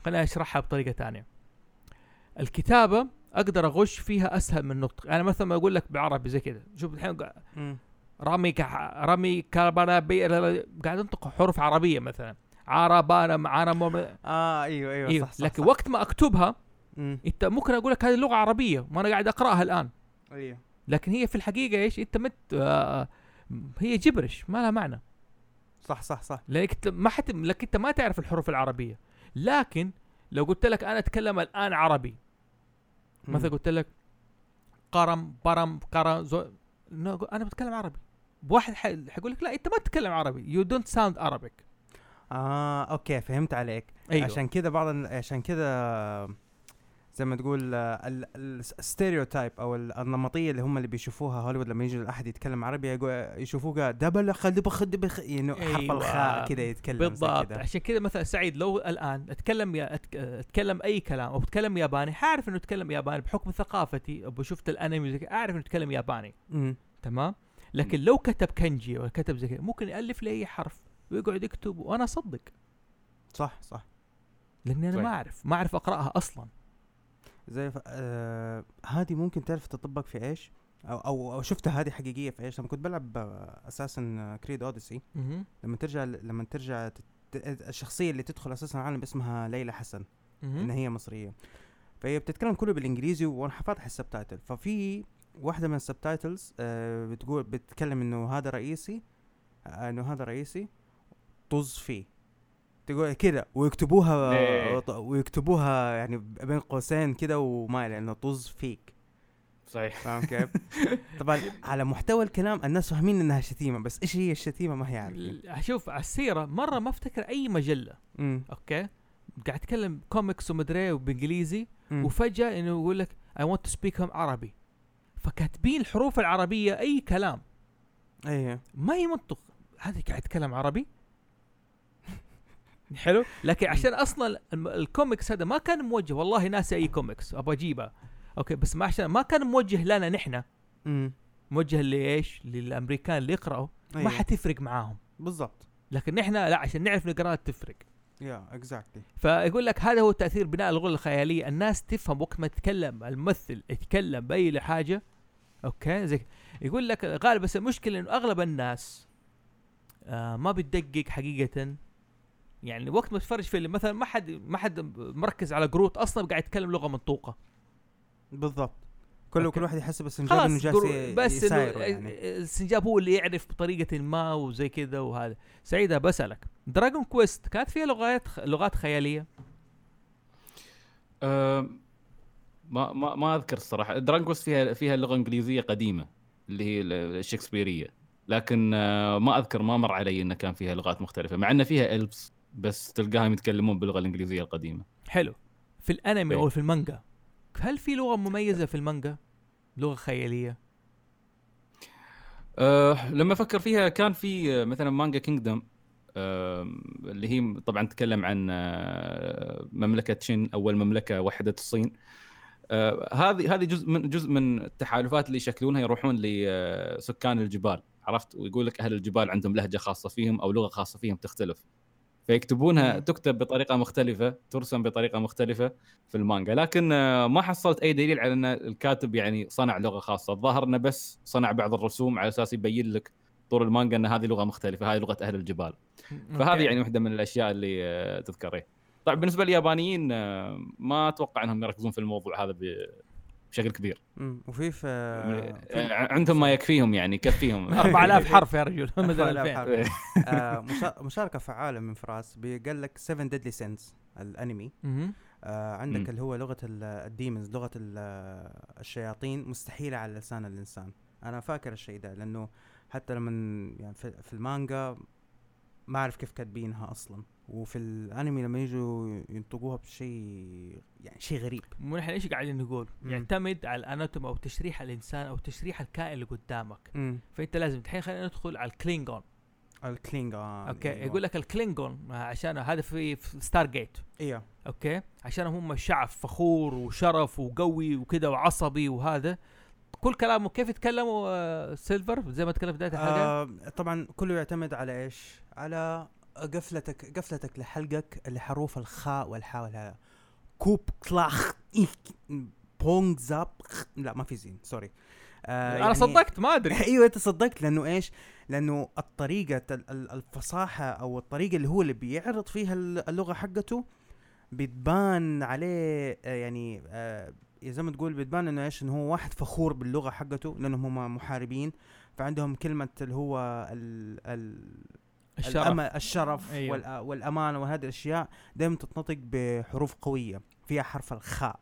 خليني اشرحها بطريقه ثانيه. الكتابه اقدر اغش فيها اسهل من النطق. انا مثلا ما اقول لك بالعربي زي كده، شوف الحين رامي كربانا قاعد انطق حروف عربيه مثلا عربانة معرمة، ايوه صح، لكن صح. وقت ما اكتبها انت ممكن اقول لك هذه لغه عربيه ما انا قاعد اقراها الان، ايوه، لكن هي في الحقيقه ايش انت هي جبرش ما لها معنى. صح، لانك ما حتم لك انت ما تعرف الحروف العربيه. لكن لو قلت لك انا اتكلم الان عربي، مثلا قلت لك قرم برم قرم انا بتكلم عربي، بواحد حيقول لك لا انت ما تتكلم عربي، you don't sound Arabic. اوكي، فهمت عليك. أيوه. عشان كده عشان كده زي ما تقول الستيريوتايب او النمطيه اللي هم اللي بيشوفوها هوليوود، لما يجي احد يتكلم عربي يشوفوه دبل خد يعني حرف الخاء كده يتكلم بالضبط كده. عشان كده مثلا سعيد لو الان اتكلم اي كلام او اتكلم ياباني، حاعرف انه اتكلم ياباني بحكم ثقافتي او شفت الانمي، اعرف انه اتكلم ياباني، تمام. لكن لو كتب كانجي او كتب زي كده ممكن يالف لي اي حرف ويقعد يكتب وانا اصدق. صح، لاني انا ما اعرف اقراها اصلا. زي هذه ممكن تعرف تطبق في ايش، او شفتها هذه حقيقيه في ايش. لما كنت بلعب اساسن كريد أوديسي، لما ترجع الشخصيه اللي تدخل اساسا عالم اسمها ليلى حسن، ان هي مصريه، فهي بتتكلم كله بالانجليزي وانا حفاظها السبتايتل. ففي واحده من السبتايتلز بتتكلم انه هذا رئيسي طز فيه تقول كده، ويكتبوها يعني بين قوسين كده، وما لأنه طز فيك. صحيح فاهم كيف. طبعا على محتوى الكلام الناس فاهمين انها شتيمه، بس ايش هي الشتيمه ما هي عارفين. اشوف على السيره مره ما افتكر اي مجله اوكي قاعد اتكلم كوميكس ومدري وبانجليزي وفجاه انه يقول لك I want to speak هم عربي، فكاتبين الحروف العربيه اي كلام ايه ما ينطق، هذا قاعد يتكلم عربي حلو. لكن عشان اصلا الكوميكس هذا ما كان موجه، والله ناسي اي كوميكس ابغى اجيبه اوكي، بس ما عشان ما كان موجه لنا نحن، موجه لايش للامريكان اللي يقراوا ما حتفرق معاهم بالضبط، لكن نحن لا عشان نعرف نقرا تفرق يا اكزاكتلي. فيقول لك هذا هو تاثير بناء الغرة الخياليه، الناس تفهم وقت ما تتكلم الممثل يتكلم باي حاجه اوكي زي يقول لك غالبا. بس المشكله انه اغلب الناس ما بتدقق حقيقه، يعني وقت ما تتفرج فيلم مثلا ما حد مركز على جروت اصلا قاعد يتكلم لغه منطوقه بالضبط، كل واحد يحسب السنجاب انه جالس بس يعني. السنجاب هو اللي يعرف بطريقه ما وزي كذا. وهذا سعيده بسالك دراجون كويست كانت فيها لغات خياليه؟ ما اذكر الصراحه. دراجون كويست فيها لغه انجليزيه قديمه اللي هي الشكسبيريه، لكن ما اذكر ما مر علي انه كان فيها لغات مختلفه، مع ان فيها البس بس تلقاهم يتكلمون باللغه الانجليزيه القديمه. حلو. في الانمي او في المانجا هل في لغه مميزه في المانجا لغه خياليه؟ لما افكر فيها كان في مثلا مانجا كينجدم اللي هي طبعا تتكلم عن مملكه شين، اول مملكه وحدت الصين. هذه جزء من التحالفات اللي يشكلونها، يروحون لسكان الجبال عرفت، ويقول لك اهل الجبال عندهم لهجه خاصه فيهم او لغه خاصه فيهم تختلف، فيكتبونها تكتب بطريقه مختلفه ترسم بطريقه مختلفه في المانجا. لكن ما حصلت اي دليل على ان الكاتب يعني صنع لغه خاصه، الظاهر انه بس صنع بعض الرسوم على اساس يبين لك طول المانجا ان هذه لغه مختلفه، هذه لغه اهل الجبال. فهذه يعني واحده من الاشياء اللي تذكرها. طيب بالنسبه لليابانيين ما اتوقع انهم يركزون في الموضوع هذا بشكل كبير، وفي عندهم ما يكفيهم يعني يكفيهم 4000 حرف يا رجل. مشاركه فعاله من فراس بيقول لك 7 ديدلي سينز الانمي عندك اللي هو لغه الديمونز، لغه الشياطين مستحيله على لسان الانسان. انا فاكر الشيء ده لانه حتى لما يعني في المانجا ما اعرف كيف كاتبينها اصلا، وفي الانمي لما يجوا ينطقوها بشيء يعني شيء غريب. مو نحن ايش قاعدين نقول يعتمد على الاناتوم او تشريح الانسان او تشريح الكائن اللي قدامك. فانت لازم الحين خلينا ندخل على الكلينجون اوكي إيه. يقول لك الكلينجون عشان هذا في ستار جيت ايوه اوكي، عشان هم شعب فخور وشرف وقوي وكذا وعصبي، وهذا كل كلامه كيف يتكلموا سيلفر زي ما تكلم في بداية الحلقة. طبعا كله يعتمد على ايش، على قفلتك لحلقك اللي حروف الخاء والحاء والها كوب كلاخ بونج زاب. لا ما في زين سوري انا يعني صدقت ما ادري. ايوه انت صدقت لانه ايش، لانه الطريقه الفصاحه او الطريقه اللي هو اللي بيعرض فيها اللغه حقته بتبان عليه يعني زي ما تقول بتبان انه ايش، انه هو واحد فخور باللغه حقته لانهم هم محاربين، فعندهم كلمه اللي هو الشرف أيوة. والأمانة وهذه الأشياء دائما تتنطق بحروف قوية، فيها حرف الخاء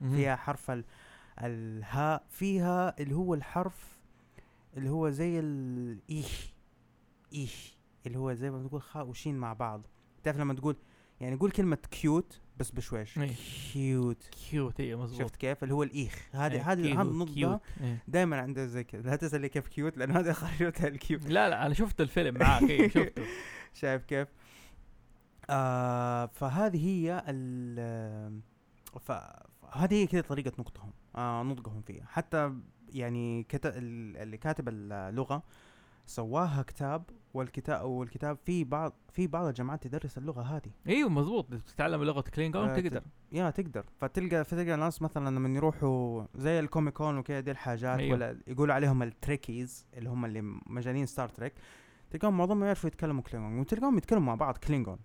فيها حرف الهاء، فيها اللي هو الحرف اللي هو زي ايه اللي هو زي ما تقول خاء وشين مع بعض. تعرف لما تقول يعني قول كلمة كيوت بس بشويش كيوت ايه مظبوط، شفت كيف اللي هو الايخ هذه النقطه دائما عنده زي كذا. لا تسالني كيف كيوت لان هذا خرجتها الكيوت. لا انا شفت الفيلم معاك ايه شفته شايف كيف. فهذه هي هذه كذا طريقه نقطهم نطقهم فيها. حتى يعني اللي كاتب اللغه سواها كتاب، والكتاب في بعض الجامعات تدرس اللغه هذه ايوه مزبوط، تتعلم لغه كلينجون تقدر تقدر. فتلقى ناس مثلا لما يروحوا زي الكوميكون وكذا دي الحاجات أيوه. ولا يقولوا عليهم التريكيز اللي هم اللي مجانين ستار تريك، تلقاهم معظمهم يعرفوا يتكلموا كلينجون وتلقاهم يتكلموا مع بعض كلينجون.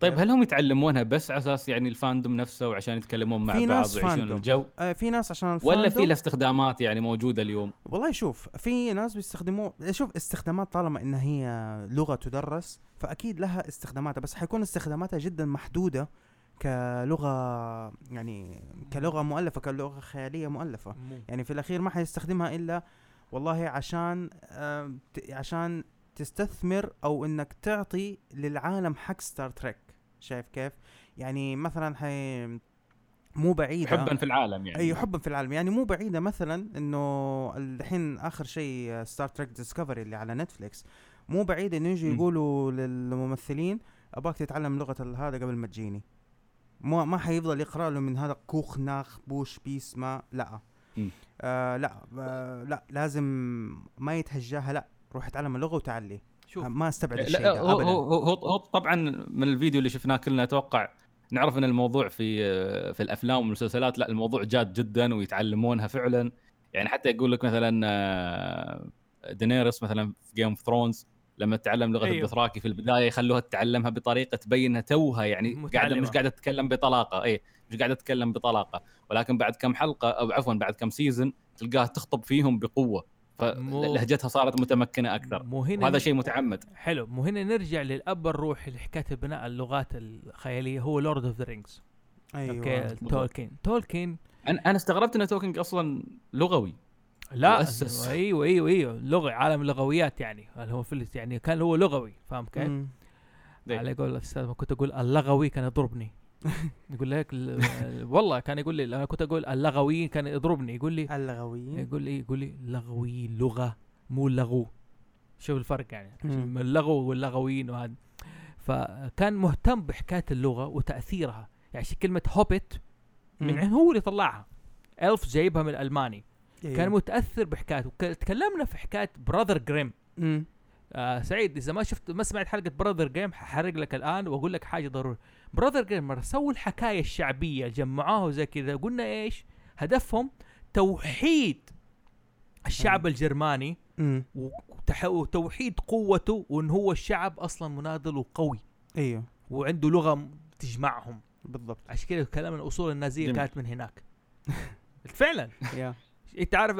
طيب هل هم يتعلمونها بس على اساس يعني الفاندوم نفسه وعشان يتكلمون مع بعض ويعيشون الجو؟ في ناس عشان الفاندوم، ولا في الاستخدامات يعني موجوده اليوم؟ والله شوف في ناس بيستخدموا، شوف استخدامات طالما ان هي لغه تدرس فاكيد لها استخداماتها، بس حيكون استخداماتها جدا محدوده كلغه يعني كلغه مؤلفه، كلغه خياليه مؤلفه يعني في الاخير ما حيستخدمها الا والله عشان عشان تستثمر او انك تعطي للعالم حق ستار تريك. شايف كيف يعني؟ مثلا هي مو بعيدة حبا في العالم يعني، أي حبا في العالم يعني مو بعيدة مثلا إنه الحين آخر شيء ستار تريك ديسكفري اللي على نتفليكس، مو بعيدة إنه يجي يقولوا للممثلين أباك تتعلم لغة هذا قبل ما تجيني، ما حيفضل يقرأ له من هذا كوخ ناخ بوش بيس ما لا لا لازم ما يتهجاها، لا روح اتعلم اللغة وتعلي. شوف ما استبعد الشيء ده أبدا. هو طبعا من الفيديو اللي شفناه كلنا أتوقع نعرف ان الموضوع في الافلام والمسلسلات لا الموضوع جاد جدا ويتعلمونها فعلا يعني. حتى يقول لك مثلا دينيرس مثلا في جيم أوف ثرونز لما تعلم لغه الدوثراكي في البدايه يخلوها تتعلمها بطريقه تبينها توها يعني قاعده مش قاعده تتكلم بطلاقه، اي مش قاعده تتكلم بطلاقه، ولكن بعد كم حلقه او عفوا بعد كم سيزن تلقاها تخطب فيهم بقوه فلهجتها صارت متمكنه اكثر، وهذا شيء متعمد حلو. مو هنا نرجع للاب الروحي لحكايه بناء اللغات الخياليه هو لورد أوف ذا رينجز. ايوه تولكين انا استغربت ان تولكين اصلا لغوي، لا ايوه لغه عالم اللغويات يعني هو يعني كان هو لغوي فاهم كيف على قول الاستاذ ما كنت اقول اللغوي كان يضربني يقول لك والله كان يقول لي انا كنت اقول اللغويين كان يضربني يقول لي اللغويين يقول لي لغوي لغه مو لغو. شوف الفرق يعني من اللغو واللغويين وهذا. فكان مهتم بحكايه اللغه وتاثيرها يعني كلمه هوبيت من هو اللي طلعها، الف جايبها من الالماني كان متاثر بحكايته. تكلمنا في حكايه براذر جريم سعيد اذا ما سمعت حلقه براذر جريم ححرق لك الان واقول لك حاجه ضروري. براذر جريمر سووا الحكاية الشعبية جمعوها زي كذا، قلنا إيش هدفهم؟ توحيد الشعب الجرماني وتوحيد قوته وإن هو الشعب أصلا مناضل وقوي أيوه وعنده لغة تجمعهم بالضبط. عشان كده كلام الأصول النازية كانت من هناك فعلا أنت عارف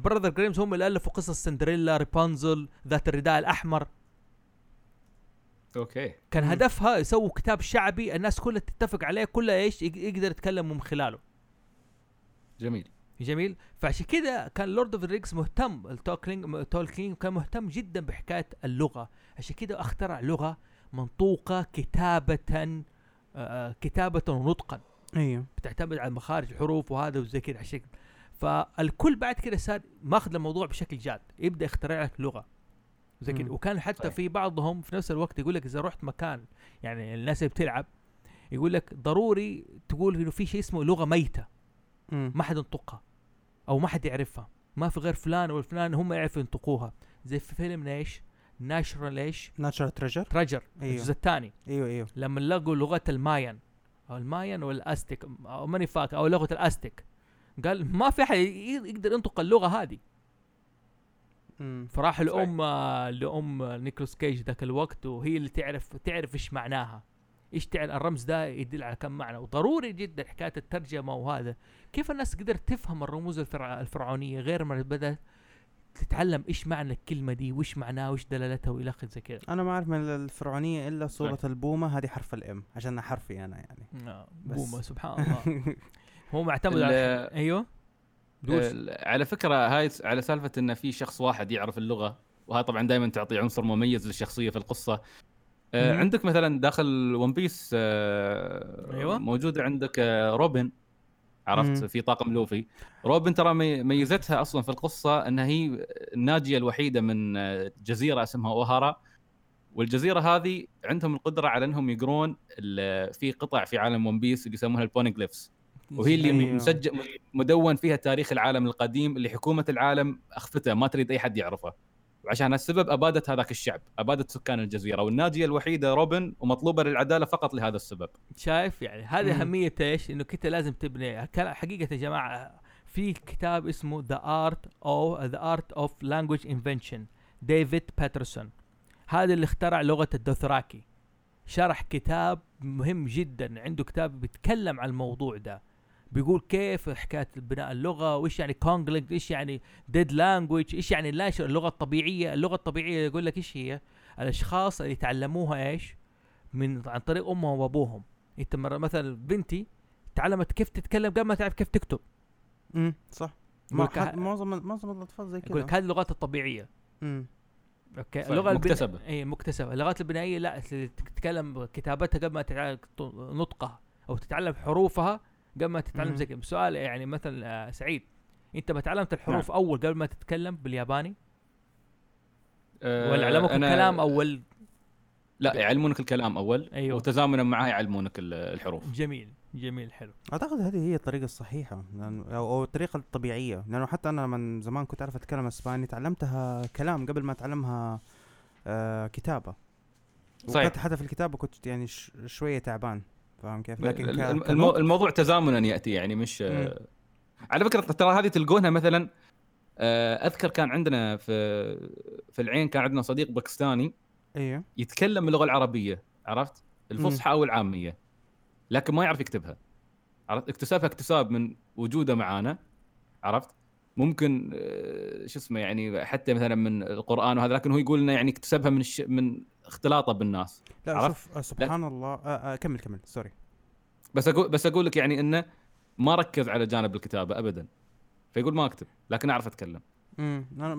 براذر جريمز هم اللي ألفوا قصص سندريلا، ريبانزل، ذات الرداء الأحمر. اوكي كان هدفها يسووا كتاب شعبي الناس كلها تتفق عليه، كلها ايش يقدر يتكلم من خلاله. جميل فعشان كده كان لورد اوف ذا رينجز مهتم، التولكين كان مهتم جدا بحكايه اللغه، عشان كده اخترع لغه منطوقه كتابه ونطقا ايوه بتعتمد على مخارج الحروف وهذا وزي كده. عشان فالكل بعد كده صار ماخذ الموضوع بشكل جاد يبدا يخترع لك لغه زي كده. وكان حتى في بعضهم في نفس الوقت يقول لك اذا رحت مكان يعني الناس بتلعب يقول لك ضروري تقول انه في شيء اسمه لغه ميته ما حد ينطقها او ما حد يعرفها، ما في غير فلان والفلان هم يعرفوا ينطقوها. زي في فيلم ايش ناشرال تريجر الجزء الثاني ايوه لما لقوا لغه المايان والاستيك او ماني فاك او لغه الاستيك قال ما في احد يقدر ينطق اللغه هذه. فراح لأم نيكولاس كيج ذاك الوقت وهي اللي تعرف إيش معناها، إيش تعرف الرمز ده يدل على كم معنى. وضروري جدا حكاية الترجمة وهذا كيف الناس قدرت تفهم الرموز الفرعونية غير ما بدأت تتعلم إيش معنى الكلمة دي وإيش معناها وإيش دلالتها وإلى آخره زي كده. أنا ما أعرف من الفرعونية إلا صورة البومة هذه حرف الإم عشان حرفي أنا يعني بومة سبحان الله هو معتمد على أيوه على فكرة هاي على سالفة إن في شخص واحد يعرف اللغة وهذا طبعا دائما تعطي عنصر مميز للشخصية في القصة. عندك مثلا داخل ون بيس موجود عندك روبن عرفت في طاقم لوفي. روبن ترى ميزتها أصلا في القصة أنها هي الناجية الوحيدة من جزيرة اسمها أوهارا، والجزيرة هذه عندهم القدرة على أنهم يقرون في قطع في عالم ون بيس اللي يسمونها البونيغليفس، وهي اللي مسجل مدون فيها تاريخ العالم القديم اللي حكومة العالم أخفته ما تريد أي حد يعرفه، وعشان هالسبب أبادت هذاك الشعب، أبادت سكان الجزيرة، والناجية الوحيدة روبن ومطلوبة للعدالة فقط لهذا السبب. شايف يعني هذه أهمية إيش إنه كنت لازم تبني حقيقة يا جماعة. في كتاب اسمه The Art of Language Invention ديفيد بيترسون، هذا اللي اخترع لغة الدوثراكي، شرح كتاب مهم جدا، عنده كتاب بيتكلم عن الموضوع ده، بيقول كيف حكايه بناء اللغه وايش يعني كونجلينج، ايش يعني ديد لانجويج، ايش يعني اللغه الطبيعيه. اللغه الطبيعيه يقول لك ايش هي؟ الاشخاص اللي تعلموها ايش من عن طريق امهم وابوهم، انت مثلا بنتي تعلمت كيف تتكلم قبل ما تعرف كيف تكتب. صح. معظم الاطفال زي كده. هذه اللغات الطبيعيه. اوكي. اللغه المكتسبه. اي مكتسبه. اللغات البنائيه لا، تتكلم كتابتها قبل ما تعرف نطقها او تتعلم حروفها قبل ما تتعلم زي كده. سؤال يعني مثلا سعيد، انت ما تعلمت الحروف اول قبل ما تتكلم بالياباني؟ ولا علمك الكلام اول؟ لا، يعلمونك الكلام اول. أيوه. وتزامنا معها يعلمونك الحروف. جميل حلو. اعتقد هذه هي الطريقه الصحيحه او الطريقه الطبيعيه، لانه حتى انا من زمان كنت اعرف اتكلم اسباني، تعلمتها كلام قبل ما اتعلمها كتابه. صحيح. حتى في الكتابه كنت يعني شويه تعبان، فاهم كيف؟ لكن الموضوع تزامنا ياتي، يعني مش على فكره ترى هذه تلقونها مثلا. اذكر كان عندنا في العين كان عندنا صديق باكستاني. ايوه. يتكلم اللغه العربيه، عرفت، الفصحى او العاميه، لكن ما يعرف يكتبها، عرفت، اكتسابها اكتساب من وجوده معانا، عرفت، ممكن شو اسمه يعني حتى مثلا من القرآن وهذا، لكن هو يقول لنا يعني اكتسبها من اختلاطه بالناس. لا، عرفت، سبحان الله. كمل سوري، بس اقول لك يعني انه ما ركز على جانب الكتابه ابدا، فيقول ما اكتب لكن اعرف اتكلم. انا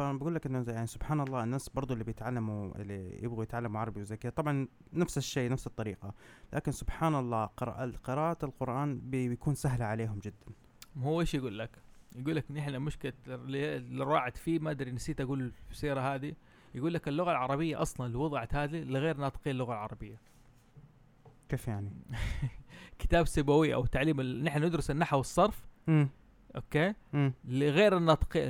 بقول لك انه يعني سبحان الله، الناس برضو اللي بيتعلموا، اللي يبغوا يتعلموا عربي وزي كذا، طبعا نفس الشيء نفس الطريقه، لكن سبحان الله قراءه القران بيكون سهله عليهم جدا. هو ايش يقول لك نحن مشكله اللي راعت فيه، ما ادري نسيت اقول في السيره هذه، يقول لك اللغه العربيه اصلا اللي وضعت هذه لغير ناطقين اللغه العربيه. كيف يعني؟ كتاب سيبويه او تعليم نحن ندرس النحو والصرف. اوكي. لغير الناطقين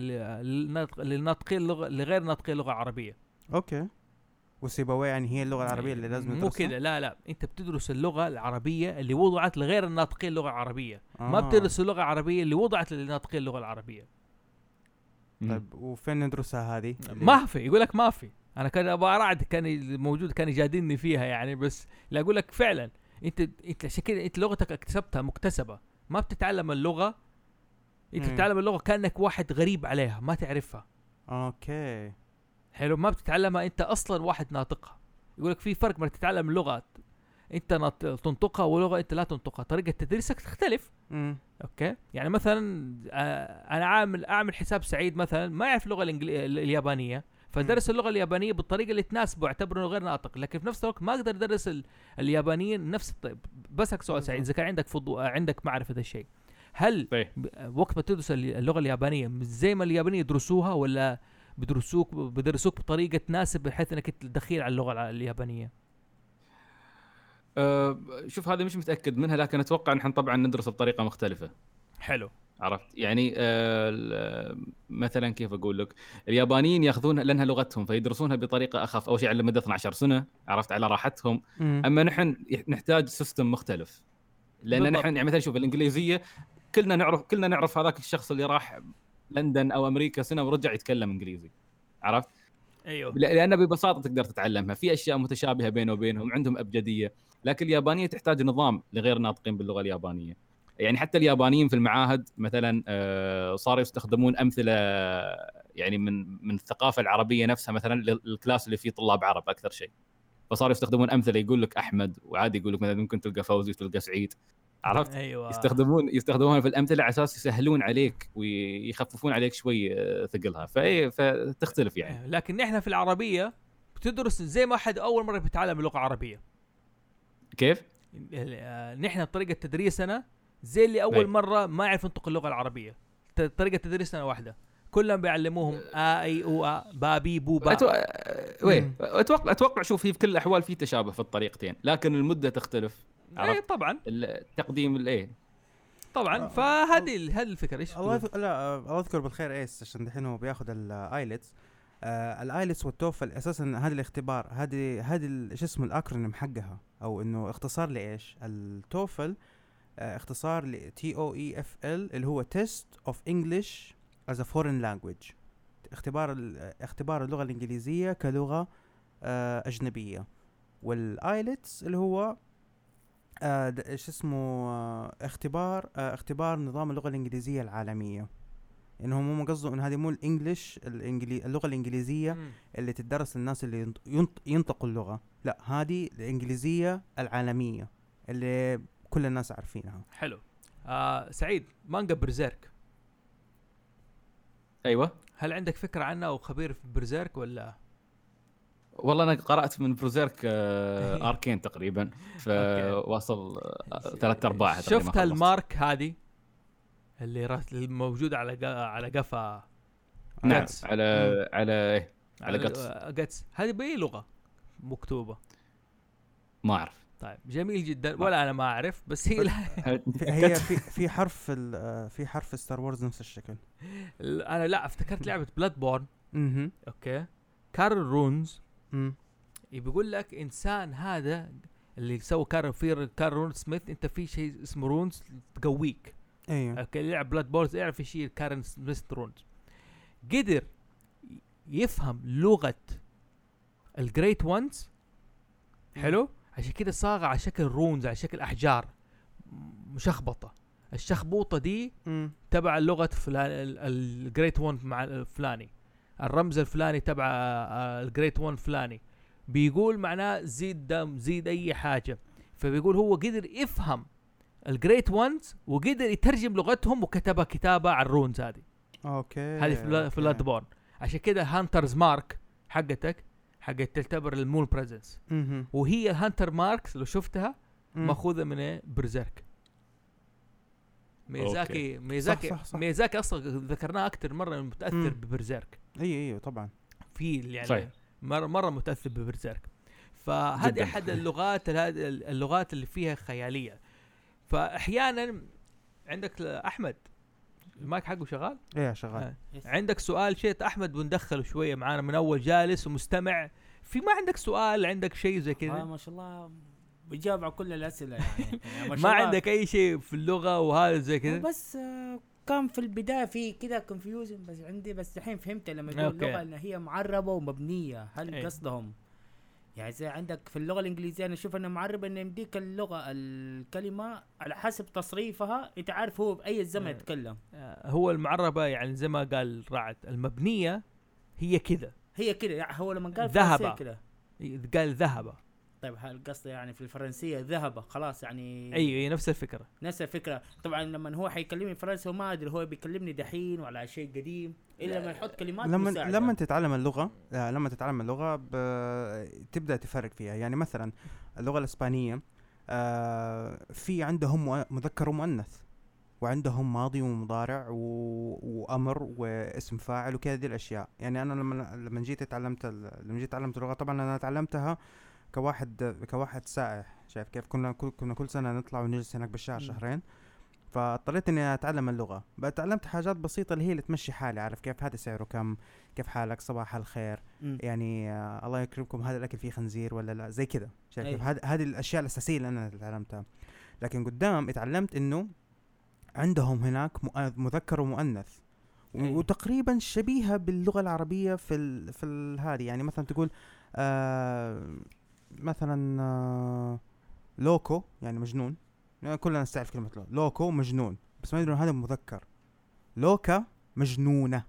لغير ناطقين اللغه العربيه. اوكي. وسيبويه يعني هي اللغه العربيه اللي لازم تدرسها؟ مو كده، لا، انت بتدرس اللغه العربيه اللي وضعت لغير الناطقين اللغه العربيه. ما بتدرس اللغه العربيه اللي وضعت للناطقين اللغه العربيه. طيب وفين ندرسها هذه؟ ما في، يقول لك ما في. انا كان ابو رعد كان موجود، كان يجادلني فيها يعني، بس لا، اقول لك فعلا انت شكل انت لغتك اكتسبتها مكتسبه، ما بتتعلم اللغه. انت بتتعلم اللغه كانك واحد غريب عليها ما تعرفها. اوكي حلو. ما بتتعلمها، انت اصلا واحد ناطقها. يقولك في فرق بين تتعلم لغه انت تنطقها ولغه انت لا تنطقها، طريقه تدريسك تختلف. اوكي. يعني مثلا انا اعمل حساب سعيد مثلا ما يعرف اللغه اليابانيه، فدرس اللغه اليابانيه بالطريقه اللي تناسبه، اعتبره انه غير ناطق، لكن في نفس الوقت ما اقدر ادرس اليابانيه نفس الطيب. بس هيك سؤال سعيد، اذا كان عندك فضول، عندك معرفه هذا الشيء، هل وقت ما تدرس اللغة اليابانية زي ما اليابانيين يدرسوها، ولا بيدرسوك بطريقة تناسب بحيث انك تدخيل على اللغة اليابانية؟ شوف، هذا مش متأكد منها، لكن اتوقع نحن طبعا ندرس بطريقة مختلفة. حلو. عرفت يعني مثلا كيف اقول لك، اليابانيين ياخذونها لانها لغتهم، فيدرسونها بطريقة اخف، اول شيء على مدى 12 سنة، عرفت، على راحتهم. اما نحن نحتاج سيستم مختلف، لان بالضبط. نحن يعني مثلا شوف الانجليزية، كلنا نعرف هذاك الشخص اللي راح لندن او امريكا سنه ورجع يتكلم انجليزي، عرفت. ايوه. لان ببساطه تقدر تتعلمها، في اشياء متشابهه بينه وبينهم، عندهم ابجديه، لكن اليابانيه تحتاج نظام لغير ناطقين باللغه اليابانيه. يعني حتى اليابانيين في المعاهد مثلا صاروا يستخدمون امثله يعني من الثقافه العربيه نفسها، مثلا الكلاس اللي فيه طلاب عرب اكثر شيء، فصاروا يستخدمون امثله، يقول لك احمد، وعادي يقول لك مثلا ممكن تلقى فوزي وتلقى سعيد، عرفت. أيوة. يستخدمونها في الأمثلة على أساس يسهلون عليك ويخففون عليك شوي ثقلها، فتختلف يعني. لكن نحن في العربية بتدرس زي ما أحد أول مرة بتعلم اللغة العربية. كيف؟ نحن طريقة تدريسنا زي اللي أول مرة ما يعرف ينطق اللغة العربية، طريقة تدريسنا واحدة، كلهم بيعلموهم اي او بابي بوبا. اتوقع شوف، هي في كل الاحوال في تشابه في الطريقتين، لكن المده تختلف. اي طبعا، التقديم الايه طبعا. فهذه الفكره ايش الله اذكر بالخير ايس، عشان دحين هو بياخذ الايلتس والتوفل اساسا. هذا الاختبار، هذه ايش اسمه الاكرونيم حقها، او انه اختصار لايش؟ التوفل اختصار ل TOEFL، اللي هو Test of English as a foreign language، اختبار اللغة الإنجليزية كلغة أجنبية. والآيلتس اللي هو إيش اسمه اختبار نظام اللغة الإنجليزية العالمية. إنهم مو قصدوا إن هذه مو اللغة الإنجليزية اللي تدرس للناس اللي ينطقوا اللغة، لا، هذه الإنجليزية العالمية اللي كل الناس عارفينها. حلو. سعيد، مانجا برزيرك. ايوه، هل عندك فكره عنها او خبير في برزيرك ولا؟ والله انا قرات من برزيرك اركين تقريبا، فواصل 3/4. شفت المارك هذه اللي موجوده على قفا؟ نعم، على ايه، على قتس. هذه باي لغه مكتوبه؟ ما اعرف. طيب، جميل جدا. ولا انا ما اعرف، بس هي في حرف في حرف ستار وورز نفس الشكل. انا لا افتكرت لعبه بلاد بورن. اوكي، كارل رونز بيقول لك انسان هذا اللي سوى كارل رونز سميث، انت في شيء اسمه رونز تقويك. ايوه، اوكي، يلعب بلاد بورن يعرف شيء كارل سميث رونز. قدر يفهم لغه الجريت وانز، حلو، عشان كده صاغة على شكل رونز، على شكل أحجار مشخبطة. الشخبوطة دي تبع اللغة الجريت ون مع الفلاني، الرمز الفلاني تبع الجريت ون فلاني، بيقول معناه زيد دم، زيد أي حاجة. فبيقول هو قدر يفهم الجريت ونز وقدر يترجم لغتهم وكتبها كتابة على الرونز هذه. أوكي، هذه في لاتبورن. عشان كده هانترز مارك حقتك تعتبر المول بريزنس، وهي هانتر ماركس لو شفتها ماخوذه من برزيرك. ميزاكي اصلا ذكرناه اكثر مره، متاثر ببرزيرك. ايوه طبعا، في يعني صحيح. مره متاثر ببرزيرك، فهذه احد اللغات اللي فيها خياليه. فاحيانا عندك احمد المايك حقه شغال؟ ايه شغال. عندك سؤال شيء احمد بندخله شويه معانا من اول، جالس ومستمع، في ما عندك سؤال، عندك شيء زي كذا؟ ما شاء الله بيجاوب على كل الاسئله يعني ما شاء الله. ما عندك اي شيء في اللغه وهذا زي كذا؟ بس كان في البدايه في كذا كونفيوجن بس عندي، بس الحين فهمت لما يقول اللغه ان هي معربه ومبنيه، هل قصدهم يعني زي عندك في اللغه الانجليزيه انا اشوف انه معرب ان يمديك اللغه الكلمه على حسب تصريفها، انت عارف هو باي زمن يتكلم. هو المعربه يعني زي ما قال رعد، المبنيه هي كذا يعني هو لما قال ذهب كذا قال ذهب. طيب هالقصه يعني في الفرنسيه ذهب خلاص يعني. ايوه، نفس الفكره طبعا. لما هو حيكلمني فرنسي وما ادري هو بيكلمني دحين وعلى شيء قديم، الا لما نحط كلمات مساعده. لما تتعلم اللغه تبدا تفرق فيها. يعني مثلا اللغه الاسبانيه في عندهم مذكر ومؤنث، وعندهم ماضي ومضارع وامر واسم فاعل وكذا، دي الاشياء. يعني انا لما جيت تعلمت اللغه، طبعا انا تعلمتها كواحد سائح. شايف كيف كنا كل سنه نطلع ونجلس هناك بالشهر شهرين، فاضطريت اني اتعلم اللغه. تعلمت حاجات بسيطه اللي هي اللي تمشي حالي، عارف كيف، هذا سعره كم، كيف حالك، صباح الخير، يعني الله يكرمكم هذا الاكل فيه خنزير ولا لا، زي كذا. شايف كيف، هذه الاشياء الاساسيه اللي انا تعلمتها. لكن قدام اتعلمت انه عندهم هناك مذكر ومؤنث، وتقريبا شبيهه باللغه العربيه في هذه. يعني مثلا تقول مثلا لوكو، يعني مجنون، يعني كلنا نستعرف كلمة لوكو مجنون، بس ما يدرون هذا مذكر، لوكا مجنونة،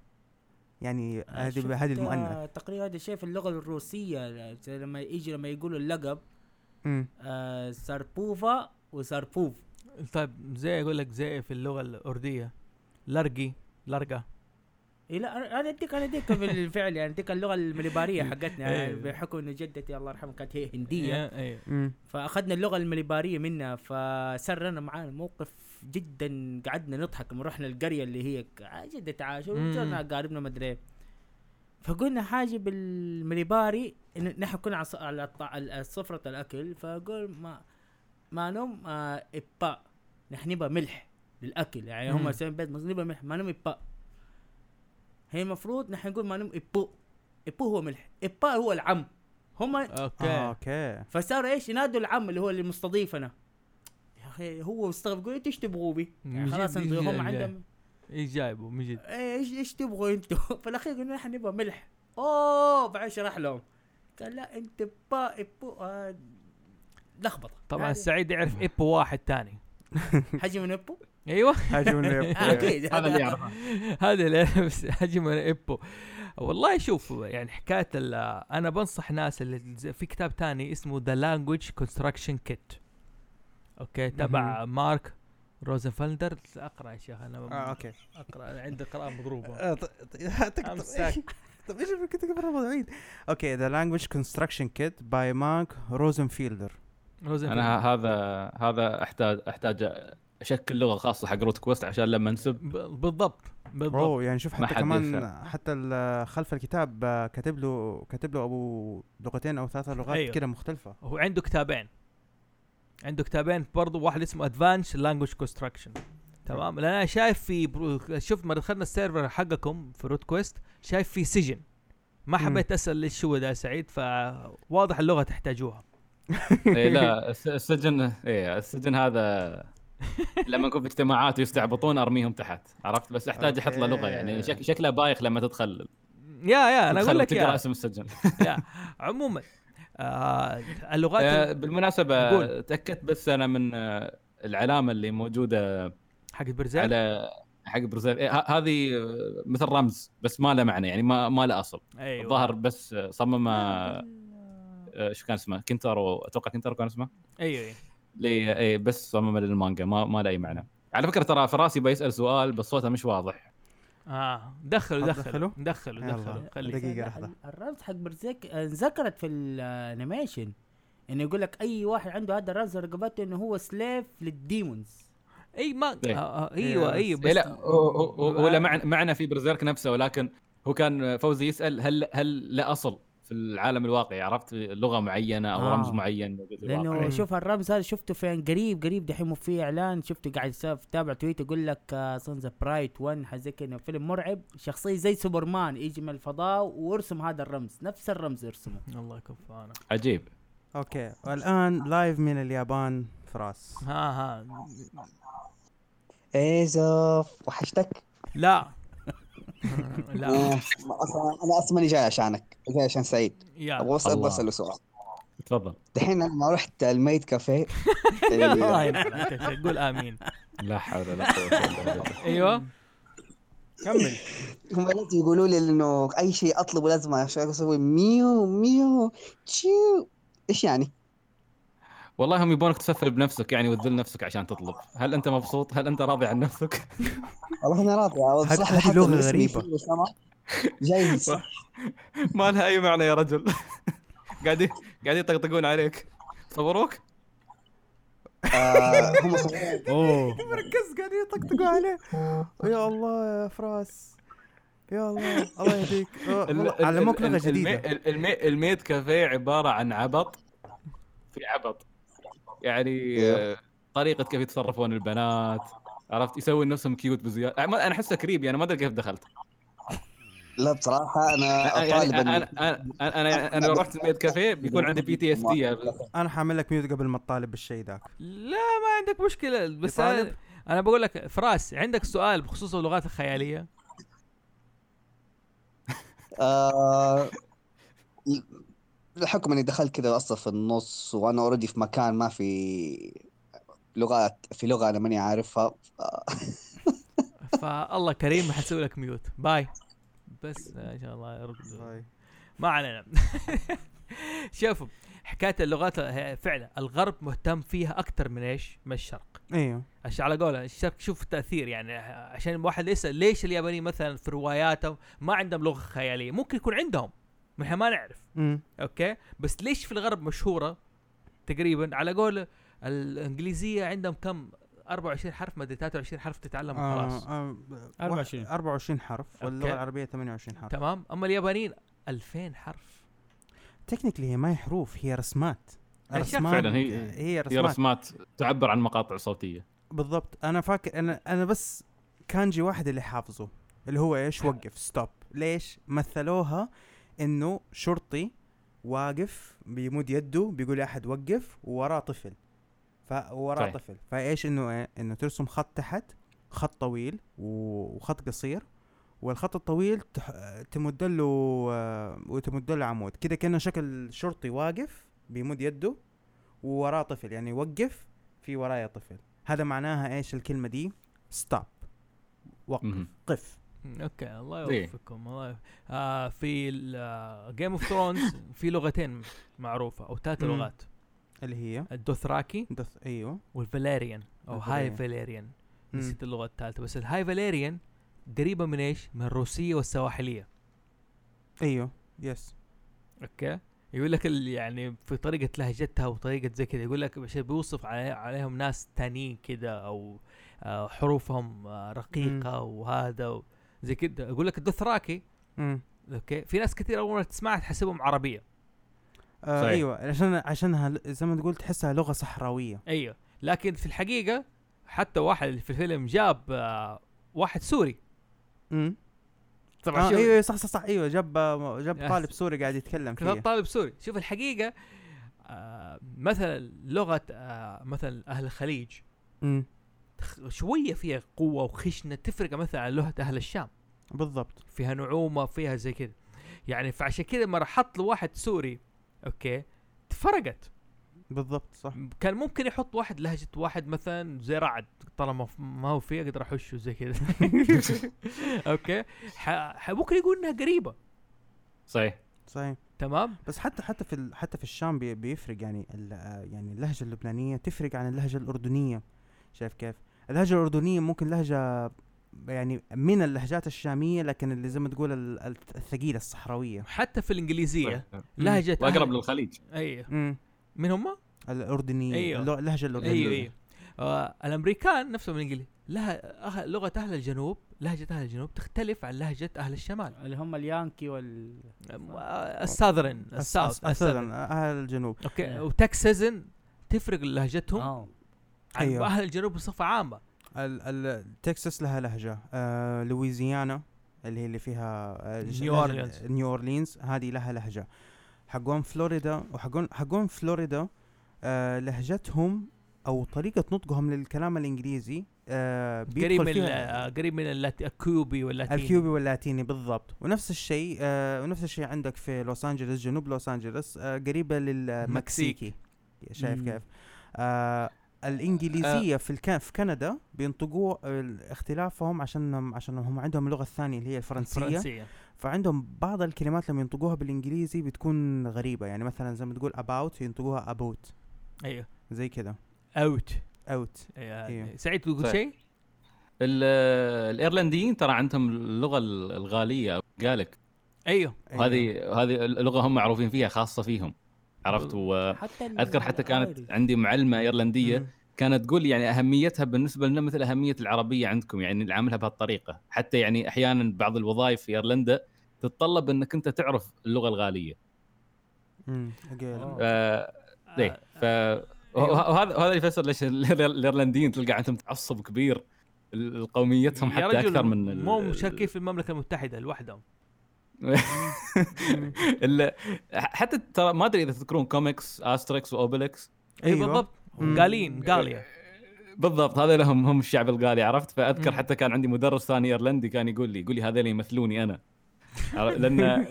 يعني هذه المؤنث تقريبا. هذا شيء في اللغة الروسية لما يقولوا اللقب ساربوفا وساربوف. طيب زي يقول لك زي في اللغة الأردية لارجا. لا انا اديك بالفعل، يعني اديك اللغه المليباريه حقتنا، يعني بحكم انه جدتي الله يرحمها كانت هي هنديه، فاخذنا اللغه المليباريه منها. فسرنا معانا موقف جدا، قعدنا نضحك لما رحنا القريه اللي هي جدتي عاشوا وجرنا قاربنا مدري، فقلنا حاجه بالمليباري انه نحن كنا على سفره الاكل، فقول ما نوم ابا، نحن نبى ملح للاكل، يعني هم سايبين بيت نبى ملح، ما نوم ابا. هي مفروض نحن نقول ما نم إبو هو ملح، إبا هو العم، هما أوكي. فصار إيش ينادوا العم اللي هو اللي مستضيفنا. يا أخي هو مستغرب، يقول إيش تبغوا بي؟ يعني خلاص أنتوا هم عندهم إيش جايبوا مجد؟ إيش تبغوا أنتوا؟ فالأخير قلنا نحن نبغى ملح. بعد شرح لهم قال لا أنت إبو لخبطة. طبعا يعني سعيد يعرف إبو واحد تاني حجم من إبو. ايوه حجم اكيد هذا اللي يعرفه، هذا اللي حجم ايبو. والله شوف يعني حكايه، انا بنصح ناس اللي في كتاب تاني اسمه The Language Construction Kit، اوكي تبع مارك روزنفلدر. اقرا يا شيخ انا اوكي اقرا، عندي قراءه مضروبه. طب ايش كنت قبل مضروبين. اوكي ذا لانجويج كونستراكشن كيت باي مارك روزنفيلدر. انا هذا احتاج اشكل لغه خاصه حق رود كويست عشان لما نسب بالضبط. اوه يعني شوف حتى كمان حتى خلف الكتاب كاتب له ابو لغتين او ثلاثه لغات. أيوه. كده مختلفه. هو عنده كتابين برضو، واحد اسمه Advanced Language Construction. تمام. لأن أنا شايف في شوف ما دخلنا السيرفر حقكم في رود كويست شايف في سجن، ما حبيت أسأل ليش هو ده سعيد، فواضح اللغة تحتاجوها. إيه لا السجن، إيه السجن هذا لما نكون في اجتماعات ويستعبطون أرميهم تحت، عرفت؟ بس أحتاج أحط له لغة يعني شكله بايخ لما تدخل. يا أنا أقول لك تقرأ اسم السجن. يا عموما اللغات بالمناسبة تأكدت بس أنا من العلامة اللي موجودة حق برزيرك على حق برزيرك. هذه مثل رمز بس ما له معنى، يعني ما له أصل. أيوة. الظاهر بس صمم شو كان اسمه كينتارو، أتوقع كينتارو كان اسمه. أيوة ليه؟ أي بس صمم للمانجا، ما له أي معنى. على فكرة ترى فراسي بيسأل سؤال بس صوته مش واضح. دخلوا خلي دقيقه واحده. الرمز حق برزيرك ذكرت في الانيميشن انه يقول لك اي واحد عنده هذا الرمز رقبته انه هو سليف للديمونز. اي ما ايوه اي بس لا ولا معنى في برزيرك نفسه، ولكن هو كان فوزي يسال هل لا اصل في العالم الواقعي، عرفت؟ لغه معينه او رمز معين. لانه شوف الرمز هذا شفته فين قريب دحين في اعلان شفته قاعد تابع تويتر يقول لك سانز برايت 1 حزي كده فيلم مرعب، شخصيه زي سوبرمان يجي من الفضاء ويرسم هذا الرمز، نفس الرمز يرسمه. الله يكفانا عجيب. اوكي والان لايف من اليابان فراس. ايزوف وحشتك. لا انا اصلا جاي عشانك، جاي عشان سعيد. ابغى اساله سؤال. تفضل. الحين انا ما رحت الميد كافيه. الله ينعمك. تقول امين. لا حول ولا قوه. ايوه كمل. هم قالوا يقولوا لي انه اي شيء اطلبه لازم اسوي ميو تشيو. ايش يعني؟ والله هم يبونك تسفل بنفسك يعني وتذل نفسك عشان تطلب. هل انت مبسوط؟ هل انت راضي عن نفسك؟ والله انا راضي. هذه لغة غريبة جايز ما لها اي معنى يا رجل. قاعدين يطقطقون عليك. صبروك هم صبروا. اوه مركز قاعدين يطقطقوا عليه. يا الله يا فراس، يا الله الله يهديك. علموك لغة جديدة. الميت كافيه عبارة عن عبط يعني طريقة كيف يتصرفون البنات، عرفت؟ يسوي نفسهم كيوت بزيادة. أنا حسه كريب يعني، ما أدري كيف دخلت. لا بصراحة أنا أطالب يعني أنا رحت الميد كافيه بيكون عندي PTSD. أنا حعمل لك ميوت قبل ما تطالب بالشيء ذاك. لا ما عندك مشكلة، بس أنا بقول لك فراس عندك سؤال بخصوص اللغات الخيالية. الحكم اني دخلت كذا اصلا في النص وانا اوريدي في مكان ما في لغات، في لغه انا ماني عارفها. فالله كريم حسوي لك ميوت. باي بس ان شاء الله يرد. باي ما علينا. شوفوا حكايه اللغات فعلا الغرب مهتم فيها اكثر من ايش من الشرق. ايوه عشان على قولها الشرق شوف التاثير، يعني عشان واحد يسال ليش الياباني مثلا في رواياته ما عندهم لغه خياليه، ممكن يكون عندهم ما نعرف. اوكي بس ليش في الغرب مشهوره تقريبا على قول الانجليزيه عندهم كم 24 حرف، ما 23 حرف تتعلم خلاص. 24 حرف، واللغه العربيه 28 حرف. تمام. اما اليابانيين 2000 حرف. تكنيكلي هي ما هي حروف، هي رسمات. فعلا هي رسمات تعبر عن مقاطع صوتيه. بالضبط. انا فاكر انا بس كانجي واحد اللي حافظه اللي هو ايش وقف ستوب. ليش مثلوها انه شرطي واقف بيمد يده بيقول احد وقف ووراه طفل، فوراه طفل، فايش انه ترسم خط تحت، خط طويل وخط قصير، والخط الطويل تمد له عمود كده كانه شكل شرطي واقف بيمد يده ووراه طفل، يعني وقف في ورايا طفل. هذا معناها ايش الكلمه دي؟ ستوب، وقف، قف. اوكي الله يوفقكم. والله في جيم أوف ثرونز في لغتين معروفه او ثلاث لغات. اللي هي الدوثراكي ايوه والفاليريان او هاي فاليريان. نسيت اللغه الثالثه بس الهاي فاليريان قريبه من ايش؟ من الروسيه والسواحليه. ايوه يس اوكي. يقول لك يعني في طريقه لهجتها وطريقه زي كده يقول لك عشان بيوصف عليهم ناس تانيين كده او حروفهم رقيقه وهذا زي كده. اقول لك الدوثراكي اوكي في ناس كثير اول ما تسمعها تحسبهم عربيه. ايوه عشانها زي ما تقول تحسها لغه صحراويه. ايوه لكن في الحقيقه حتى واحد في الفيلم جاب واحد سوري. طبعا ايوه صح ايوه جاب طالب سوري قاعد يتكلم فيه. جاب طالب سوري. شوف الحقيقه مثلا لغه مثلا اهل الخليج شويه فيها قوه وخشنه تفرق مثلا عن لغه اهل الشام. بالضبط فيها نعومه فيها زي كده يعني. فعشان كده ما حط له واحد سوري اوكي تفرقت. بالضبط صح. كان ممكن يحط واحد لهجة واحد مثلا زي رعد طالما ما هو فيه قدر احشه زي كده اوكي ممكن يقول انها قريبة. صحيح تمام. بس حتى في الشام بيفرق يعني يعني اللهجة اللبنانية تفرق عن اللهجة الأردنية. شايف كيف اللهجة الأردنية ممكن لهجة يعني من اللهجات الشامية لكن اللي زي ما تقول الثقيلة الصحراوية. حتى في الإنجليزية لهجة أقرب للخليج. أيه من هم؟ الأردنية. أيوه. اللهجة الأردنية. أيوه. الأمريكان نفسهم من الإنجليز لها لغة أهل الجنوب لهجة أهل الجنوب تختلف عن لهجة أهل الشمال اللي هم اليانكي وال الساذرن الساذرن أهل الجنوب. أوكي وتكساسن تفرق لهجتهم عن أيوه. أهل الجنوب بصفة عامة. التكساس لها لهجة. لويزيانا اللي فيها نيو أورلينز هذه لها لهجة. حقون فلوريدا وحقون فلوريدا لهجتهم او طريقه نطقهم للكلام الانجليزي قريب من الكيوبي واللاتيني. بالضبط. ونفس الشيء عندك في لوس انجلوس جنوب لوس انجلوس قريبه للمكسيكي. شايف كيف الانجليزيه في كندا بينطقوا اختلافهم عشان هم عندهم اللغه الثانيه اللي هي الفرنسيه. فعندهم بعض الكلمات لما ينطقوها بالانجليزي بتكون غريبه يعني مثلا زي ما تقول about ينطقوها about. ايوه زي كده out. أيوة. سعيد تقول شيء. الايرلنديين ترى عندهم اللغه الغاليه قالك. ايوه هذه اللغه هم معروفين فيها خاصه فيهم عرفت. اذكر حتى كانت عندي معلمه ايرلنديه كانت تقول يعني اهميتها بالنسبه لنا مثل اهميه العربيه عندكم يعني نعاملها بهالطريقه. حتى يعني احيانا بعض الوظائف في ايرلندا تتطلب انك انت تعرف اللغه الغاليه. وهذا يفسر ليش الايرلنديين تلقى عندهم تعصب كبير لقوميتهم حتى اكثر من مو مشاركين في المملكه المتحده لوحدهم. حتى ترى ما ادري اذا تذكرون كوميكس أستريكس واوبليكس. اي بالضبط غالية بالضبط. هذا لهم هم الشعب الغالي عرفت. فأذكر حتى كان عندي مدرس ثاني إيرلندي كان يقول لي هذا اللي يمثلوني أنا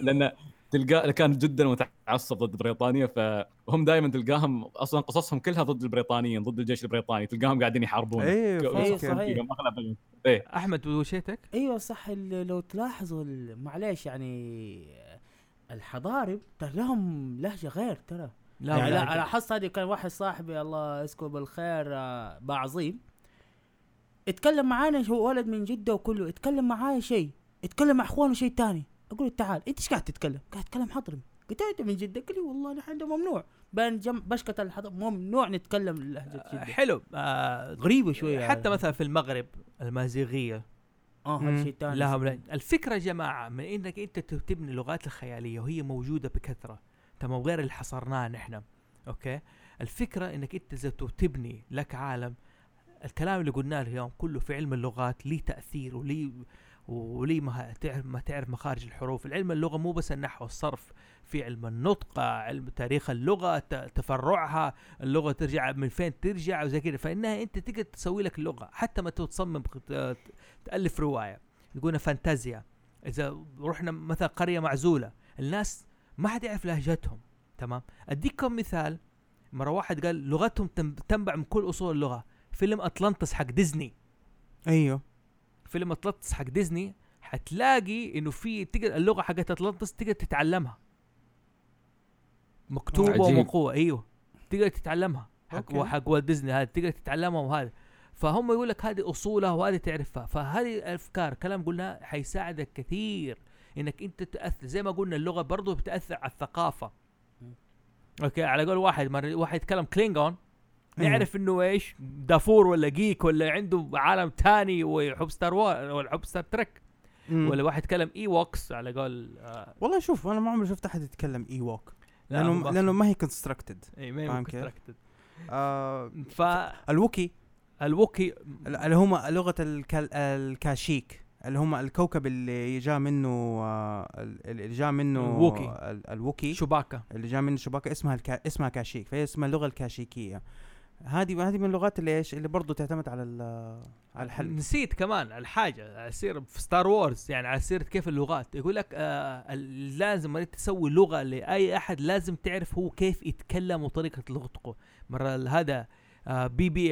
لأن تلقى كان جدا متعصب ضد بريطانيا. فهم دائما تلقاهم أصلا قصصهم كلها ضد البريطانيين ضد الجيش البريطاني تلقاهم قاعدين يحاربون. أيوة صحيح. أحمد وشيتك. أيوة صح. لو تلاحظوا معليش يعني الحضارب ترى لهم لهجة غير ترى. لا انا حصت هذه كان واحد صاحبي الله يذكره بالخير بعظيم اتكلم معانا هو ولد من جده وكله اتكلم معايا شيء اتكلم مع اخوانه شيء تاني اقول تعال انت ايش قاعد تتكلم قاعد تتكلم حضرمي قلت له من جده قال لي والله نحن عندنا ممنوع بين بشكه الحضرمي ممنوع نتكلم لهجه جده. حلو غريبه شويه حتى يعني. مثلا في المغرب المازيغيه هالشيء تاني لها الفكره يا جماعه من انك انت تبني لغات الخياليه وهي موجوده بكثره تمام غير اللي حصرناه نحن. اوكي الفكره انك انت تبني لك عالم. الكلام اللي قلناه اليوم كله في علم اللغات ليه تاثير وليه ما تعرف مخارج الحروف. العلم اللغه مو بس النحو والصرف في علم النطق علم تاريخ اللغه تفرعها اللغه ترجع من فين ترجع وزي كده. فانها انت تقدر تسوي لك اللغه حتى ما تصمم تالف روايه يقولنا فانتازيا. اذا رحنا مثلا قريه معزوله الناس ما حد يعرف لهجتهم تمام. اديكم مثال مره واحد قال لغتهم تنبع من كل اصول اللغه. فيلم اطلانتس حق ديزني. ايوه فيلم اطلانتس حق ديزني حتلاقي انه في اللغه حقت اطلانتس تقدر تتعلمها مكتوبه ومقوه. ايوه تقدر تتعلمها حق ديزني هذه تقدر تتعلمها وهذا فهم يقول لك هذه أصولها وهذه تعرفها. فهذه الأفكار كلام قلنا حيساعدك كثير إنك أنت تأثر زي ما قلنا اللغة برضو بتأثر على الثقافة. أوكي على قول واحد يتكلم كلينجون نعرف إنه إيش دافور ولا جيك ولا عنده عالم تاني ويحب ستار وورز ولا يحب ستار تريك. ولا واحد يتكلم إي ووكس على قول والله شوف أنا ما عمري شفت أحد يتكلم إي ووك لأنه ما هي كونستركتد. إيه ما هي كونستركتد. الوكي اللي هم لغة الكاشيك اللي هم الكوكب اللي جاء منه الوكي شباكة اللي جاء منه شباكة اسمها كاشيك فهي اسمها اللغة الكاشيكية. هذه من اللغات اللي ايش اللي برضو تعتمد على الحل. نسيت كمان الحاجة على سيرة في ستار وورز يعني على سيرة كيف اللغات يقول لك لازم مريت تسوي لغة لأي أحد لازم تعرف هو كيف يتكلم وطريقة لغته. مرة هذا بي بي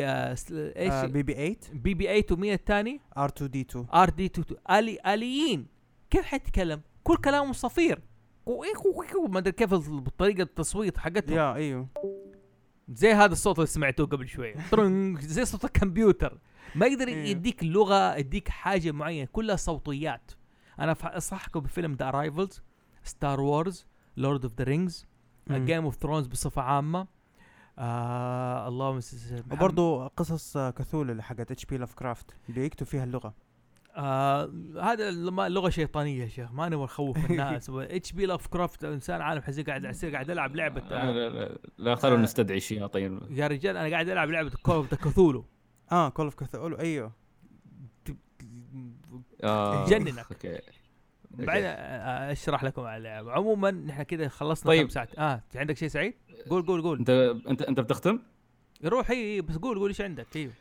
8 ومين الثاني ار2 دي 2 اليين كيف حيتكلم كل كلامه صفير ما ادري كيف الطريقه التصويت حقته يا ايوه زي هذا الصوت اللي سمعته قبل شويه زي صوت الكمبيوتر ما يقدر يديك اللغه يديك حاجه معينه كلها صوتيات. انا انصحكم بفيلم ذا ارايفلز ستار وورز لورد اوف ذا رينجز جيم اوف ثرونز بصفه عامه اللهم وبرضو قصص كاثولو اللي حقت اتش بي لاف كرافت بيكتب فيها اللغه هذا اللغه شيطانيه يا شيخ ما نبغى نخوف الناس. اتش بي لاف كرافت انسان عالم حزي قاعد العب لعبه لا خلونا نستدعي شياطين يا رجال. انا قاعد العب لعبه كولف كاثولو كولف كاثولو ايوه جننك بعدين اشرح لكم على اللعبة. عموما نحن كده خلصنا طيب. 5 ساعات عندك شيء سعيد قول انت بتختم روح بس قول ايش عندك. ايوه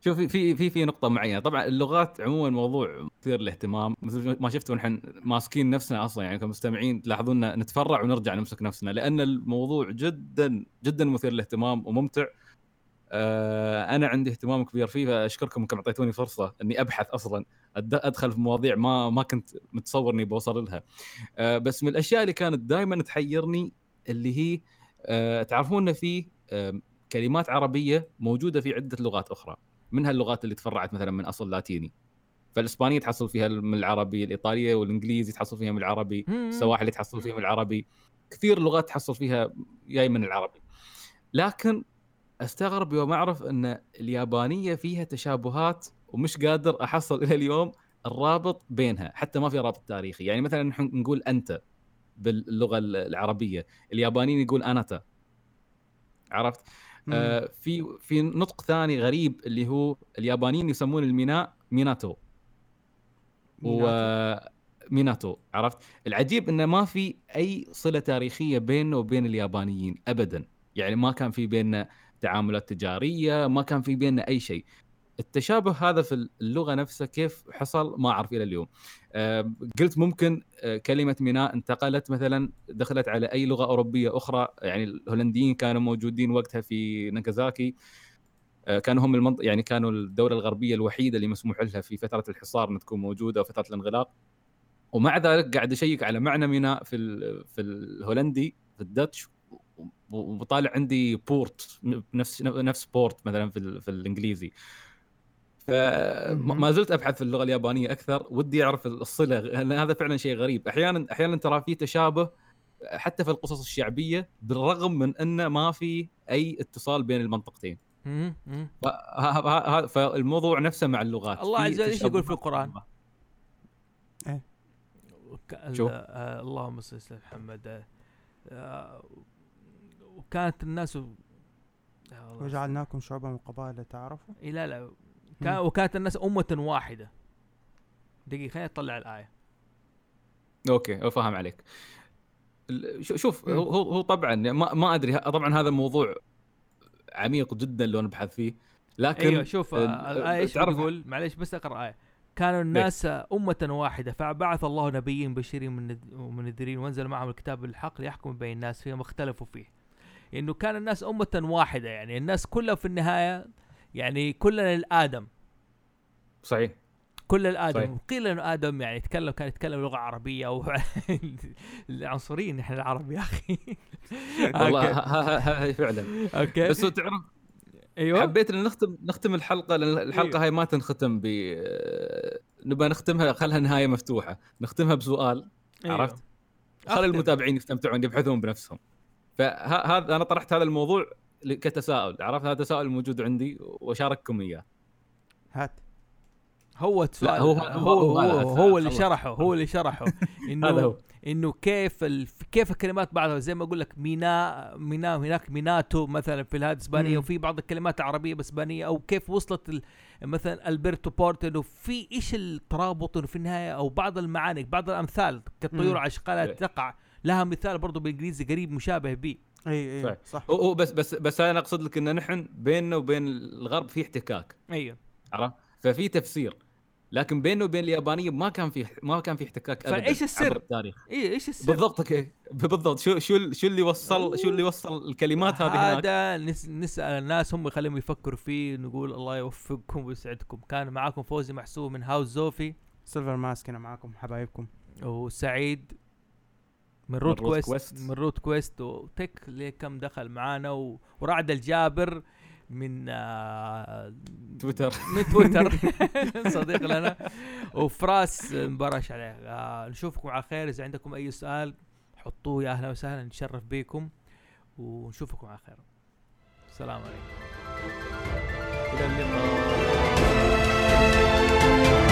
شوف في نقطه معينه طبعا اللغات عموما موضوع مثير للاهتمام مثل ما شفتوا نحن ماسكين نفسنا اصلا يعني كمستمعين تلاحظونا نتفرع ونرجع نمسك نفسنا لان الموضوع جدا جدا مثير للاهتمام وممتع. انا عندي اهتمام كبير فيه فاشكركم انكم اعطيتوني فرصه اني ابحث اصلا ادخل في مواضيع ما كنت متصور اني بوصل لها. بس من الاشياء اللي كانت دائما تحيرني اللي هي تعرفون ان في كلمات عربيه موجوده في عده لغات اخرى منها اللغات اللي تفرعت مثلا من اصل لاتيني فالاسبانيه تحصل فيها من العربي الايطاليه والانجليزي تحصل فيها من العربي السواحلي تحصل فيها من العربي كثير لغات تحصل فيها جاي من العربي. لكن استغرب وما اعرف ان اليابانيه فيها تشابهات ومش قادر احصل الى اليوم الرابط بينها حتى ما في رابط تاريخي. يعني مثلا نحن نقول انت باللغه العربيه اليابانيين يقول اناتا عرفت في نطق ثاني غريب اللي هو اليابانيين يسمون الميناء ميناتو عرفت. العجيب انه ما في اي صله تاريخيه بينه وبين اليابانيين ابدا يعني ما كان في بيننا تعاملات تجارية ما كان في بيننا أي شيء. التشابه هذا في اللغة نفسها كيف حصل ما أعرف إلى اليوم. قلت ممكن كلمة ميناء انتقلت مثلا دخلت على أي لغة أوروبية أخرى يعني الهولنديين كانوا موجودين وقتها في ناكازاكي كانوا هم يعني كانوا الدولة الغربية الوحيدة اللي مسموح لها في فترة الحصار أن تكون موجودة وفترة الانغلاق ومع ذلك قاعد أشيك على معنى ميناء في الهولندي في الداتش وبطالع عندي بورت نفس بورت مثلا في الانجليزي. فما زلت ابحث في اللغه اليابانيه اكثر ودي اعرف الصله لان هذا فعلا شيء غريب. احيانا ترى فيه تشابه حتى في القصص الشعبيه بالرغم من انه ما في اي اتصال بين المنطقتين. فالموضوع نفسه مع اللغات الله عز وجل ايش يقول في القران اللهم صل على محمد وكانت الناس وجعلناكم شعوبا وقبائل لتعارفوا لا وكانت الناس أمة واحدة. دقيقة خليني أطلع الآية. أوكي أفهم عليك. شوف هو طبعا ما أدري طبعا هذا الموضوع عميق جدا لو نبحث فيه لكن أيوة شوف الآية إيش بيقول معليش بس أقرأ آية كانوا الناس أمة واحدة فبعث الله نبيين بشيرين ومنذرين وانزل معهم الكتاب بالحق ليحكم بين الناس فيما اختلفوا فيه إنه كان الناس أمة واحدة يعني الناس كلها في النهاية يعني كلنا الآدم صحيح كل الآدم. قيل إنه آدم يعني يتكلم، كان يتكلم لغة عربية أو العنصريين نحن العرب يا أخي. والله فعلا. أوكي. بس تعرف. أيوة. حبيت إن نختم الحلقة، لأن الحلقة أيوة. هاي ما تنختم ب، نبى نختمها خلها نهاية مفتوحة، نختمها بسؤال. أيوة. عرفت؟ خل المتابعين يستمتعون يبحثون بنفسهم. فهذا أنا طرحت هذا الموضوع كتساؤل، عرفت؟ هذا تساؤل موجود عندي وشارككم إياه. هات هو سؤال، هو اللي شرحه، هو اللي شرحه انه كيف الكلمات بعضها زي ما اقول لك مينا هناك ميناتو مثلا في الهاد اسبانيه، وفي بعض الكلمات العربيه باسبانيه، او كيف وصلت مثلا البرتو بورت، انه في ايش الترابط في النهايه، او بعض المعاني، بعض الامثال كالطيور عشقالة تقع لها مثال برضو بالانجليزي قريب مشابه به. اي صح. بس انا اقصد لك ان نحن بيننا وبين الغرب في احتكاك، ايوه عرفت، ففي تفسير، لكن بينه وبين اليابانية ما كان في احتكاك ابدا. فايش السر؟ ايش السر بالضبط؟ بالضبط شو اللي وصل، شو اللي وصل الكلمات هذه هناك؟ هذا نسأل الناس، هم يخليهم يفكروا فيه. نقول الله يوفقكم ويسعدكم. كان معاكم فوزي محسوب من هاوس زوفي، سلفر ماسك انا معاكم حبايبكم، وسعيد من رود كويست وتك اللي كم دخل معانا، ورعد الجابر من تويتر صديق لنا، وفراس مبرش عليه. نشوفكم على خير. اذا عندكم اي سؤال حطوه، يا اهلا وسهلا، نتشرف بكم ونشوفكم على خير. السلام عليكم، الى اللقاء.